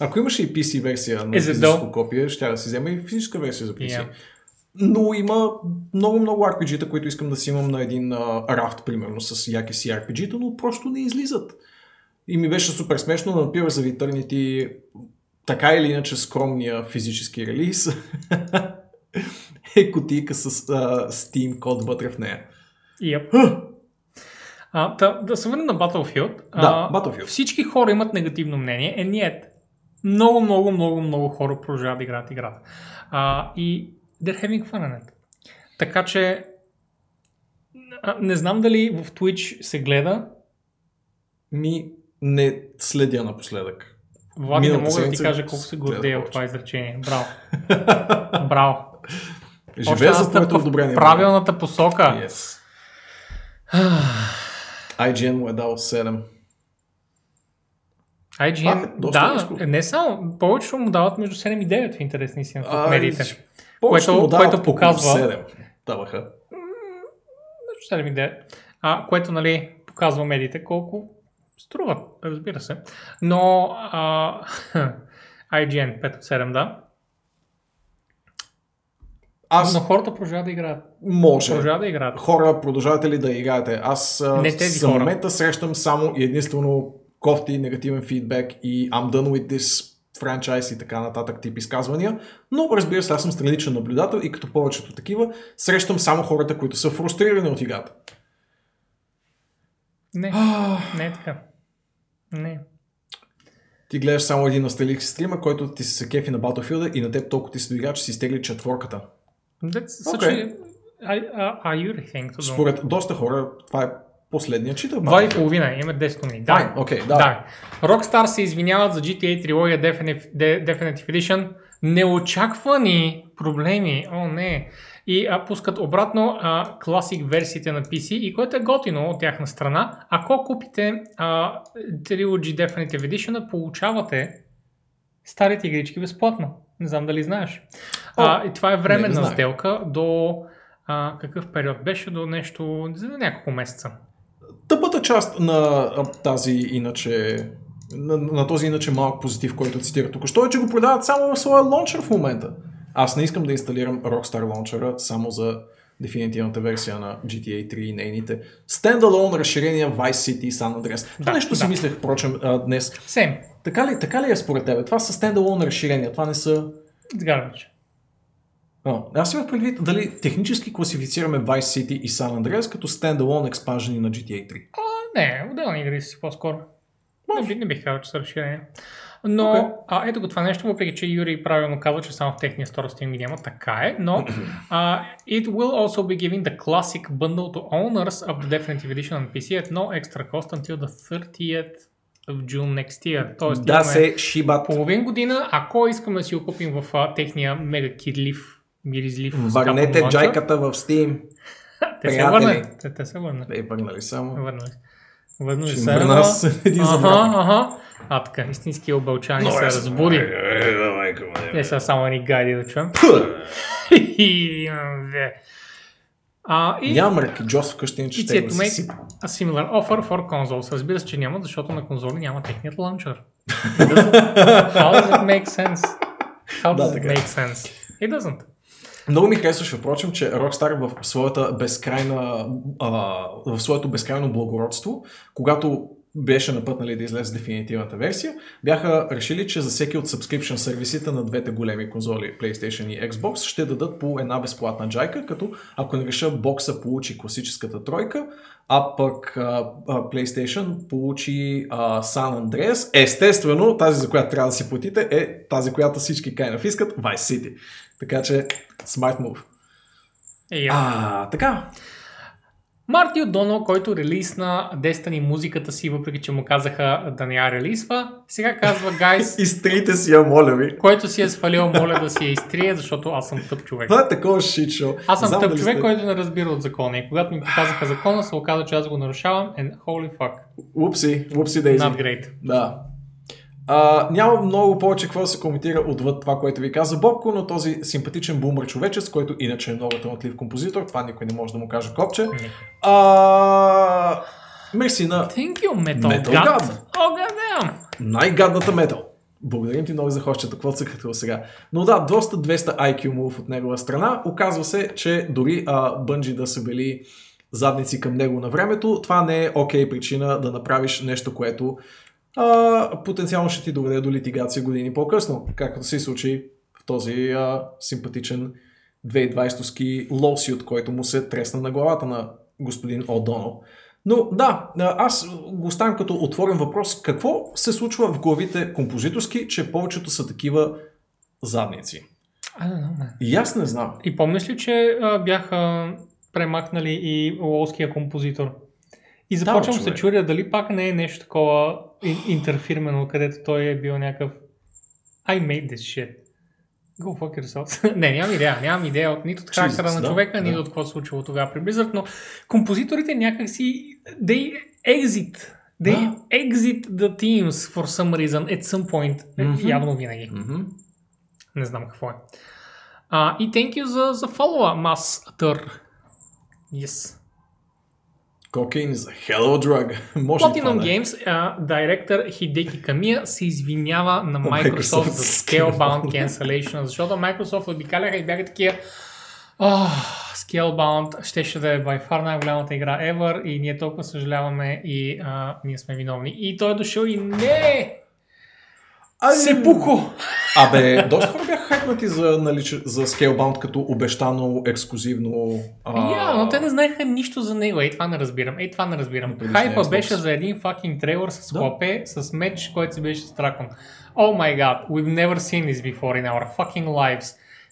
Ако имаше и PC версия на физическо копия, ще да си взема и физическа версия за PC. Но има много-много RPG-та, които искам да си имам на един рафт, примерно, с яки CRPG-та, но просто не излизат. И ми беше супер смешно да напиваш за Витърнити... така или иначе скромния физически релиз е кутийка с Steam код вътре в нея. Да се върнем на Battlefield. Battlefield. Всички хора имат негативно мнение. Нет. Много хора продължават да играят играта. И they're having fun on it. Така че не знам дали в Twitch се гледа. Не следя напоследък. Влади, не мога да ти кажа колко се гордея от това изречение. Браво. Живее за твоето одобрение. Правилната посока. Yes. IGN му е дал 7. IGN, не само. Повечето му дават между 7 и 9 в интересни си от медиите. Което показва... 7 даваха. Между 7 и 9. Което, нали, показва медиите колко струва, разбира се. Но IGN 5 от 7, да. Но хората продължават да играят. Хора, продължавате ли да играете? Аз за момента срещам само и единствено кофти, негативен фидбек и I'm done with this franchise и така нататък тип изказвания. Но разбира се, аз съм страничен наблюдател и като повечето такива, срещам само хората, които са фрустрирани от играта. Не е така. Не. Ти гледаш само един астелик стрима, който ти се кефи на Battlefield и на теб толкова ти се доигра, че си изтегли четворката. Според доста хора, това е последният читър. 2,5, има 10 минути. Rockstar се извиняват за GTA трилогия Definitive Edition. Неочаквани проблеми. О, не. И пускат обратно класик версиите на PC, и което е готино от тяхна страна. Ако купите Trilogy Definitive Edition, получавате старите игрички безплатно. Не знам дали знаеш. И това е временна сделка до Какъв период беше до нещо за няколко месеца? Тъпата част на тази иначе... На този иначе малък позитив, който цитира току-що е, че го продават само в своя лончер в момента. Аз не искам да инсталирам Rockstar лончера само за дефинитивната версия на GTA 3 и нейните стендалон разширения Vice City и San Andreas. Това нещо си мислех, впрочем, днес. Така ли е според тебе? Това са стендалон разширения, това не са... Гарбич. Аз имах предвид дали технически класифицираме Vice City и San Andreas като стендалон експанжени на GTA 3. Не, отделни игри си по-скоро. Не бих казал, че са разширения. Но okay. Ето го това нещо, въпреки че Юрий правилно казва, че само в техния Store Steam ги няма, така е, но it will also be giving the classic bundle to owners of the definitive edition on PC at no extra cost until the 30th of June next year. Тоест, да се шибат. Половин година, ако искаме да си го купим в техния мега кидлив, миризлив. Върнете джайката в Steam. Те се върнат. Върнали са. Така, истински обълчани се разбуди. Те са само едни гайди да чуем. Няма мърки Джос вкъщи, че ще има си сипа. A similar offer for consoles. Разбира се, че няма, защото на конзоли няма техният ланчър. How does it make sense? It doesn't. Много ми харесваше, впрочем, че Rockstar в своето безкрайно благородство, когато беше на път да излезе дефинитивната версия, бяха решили, че за всеки от subscription сервисите на двете големи конзоли PlayStation и Xbox ще дадат по една безплатна джайка, като ако не греша, бокса получи класическата тройка, а пък PlayStation получи San Andreas. Естествено, тази, за която трябва да си платите, е тази, която всички кайнаф искат, Vice City. Така че, smart move. Така. Марти Одоно, който релизна Destiny музиката си, въпреки че му казаха да не я релизва, сега казва, guys... Изтрийте си я, моля ви. Който си е свалил, моля да си я изтрие, защото аз съм тъп човек. Това е такова шитшо. Аз съм тъп човек, който не разбира от закона. И когато ми показаха закона, се оказа, че аз го нарушавам. And holy fuck. Упси, Дейзи. Not great. Да. Няма много повече какво да се коментира отвъд това, което ви каза Бобко, но този симпатичен бумър човечец, който иначе е много талантлив композитор, това никой не може да му каже копче. Мерси на Metal God. Най-гадната метал. Благодарим ти много за хощата, какво се хватило сега. Но да, 200-200 IQ move от негова страна. Оказва се, че дори Bungie да са били задници към него на времето, това не е окей причина да направиш нещо, което потенциално ще ти доведе до литигация години по-късно, както се случи в този симпатичен 2020-ски лосиот, който му се тресна на главата на господин Одоно. Но да, аз го оставям като отворен въпрос. Какво се случва в главите композиторски, че повечето са такива задници? И аз не знам. И помниш ли, че бяха премахнали и лолския композитор? И започвам се чудя дали пак не е нещо такова интерфирмено, където той е бил някакъв I made this shit. Go fuck yourself. Не, нямам идея от нито от характера на човека, нито от какво се случило тогава при Blizzard, но композиторите някакси they exit the teams for some reason at some point. Mm-hmm. Явно винаги. Mm-hmm. Не знам какво е. И thank you за follow-up, Master. Yes. Cocaine is a hell of a drug. Platinum Games директор Хидеки Камия се извинява на Microsoft за Scalebound Cancellation, защото Microsoft обикаляха и бяха такива Scalebound щеше да е by far най-голямата игра ever и ние толкова съжаляваме и ние сме виновни. И той е дошъл и не! Сепуко! Абе, доста хора бяха хайпнати за Scalebound като обещано, ексклюзивно... но те не знаеха нищо за него. Ей, това не разбирам. Хайпа беше за един fucking трейлер с хлапе, с меч, който се беше стракан. Oh my god, we've never seen this before in our fucking lives.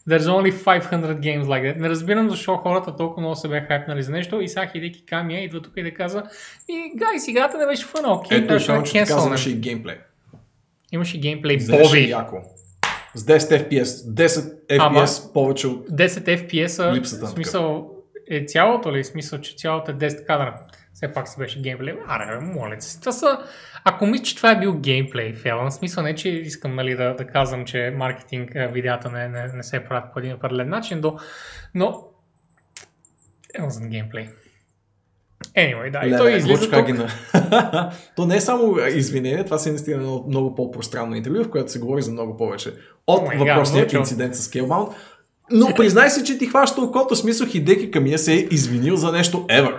There's only 500 games like that. Не разбирам защо хората толкова много се бяха хайпнали за нещо и сега Хидеки Камия идва тук и да казва гайс, играта не беше фъна, окей. Ето, само че ти казваше и геймплей. Имаше геймплей повече. С 10 FPS повече от 10 FPS липсата. В смисъл е цялото ли? В смисъл, че цялото е 10 кадра. Все пак си беше геймплей. Моля се. Ако мисля, че това е бил геймплей фейл, в смисъл не, че искам да казвам, че маркетинг видеята не се правят по един определен начин, но Elden Gameplay. Anyway, да, и той излиза тук. То не е само извинение, това се наистина едно много по-пространно интервю, в което се говори за много повече от въпросния инцидент с Scalebound. Но признай си, че ти хваща окото, смисъл Хидеки Камия се е извинил за нещо ever.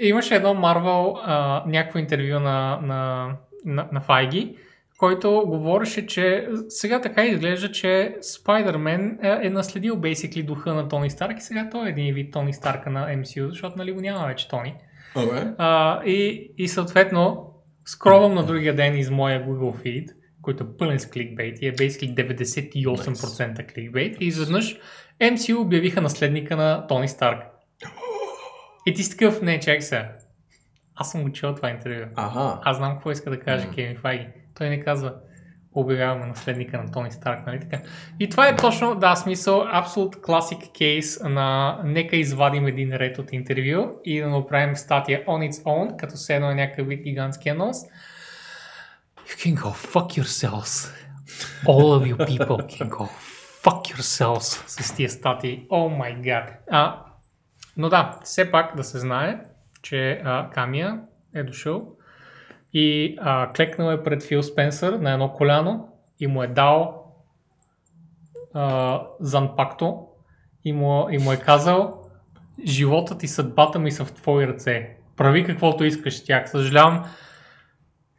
Имаше едно Marvel, някакво интервю на Файги, който говореше, че сега така изглежда, че Спайдърмен е наследил basically духа на Тони Старк и сега той е един вид Тони Старка на MCU, защото нали го няма вече Тони. Okay. И съответно скролвам на другия ден из моя Google feed, който е пълен с кликбейт и е basically 98% кликбейт и изведнъж MCU обявиха наследника на Тони Старк. И ти си такъв, не, чак сега. Аз съм го чел това интервю. Ага. Аз знам какво иска да каже Кевин Файги. Той не казва, обявяваме наследника на Тони Старк, нали така. И това е точно, да, смисъл, абсолют класик кейс на нека извадим един ред от интервю и да направим статия on its own, като се едно е някакъв вид гигантски анонс. You can go fuck yourselves. All of you people can go fuck yourselves с тия статии. Oh my god. Но да, все пак да се знае, че Камия е дошъл и клекнал е пред Фил Спенсър на едно коляно и му е дал занпакто и му е казал: животът и съдбата ми са в твои ръце. Прави каквото искаш с тях. Съжалявам,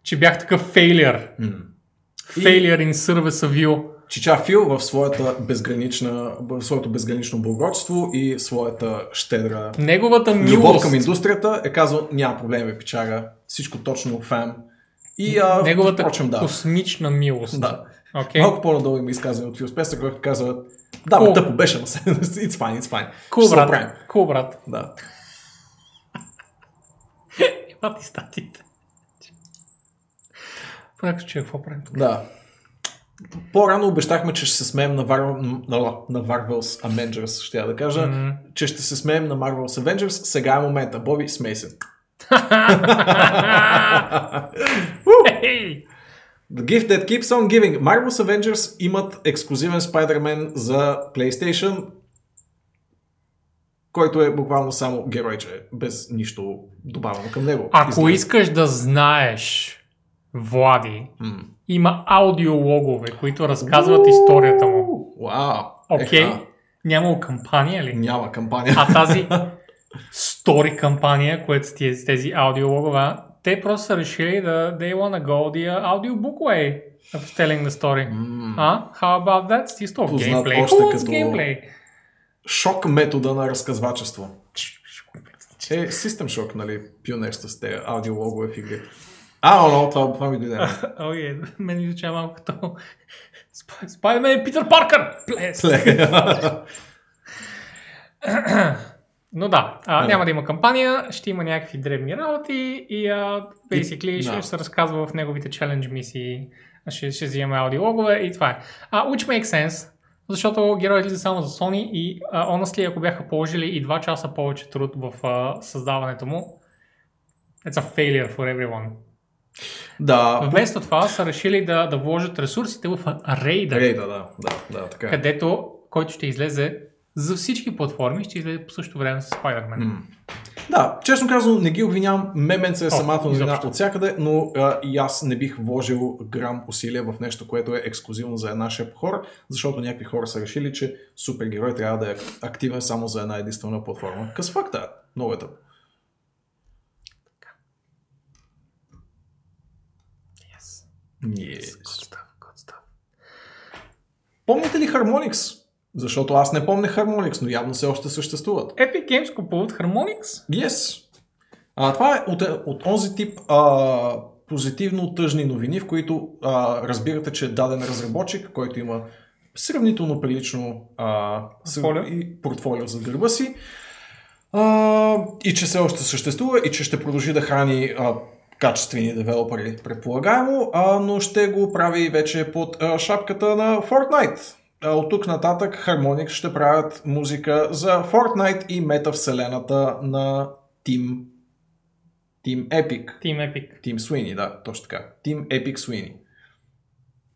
че бях такъв фейлиър. Failure in service of you. Чича Фил в своето безгранично благородство и своята щедра любов към индустрията е казал: няма проблем, бе, пичага, всичко точно, фен. И неговата космична милост. Да. Okay. Малко по-надолу има изказване от Фил Спенсър, който казва: да, бе, тъпо беше, но it's fine, it's fine. Cool, брат. Да. Ема ти статите. Понякога чуя какво правим тук. Да. По-рано обещахме, че ще се смеем на Marvel's Avengers, ще я да кажа, че ще се смеем на Marvel's Avengers. Сега е момента. Боби, смей се. The gift that keeps on giving. Marvel's Avengers имат ексклюзивен Spider-Man за PlayStation, който е буквално само геройче, без нищо добавено към него. Ако искаш да знаеш, Влади, има аудиологове, които разказват историята му. Вау! Окей, нямало кампания ли? Няма кампания. А тази стори кампания, която с тези аудиологове, те просто са решили да they wanna go the audiobook way of telling the story. How about that? Стисто геймплей. Познат геймплей. Шок метода на разказвачество. System Shock, нали, пионерство с тези аудиологове в игри. Това ми дойде. Мен изучава малко като Спайдърмен Питър Паркър! Но да, няма да има кампания, ще има някакви древни работи и basically ще се разказва в неговите челендж мисии, ще взимаме аудиологове и това е. Which makes sense, защото героят излиза само за Sony и honestly, ако бяха положили и 2 часа повече труд в създаването му, it's a failure for everyone. Да. Вместо това са решили да вложат ресурсите в рейда. Рейда, да, така. Където, който ще излезе за всички платформи, ще излезе по същото време с Spider-Man. Да, честно казано, не ги обвинявам. Меменце е самата новина от всякъде, но и аз не бих вложил грам усилия в нещо, което е ексклюзивно за една шеп хора, защото някакви хора са решили, че супергерой трябва да е активен само за една единствена платформа. Къс факт е, много е тъп. Yes. Помните ли Harmonix? Защото аз не помня Harmonix, но явно все още съществуват. Epic Games купуват Harmonix? Yes. Това е от онзи тип позитивно тъжни новини, в които разбирате, че е даден разработчик, който има сравнително прилично портфолио зад гърба си и че все още съществува и че ще продължи да храни качествени девелопери, предполагаемо, но ще го прави вече под шапката на Fortnite. От тук нататък Harmonix ще правят музика за Fortnite и метавселената на Team Epic. Team Sweeney, да, точно така. Team Epic Sweeney.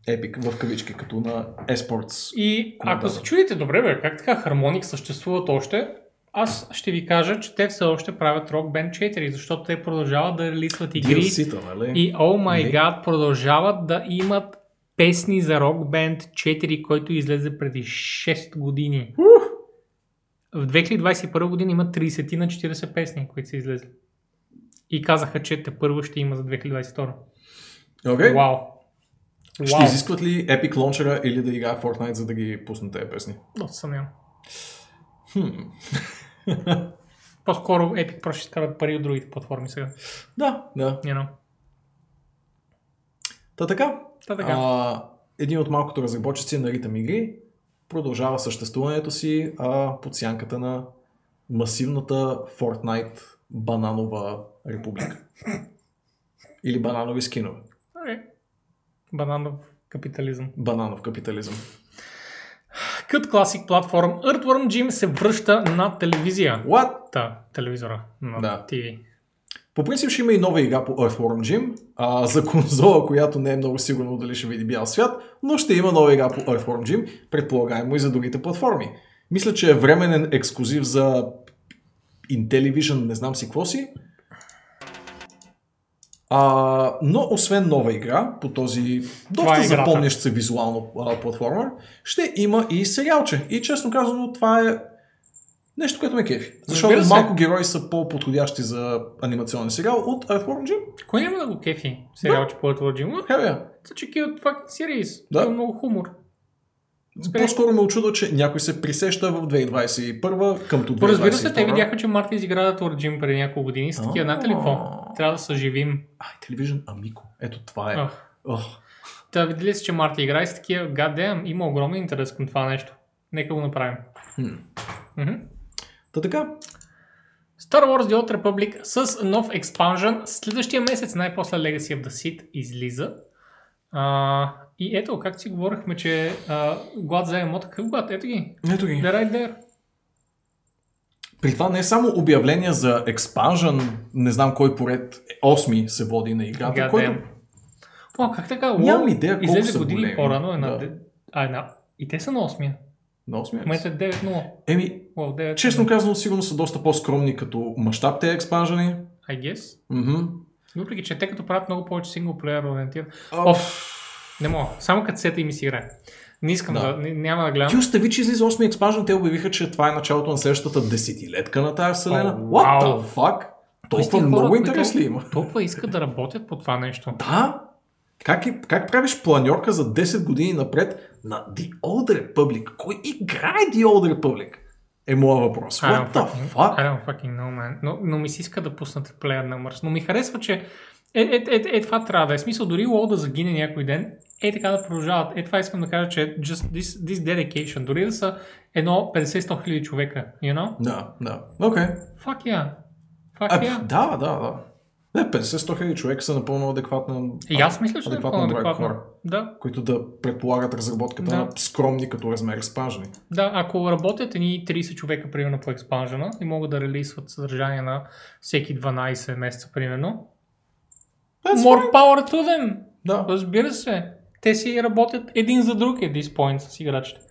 Epic в кавички, като на eSports. И ако се чудите, добре бе, как така Harmonix съществуват още? Аз ще ви кажа, че те все още правят Rock Band 4, защото те продължават да релизват игри и oh my god, продължават да имат песни за Rock Band 4, който излезе преди 6 години. В 2021 година има 30 на 40 песни, които са излезли. И казаха, че те първо ще има за 2022. Okay. Вау! Ще изискват ли Epic Launcher или да играе Fortnite, за да ги пуснат тези песни? Доста съмнявам. По-скоро Epic просто ще изкарват пари от другите платформи сега. Да, да. You know. Та така. Един от малкото разработчици на ритъм игри продължава съществуването си под сянката на масивната Fortnite бананова република. Или бананови скинове. Okay. Бананов капитализъм. Кът класик платформ Earthworm Jim се връща на телевизия. Телевизора на TV. По принцип ще има и нова игра по Earthworm Jim, за конзола, която не е много сигурно дали ще види бял свят, но ще има нова игра по Earthworm Jim, предполагаемо и за другите платформи. Мисля, че е временен ексклузив за Intellivision, не знам си какво си. Но освен нова игра, по този доста запомнящ се визуално платформер, ще има и сериалче. И честно казано, това е нещо, което ме кефи. Защото малко герои са по-подходящи за анимационен сериал от Earthworm Jim. Кой няма да го кефи сериалче по Earthworm Jim? Чеки от fucking series. Това е много хумор. По-скоро ме очудва, че някой се присеща в 2021 към 2022. Разбира се, те видяха, че Марти изигра Earthworm Jim преди няколко години с такива на телефон. Трябва да съживим. Television Amico. Ето това е. Та видели си, че Марти играе с такива, гадем, има огромен интерес към това нещо. Нека го направим. Та така. Star Wars The Old Republic с нов експанжен. Следващия месец най-после Legacy of the Sith излиза. И ето, както си говорихме, че глад за емота, какъв глад? Ето ги. They're right there. При това не е само обявление за експанжън, не знам кой поред, 8-ми се води на играта, който... как така? Нямам идея колко са големи. Излезе години по-рано, и те са на 8-ми. На 8-ми? Мета 9-0. Честно казано, сигурно са доста по-скромни като мащаб те експанжъни. I guess. Въпреки, че те като правят много повече синглплеер ориентир. Не мога. Само като сета и ми си играе. Не искам няма да гледам. Ти остави, че излиза 8-ми експанжен, те обявиха, че това е началото на следващата десетилетка на тая вселена. What the fuck? Толкова много интерес ли има? Толкова искат да работят по това нещо. Да? Как правиш планьорка за 10 години напред на The Old Republic? Кой играе The Old Republic? Е моя въпрос. What the fuck? I don't fucking know, man. Но ми си иска да пуснат плеер на мърс. Но ми харесва, че това трябва да е. Смисъл, дори лода загине някой ден, така да продължават. Това искам да кажа, че just this dedication. Дори да са едно 50-100 хиляди човека, you know? Да. Окей. Fuck yeah. Да. Не, 50-100 хиляди човека са напълно адекватна. И аз мисля, че адекватна хора. Да. Които да предполагат разработката на скромни като размер експанжени. Да, ако работят едни 30 човека примерно по експанжена и могат да релисват съдържание на всеки 12 месеца примерно, more power to them. Да. Разбира се. Те си работят един за друг at this point с играчите.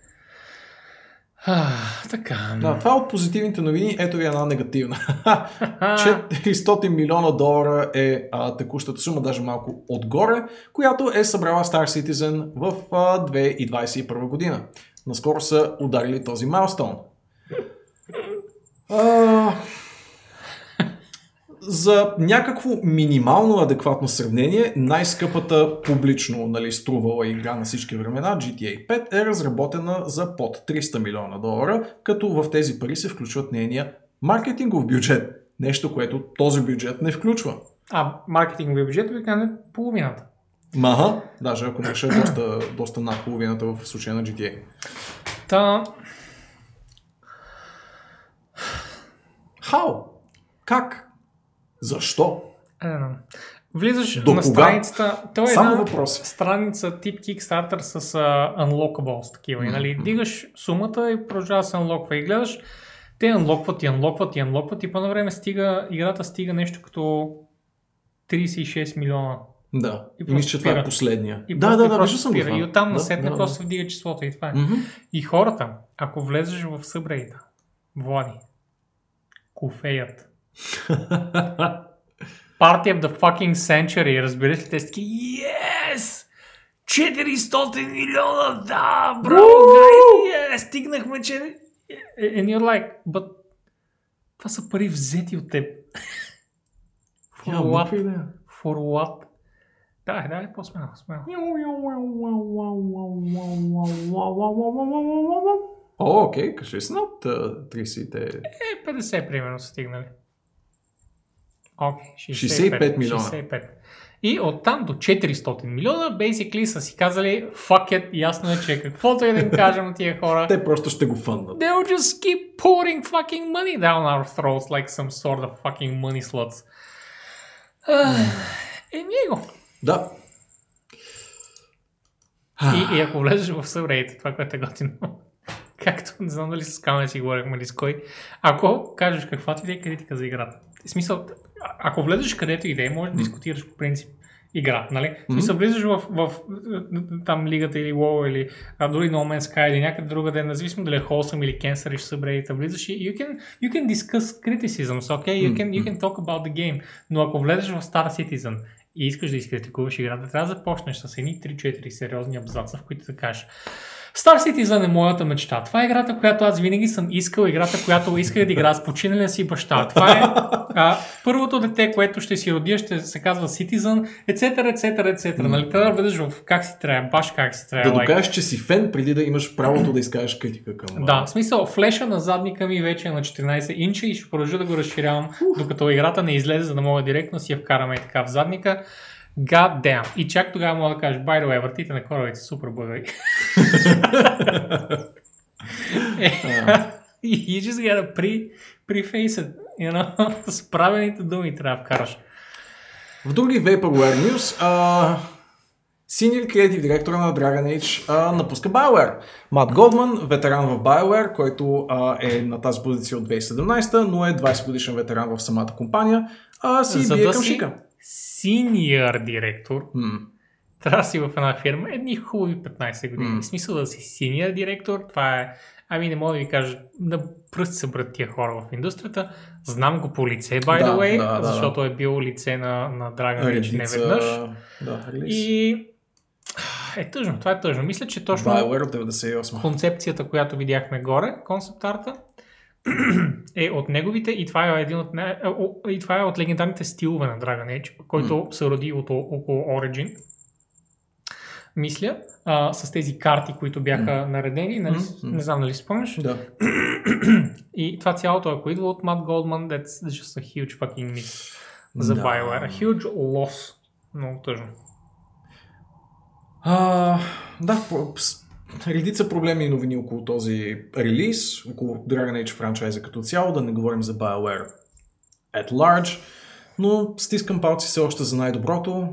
Така. Да, това от позитивните новини. Ето ви една негативна. 400 милиона долара е текущата сума, даже малко отгоре, която е събрала Star Citizen в 2021 година. Наскоро са ударили този майлстоун. За някакво минимално адекватно сравнение, най-скъпата публично струвала игра на всички времена, GTA 5, е разработена за под 300 милиона долара, като в тези пари се включват нейния маркетингов бюджет. Нещо, което този бюджет не включва. Маркетингов бюджет обикновено е половината. Даже ако не ще е доста над половината в случая на GTA. Как? Защо? Влизаш на страницата, това е една страница тип Kickstarter с unlockables такива, нали? Дигаш сумата и продължава се unlockва и гледаш, те unlockват и по-навреме играта стига нещо като 36 милиона. Да, и мисля, че това е последния. И оттам насетне просто се вдига числото и това е. И хората, ако влезеш в събрейта, Влади, Кофеят. Party of the fucking century. Разбираш ли, те са таки, yes! 400 милиона, да, бро, yeah, стигнахме, че... And you're like, but... Това са пари взети от теб. For what? For what? Да, да, е по-смело, смело. О, окей, кажи си над 30-те. 50 примерно са стигнали. Okay, 65 милиона. 65. И оттам до 400 милиона, basically са си казали, fuck it, ясно е, че каквото и да им кажем на тия хора. Те просто ще го фъндат. They'll just keep pouring fucking money down our throats like some sort of fucking money sluts. Него. Да. И ако влезеш в съвреите, това, което е готино, както не знам дали с камера си говорихме или с кой, ако кажеш каквато идея, критика за играта. В смисъл, ако влезеш където идея, може да дискутираш по принцип игра, нали? В смисъл, влезеш в там лигата или WoW или дори No Man's Sky или някъде друга ден, независимо дали е wholesome или cancer, ще събредите, влизаш и you can discuss criticisms, okay? You can talk about the game. Но ако влезеш в Star Citizen и искаш да изкритикуваш играта, трябва да започнеш с едни 3-4 сериозни абзаца, в които да кажеш Star Citizen е моята мечта. Това е играта, която аз винаги съм искал, играта, която исках да игра с починалия си баща. Това е първото дете, което ще си родия, ще се казва Citizen, etc, etc, etc. Нали, трябва да бъдеш в как си трябва, баш как си трябва. Да докажеш, че си фен, преди да имаш правото да изкажеш критика към... Да, в смисъл, флеша на задника ми вече е на 14 инча и ще продължа да го разширявам, докато играта не излезе, за да мога директно си я вкараме и така в задника. God damn. И чак тогава мога да кажеш, by the way, въртите на корабите, супер бъгави. You just gotta preface it, you know, с правилните думи трябва да вкараш. В други Vaporware News, Senior Creative Director на Dragon Age напуска BioWare. Мат Голдман, ветеран в BioWare, който е на тази позиция от 2017, но е 20 годишен ветеран в самата компания, си бие към шика. Синьор директор, трябва да си в една фирма едни хубави 15 години. В смисъл да си синьор директор, това е... Ами не мога да ви кажа, да пръст събрат тия хора в индустрията. Знам го по лице, by the way, защото е било лице на Dragon Age неведнъж. И... Е тъжно, това е тъжно. Мисля, че точно концепцията, която видяхме горе, концепт-арта, е от неговите и това е и това е от легендарните стилове на Dragon Age, който се роди около Origin, мисля, с тези карти, които бяха наредени, нали, не знам дали спомнеш. Да. И това цялото, ако идва от Мат Голдман, that's just a huge fucking miss за BioWare, a huge loss, много тъжно. Да, редица проблеми и новини около този релиз, около Dragon Age франчайза като цяло, да не говорим за BioWare at large, но стискам палци все още за най-доброто.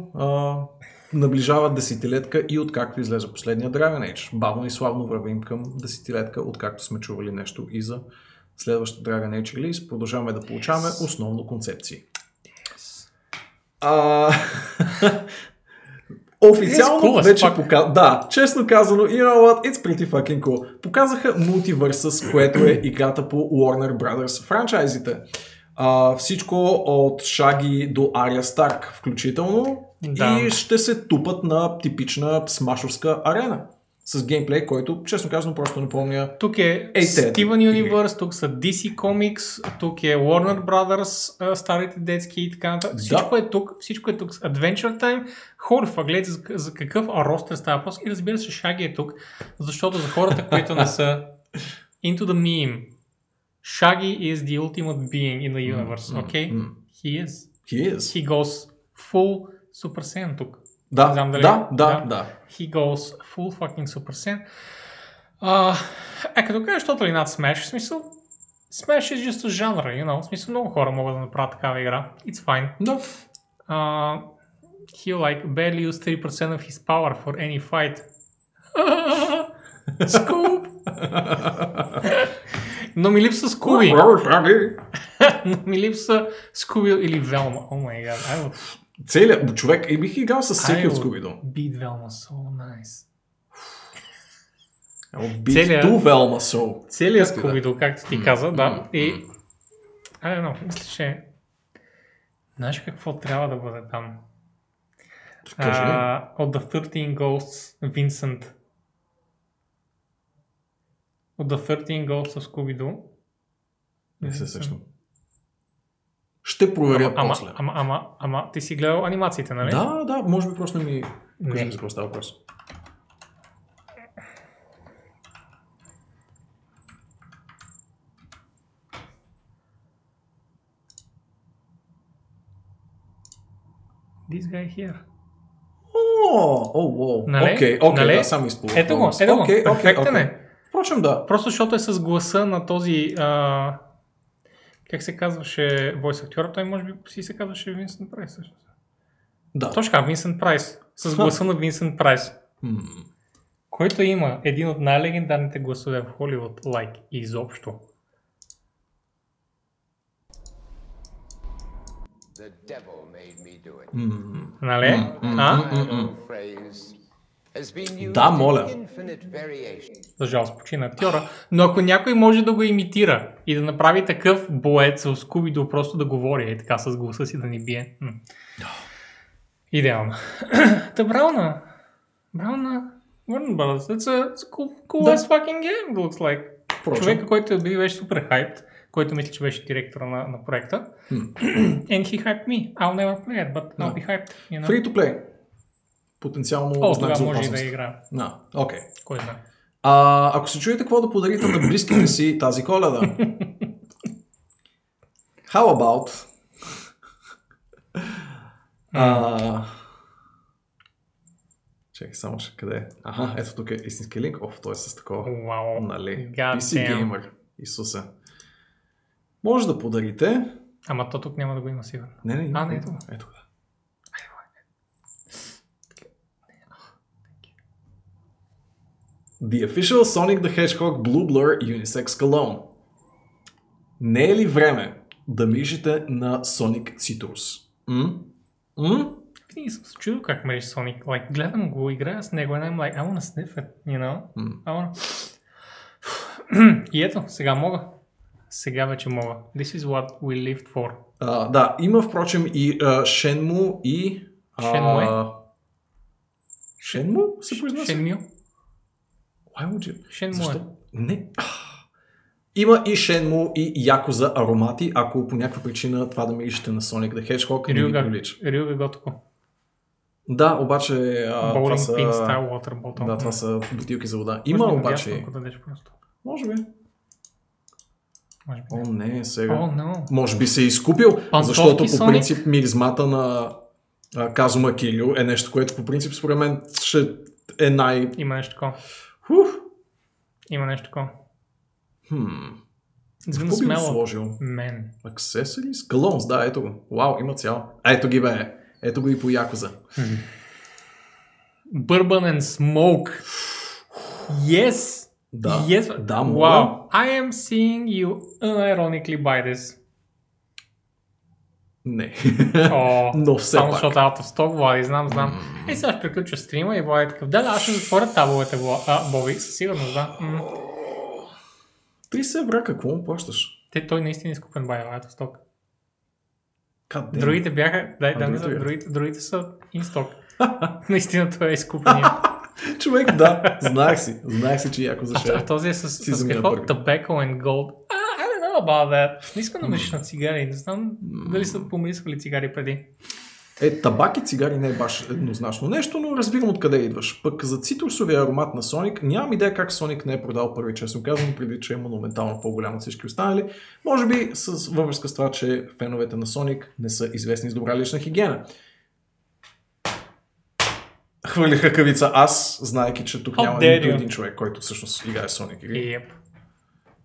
Наближава десетилетка и откакто излезе последния Dragon Age. Бавно и славно вървим към десетилетка, откакто сме чували нещо и за следващото Dragon Age релиз. Продължаваме да получаваме основно концепции. Официално cool вече показва. Да, честно казано, you know what, it's pretty fucking cool. Показаха Multiversus, което е играта по Warner Brothers франчайзите. Всичко от Шаги до Ария Старк включително. Да. И ще се тупат на типична смашовска арена. С геймплей, който, честно казано, просто не помня. Тук е Steven Universe, тук са DC Comics, тук е Warner Brothers, старите детски и така нататък. Всичко е тук. Adventure Time. Хора, гледайте за какъв ростер става просто. И разбира се, Шаги е тук, защото за хората, които не са into the meme, Шаги is the ultimate being in the universe, okay? He is. He is. He goes full Super Saiyan тук. Да. He goes full fucking Super Saiyan. Като кажеш, тото ли над Smash, в смисъл, Smash is just a genre, you know, в смисъл много хора могат да направят такава игра. It's fine. Да. He like barely used 3% of his power for any fight. Scoop! Но ми липса Скуби. Но ми липса Скуби или Велма. О май гад, I will... Целият човек, и бих играл с всеки от Скубидо. Beat Velma Soul, nice. Beat to Velma Soul. Целият Скубидо, както ти каза, да. И Мисля, че знаеш какво трябва да бъде там? От The 13 Ghosts, Vincent. От The 13 Ghosts of Scooby-Doo. Не се сещам. Ще проверя после. Ама, ти си гледал анимациите, нали? Да, може би просто ми... Кажи ми за какво става въпрос. This guy here. Окей, да, само използвам. Ето го, перфектен е. Впрочем, да. Просто защото е с гласа на този... Как се казваше войс актьора, той може би си се казваше Винсент Прайс. Да. Точно, Винсент Прайс. С гласа на Винсент Прайс. Който има един от най-легендарните гласове в Холивуд, изобщо. The devil made me do it. Нали? Да, моля. За жалост почина актьора. Но ако някой може да го имитира и да направи такъв боец в Скуби-Ду, просто да говори и така с гласа си да ни бие. Идеално. Та Брауна. Warner Brothers. It's cool as fucking game, looks like. Човека, който би беше супер хайпт, който мисля, че беше директора на проекта. And he hyped me. I'll never play it, but I'll be hyped. You know? Free to play. Потенциално знак за опасност. Може и да игра. Окей. Кой знае? Ако се чуете какво да подарите на близките си тази Коледа. How about чакай само ще къде е. Ето тук е истински линк. Той е с такова. Wow. Нали? PC Gamer. Исусе. Може да подарите. Ама то тук няма да го има сигурно. Не. Не ето. Ето да. The Official Sonic the Hedgehog Blue Blur Unisex Cologne. Не е ли време да миришете на Sonic Citrus? Винаги съм се чудил как мириш Sonic. Like, гледам го, играя с него и I'm like, I wanna sniff it, you know? И ето, сега мога. Сега вече мога. This is what we lived for. Да, има впрочем и Shenmue и... Shenmue се произнася? Защо? Не. Има и Shenmue и Yakuza аромати, ако по някаква причина това да миришете на Sonic the Hedgehog не ви прилича. Рюга готко. Да, обаче това са... Bowling pin style water bottle. Да, това са бутилки за вода. Има може обаче... Ясно, ако дадеш просто. Може би. О, не, сега. Може би се е изкупил, пантовки, защото по принцип Sonic? Миризмата на Казума Кирю е нещо, което по принцип според мен ще е най... Има нещо такова. Има нещо такова. Какво би го сложил? Мен. Аксесорис? Колонс, да, ето го. Вау, има цяло. Ето ги бе. Ето го и по Якуза. Bourbon and smoke. Yes. Да, wow. I am seeing you unironically by this. Не. Но все само пак. Защото out of stock, Влади, знам. И сега ще приключва стрима и Влади е такъв. Да, аз ще затворя табовете, Боби, със сигурност, да. 30 евро, какво му плащаш? Той наистина е изкупен бай, out of stock. Другите бяха, другите са in stock. Наистина той е изкупен. Човек, да, знаех си, че яко защо. А този е с какво? Tobacco and gold. Не искам да мрежиш на цигари. Не знам дали са помрисвали цигари преди. Табак и цигари не е баш еднозначно нещо, но разбирам откъде идваш. Пък за цитрусовия аромат на Sonic нямам идея как Sonic не е продал първи, честно казвам, преди че е монументално по-голям от всички останали. Може би във връзка с това, че феновете на Sonic не са известни с добра лична хигиена. Хвърлиха кавица аз, знаеки, че тук няма нито един човек, който всъщност играе Sonic.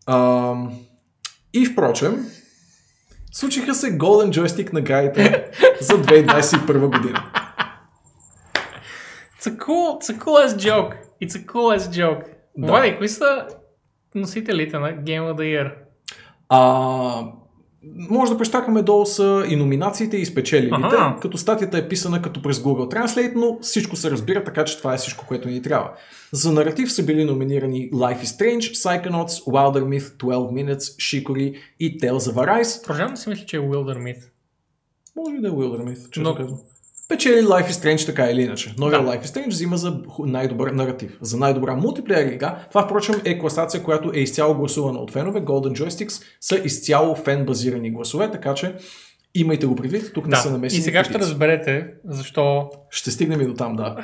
Yep. И впрочем, случиха се Golden Joystick наградите за 2021 година. It's a cool as joke. It's a cool as joke. Да. Влади, кои са носителите на Game of the Year? може да прещакаме долу са и номинациите, и спечеливите, като статията е писана като през Google Translate, но всичко се разбира, така че това е всичко, което ни трябва. За наратив са били номинирани Life is Strange, Psychonauts, Wilder Myth, 12 Minutes, Shikori и Tales of Arise. Продължавам да си мисля, че е Wilder Myth. Може и да е Wilder Myth, че но... казвам. Печели Life is Strange така или иначе. Новия Life is Strange взима за най-добър наратив. За най-добра мултиплеер игра. Това впрочем е класация, която е изцяло гласувана от фенове. Golden Joysticks са изцяло фен базирани гласове, така че имайте го предвид. Тук не са намесени. И сега ще разберете защо... Ще стигнем и до там, да.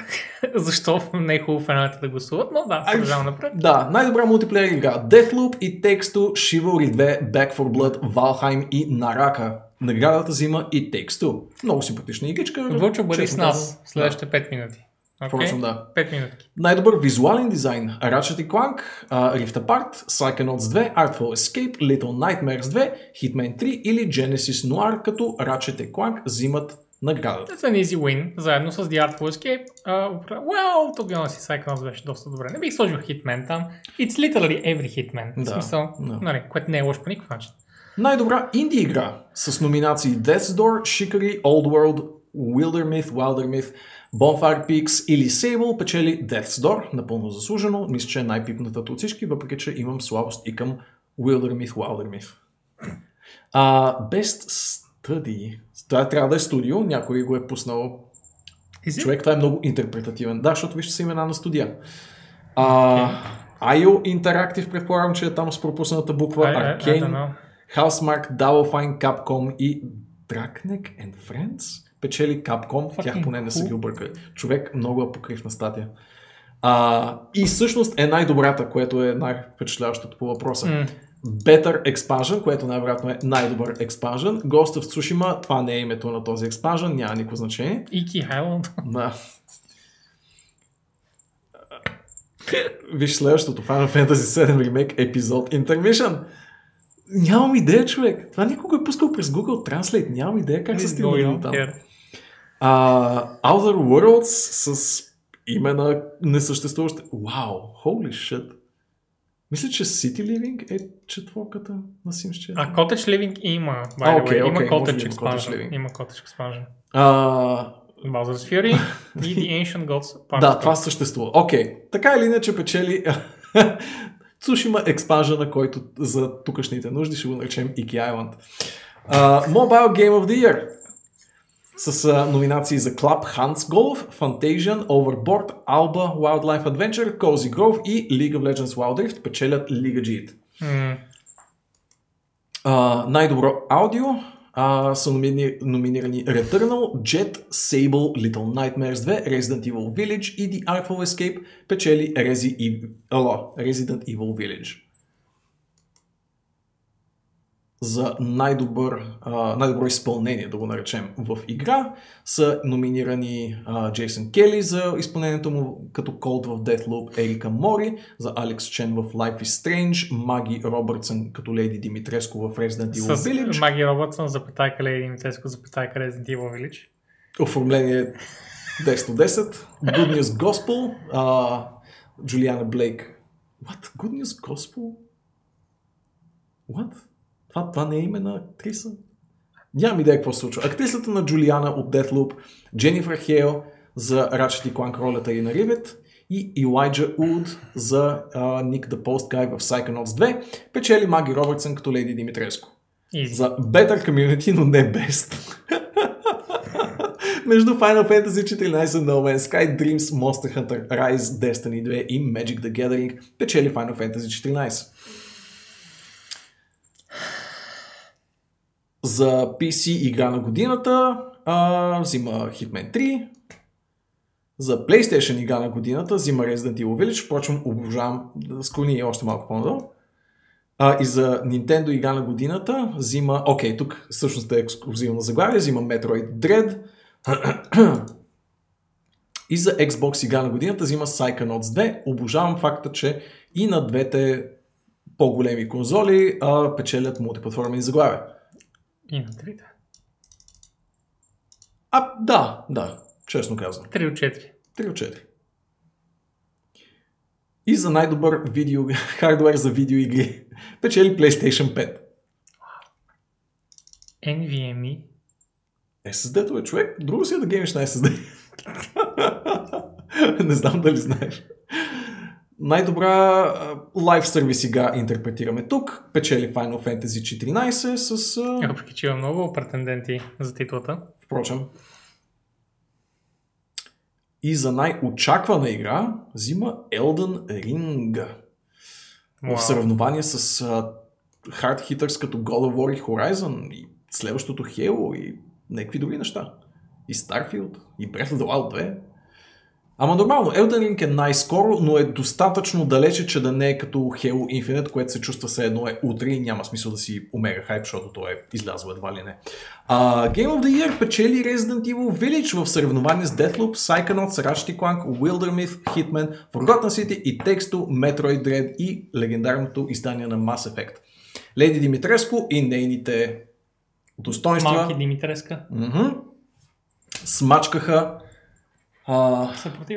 Защо не е хубаво феновете да гласуват, но да, продължавам напред. Да, най-добра мултиплеер игра. Deathloop и Takes Two, Chivalry 2, Back 4 Blood, Valheim и Naraka. Наградата взима и Takes Two. Много симпатична игричка. Вълчо, бъди с нас следващите 5 минути. Okay. Да. 5 минути. Най-добър визуален дизайн. Ratchet & Clank, Rift Apart, Psychonauts 2, Artful Escape, Little Nightmares 2, Hitman 3 или Genesis Noir, като Ratchet & Clank взимат наградата. That's an easy win, заедно с The Artful Escape. Well, тогава си Psychonauts беше доста добре. Не бих сложил Hitman там. It's literally every Hitman. В смисъл, нали, което не е лошо по никакъв начин. Най-добра инди игра с номинации Death's Door, Shikari, Old World, Wilder Myth, Bonfire Peaks или Sable печели Death's Door, напълно заслужено. Мисля, че е най-пипнатата от всички, въпреки че имам слабост и към Wilder Myth. Best Study. Това трябва да е студио, някой го е пуснал. Човек, това е много интерпретативен. Да, защото вижте са имена на студия. IO Interactive, предполагам, че е там с пропусната буква. Arcane, Housemarque, Double Fine, Capcom и Dragneck and Friends печели Capcom, fucking тях поне не са ги объркали. Човек, много апокривна статия. И всъщност е най-добрата, което е най-впечатляващото по въпроса. Better Expansion, което най-вероятно е най-добър Expansion. Ghost of Tsushima, това не е името на този Expansion, няма никакво значение. Iki Highland. Да. Виж следващото, Final Fantasy 7 Remake Episode Intermission. Нямам идея, човек. Това никога е пускал през Google Translate. Нямам идея как се стигна там. Outer Worlds с имена несъществуващи. Вау, holy shit. Мисля, че City Living е четворката на Sims 4. А Cottage Living има. Има Cottage Expansion. Има Cottage Expansion. Bowser's Fury и The Ancient Gods Part. Да, това съществува. Окей. Така или иначе печели... Tsushima експанжа, на който за тукашните нужди ще го наречем Iki Island. Mobile Game of the Year с номинации за Club Hans Golf, Foundation, Overboard, Alba, Wildlife Adventure, Cozy Grove и League of Legends Wild Rift печелят League G. Най-добро аудио са номинирани Returnal, Jet, Sable, Little Nightmares 2, Resident Evil Village и The Artful Escape печели Resident Evil Village. За най-добро изпълнение, да го наречем, в игра са номинирани Джейсън Кели за изпълнението му като Cold в Deathloop, Ерика Мори за Алекс Чен в Life is Strange, Маги Робъртсън като Лейди Димитреско в Resident Evil Village. Маги Робъртсън, запетайка Лейди Димитреско, запетайка Resident Evil Village. Оформление 10/10. Good News Gospel, Джулиана Блейк. What? Good News Gospel? What? Това не е име на актриса. Нямам идея какво се случва. Актрисата на Джулиана от Deathloop, Дженнифър Хейл за Ratchet & Clank ролята и на Rivet и Илайджа Ууд за Ник the Post Guy в Psychonauts 2 печели Маги Робъртсън като Лейди Димитреско. Easy. За Better Community, но не Best. Между Final Fantasy 14, No Man's Sky, Dreams, Monster Hunter, Rise, Destiny 2 и Magic the Gathering печели Final Fantasy 14. За PC игра на годината взима Hitman 3. За PlayStation игра на годината взима Resident Evil Village. Впрочем, обожавам, склони още малко по-надолу. И за Nintendo игра на годината взима... Окей, тук всъщност е ексклюзивно заглавие. Взима Metroid Dread. И за Xbox игра на годината взима Psychonauts 2. Обожавам факта, че и на двете по-големи конзоли печелят мултиплатформени заглавия. И на 3-та. Да, честно казвам. 3 от 4. И за най-добър хардуер за видеоигри печели PlayStation 5. NVMe. SSD-то е, човек. Друго си е да геймиш на SSD. Не знам дали знаеш. Най-добра лайв сервис сега интерпретираме тук. Печели Final Fantasy 14 с... Въпреки че има много претенденти за титлата. Впрочем. И за най-очаквана игра взима Elden Ring. Wow. В сравнование с хард хитърс като God of War и Horizon и следващото Halo и някакви други неща. И Starfield, и Breath of the Wild 2. Ама нормално, Elden Ring е най-скоро, но е достатъчно далече, че да не е като Halo Infinite, което се чувства все едно е утре и няма смисъл да си умега хайп, защото той е излязло едва ли не. Game of the Year печели Resident Evil Village в съревнование с Deathloop, Psychonauts, Ratchet & Clank, Wildermyth, Hitman, Forgotten City и Takes-Two, Metroid Dread и легендарното издание на Mass Effect. Леди Димитреско и нейните достоинства... Малки Димитреска. Смачкаха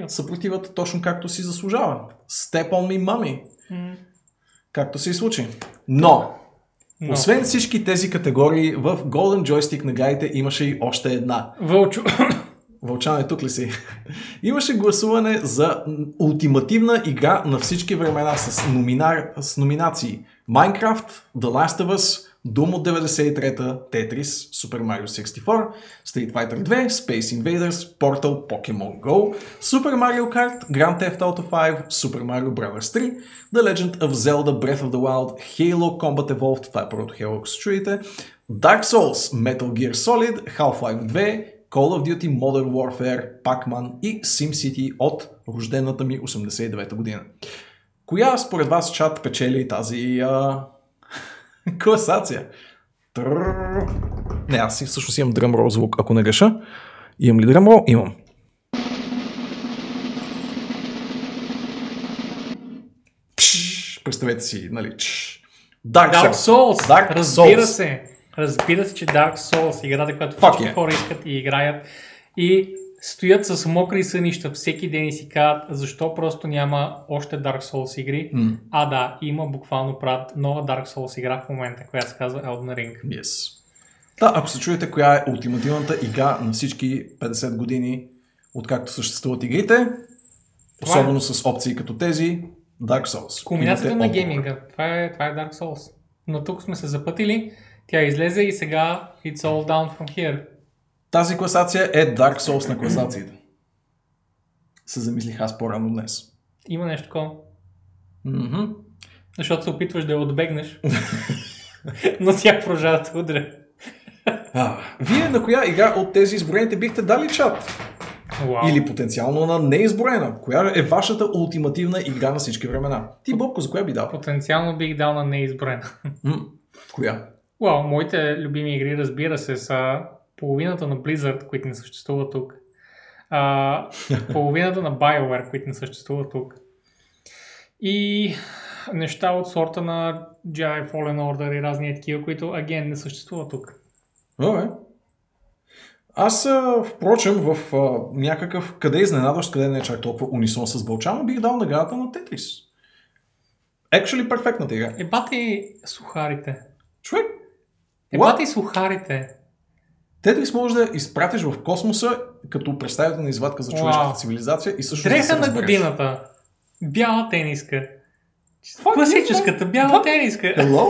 съпротивата точно както си заслужава. Step on me, mami. Както се и случи. Но, освен всички тези категории, в Golden Joystick на гайдите имаше и още една. Вълчане, тук ли си? Имаше гласуване за ултимативна игра на всички времена с номинации Minecraft, The Last of Us, Doom от 93-та, Tetris, Super Mario 64, Street Fighter 2, Space Invaders, Portal, Pokemon Go, Super Mario Kart, Grand Theft Auto 5, Super Mario Bros. 3, The Legend of Zelda Breath of the Wild, Halo Combat Evolved, това е първото Halo с чуите, Dark Souls, Metal Gear Solid, Half-Life 2, Call of Duty Modern Warfare, Pac-Man и SimCity от рождената ми 89-та година. Коя според вас, чат, печели тази... класация. Не, аз всъщност имам дръмрол звук, ако не греша. Имам ли дръмрол? Имам. Представете си, нали? Dark Souls. Разбира се, че Dark Souls, играта, която всички хора искат и играят. И стоят с мокри сънища всеки ден и си казват, защо просто няма още Dark Souls игри. Има буквално нова Dark Souls игра в момента, която се казва Elden Ring. Yes. Да, ако се чуете коя е ултимативната игра на всички 50 години, откакто съществуват игрите, особено с опции като тези, Dark Souls. Комбинацията на гейминга, това е Dark Souls. Но тук сме се запътили, тя излезе и сега it's all down from here. Тази класация е Dark Souls на класациите. Се замислих аз по-рано днес. Има нещо такова. Защото се опитваш да я отбегнеш. Но тя продължава да удря. Вие на коя игра от тези изброените бихте дали чат? Wow. Или потенциално на неизброена? Коя е вашата ултимативна игра на всички времена? Ти, Бобко, за коя би дал? Потенциално бих дал на неизброена. Коя? Моите любими игри, разбира се, са... половината на Blizzard, които не съществува тук. Половината на BioWare, които не съществува тук. И неща от сорта на Jedi Fallen Order и разни такива, които, again, не съществува тук. Аз, впрочем, в някакъв къде изненадващ, къде не е чак толкова унисон с Бълчана, бих дал наградата на Tetris. Actually, перфектната игра. Ебати сухарите. Човек? Ебати сухарите. Тетрис може да изпратиш в космоса като представителна извадка за човешката цивилизация и също да се разбереш. Дреса на годината. Бяла тениска. Класическата бяла тениска. Hello?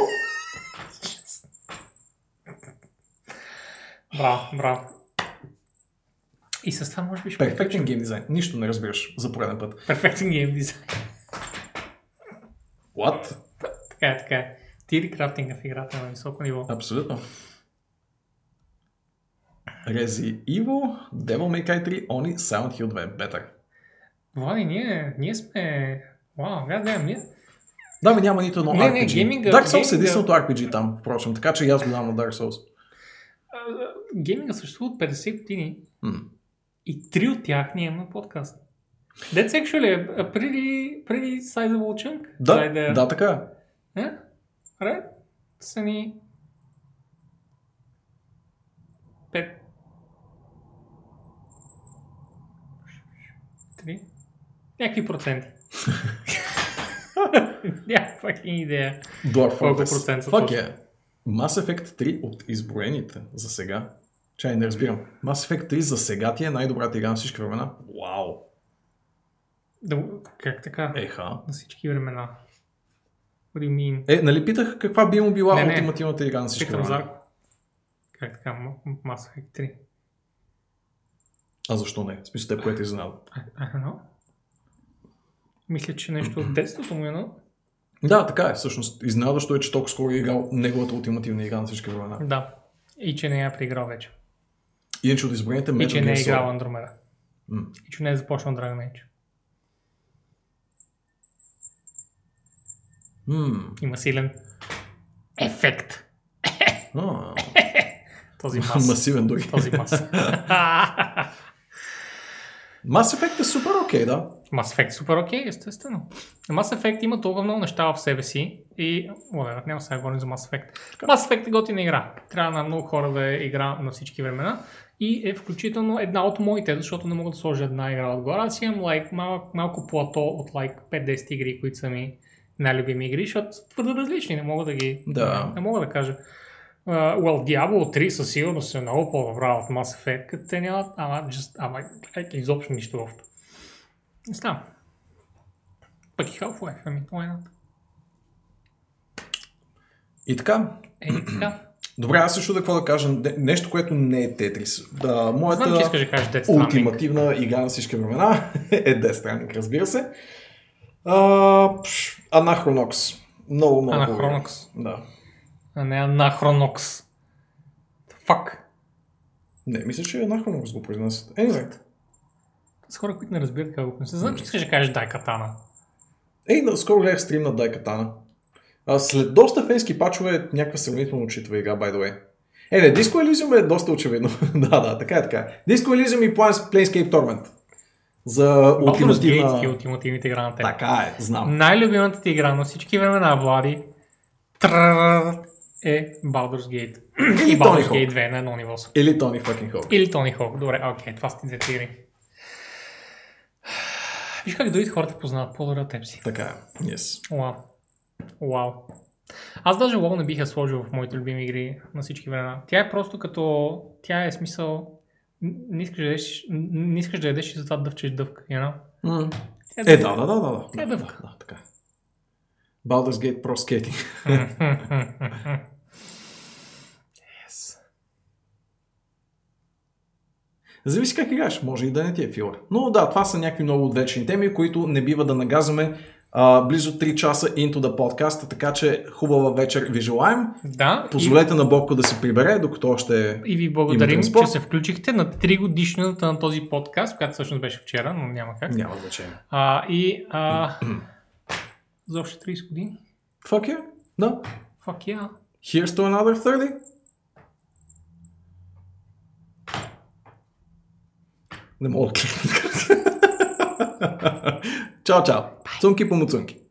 Браво. И с това може би ще... Перфектен гейм дизайн. Нищо не разбираш за пореден път. Перфектен гейм дизайн. What? Така е. Тири крафтинга в играта на високо ниво. Абсолютно. Rezi Evil, Devil May Cry 3, Oni, Silent Hill 2 е бетър. Влади, ние сме... Вау, гадем, ние... Да, бе, няма нито едно RPG. Dark Souls е единственото RPG там, впрочем, така че аз го дам на Dark Souls. Гейминга съществува от 50 години и 3 от тях ние имаме подкаст. That's actually a pretty sizable chunk. Да, така. Right? Са ни... 5-3 някакви проценти. Няма fucking идея. Дорф процент са точно. Mass Effect 3 от изброените за сега. Чай, не разбирам. Mass Effect 3 за сега ти е най-добрата игра на всички времена. Вау! Да, как така? Еха. На всички времена. What do you mean? Е, нали питах каква би му била ултимативната игра на всички времена? Как така? Mass Effect 3. А защо не? В смисъл те, което изненадва. I don't know. Мисля, че нещо от детството му е, но... Да, така е. Всъщност, изненадващо е, че толкова скоро е играл неговата ултимативна игра на всички времена. Да. И че не я преиграл вече. И че от избраните Metal Gear Solid. И че не е играл Андромеда. И че не е започнал Dragon Age. Има силен ефект. Този мас. Масивен дори. Този мас. Mass Effect е супер окей, да. Mass Effect е супер окей, естествено. Mass Effect има толкова много неща в себе си и... няма сега говорим за Mass Effect. Mass Effect е готина игра. Трябва на много хора да е игра на всички времена и е включително една от моите, защото не мога да сложа една игра отгоре. Аз имам малко плато от 5-10 игри, които са ми най-любими игри, защото са твърде различни, не мога да ги... Да. Не мога да кажа. Diablo 3 със сигурност е много по-добра от Mass Effect, като те нямат, ама изобщо нищо общо. Не знам. Пък и Half-Life, why not? И така. Добре, аз също какво да кажа, нещо, което не е Tetris. Да, моята ултимативна игра на всички времена е Death Stranding, разбира се. Anachronox. Много Anachronox. Да. А не Anachronox. Fuck. Не, мисля, че Anachronox го произнасят. Anyway. С хора, които не разбират как го произнасят. Знам, че искаш да кажеш Daikatana. Скоро гледах стрим на Daikatana. След доста фейски пачове някаква сравнително учитва игра, by the way. Disco Elysium е доста очевидно. Да, така. Disco Elysium и Planescape Torment. За ултимативните игра на тема. Така е, знам. Най-любимата ти игра на всички времена, Влади, е Baldur's Gate. И Baldur's Gate 2 на едно ниво. Или Тони fucking Хоук. Добре, окей, това са ти двете игри. Виж как дори хората познават по-добре от теб си. Така е, yes. Уау. Аз даже WoW не бих я сложил в моите любими игри на всички времена. Тя е просто като... Тя е смисъл... Не искаш да ядеш и затова дъвчеш дъвка, you know? Да. Тя е дъвка. Да, така. Baldur's Gate Pro Skating. Yes. Зависи как играш, може и да не ти е филър. Но да, това са някакви много отвлечени теми, които не бива да нагазваме близо 3 часа into the podcast, така че хубава вечер ви желаем. Да, позволете на Бобко да се прибере, докато още е. И ви благодарим, че се включихте на 3 годишната на този подкаст, която всъщност беше вчера, но няма как. Няма значение. За още 30 години. Fuck yeah. Да. Fuck yeah. Here's to another 30. Не мога да кликна. Чао, чао. Цунки по муцунки.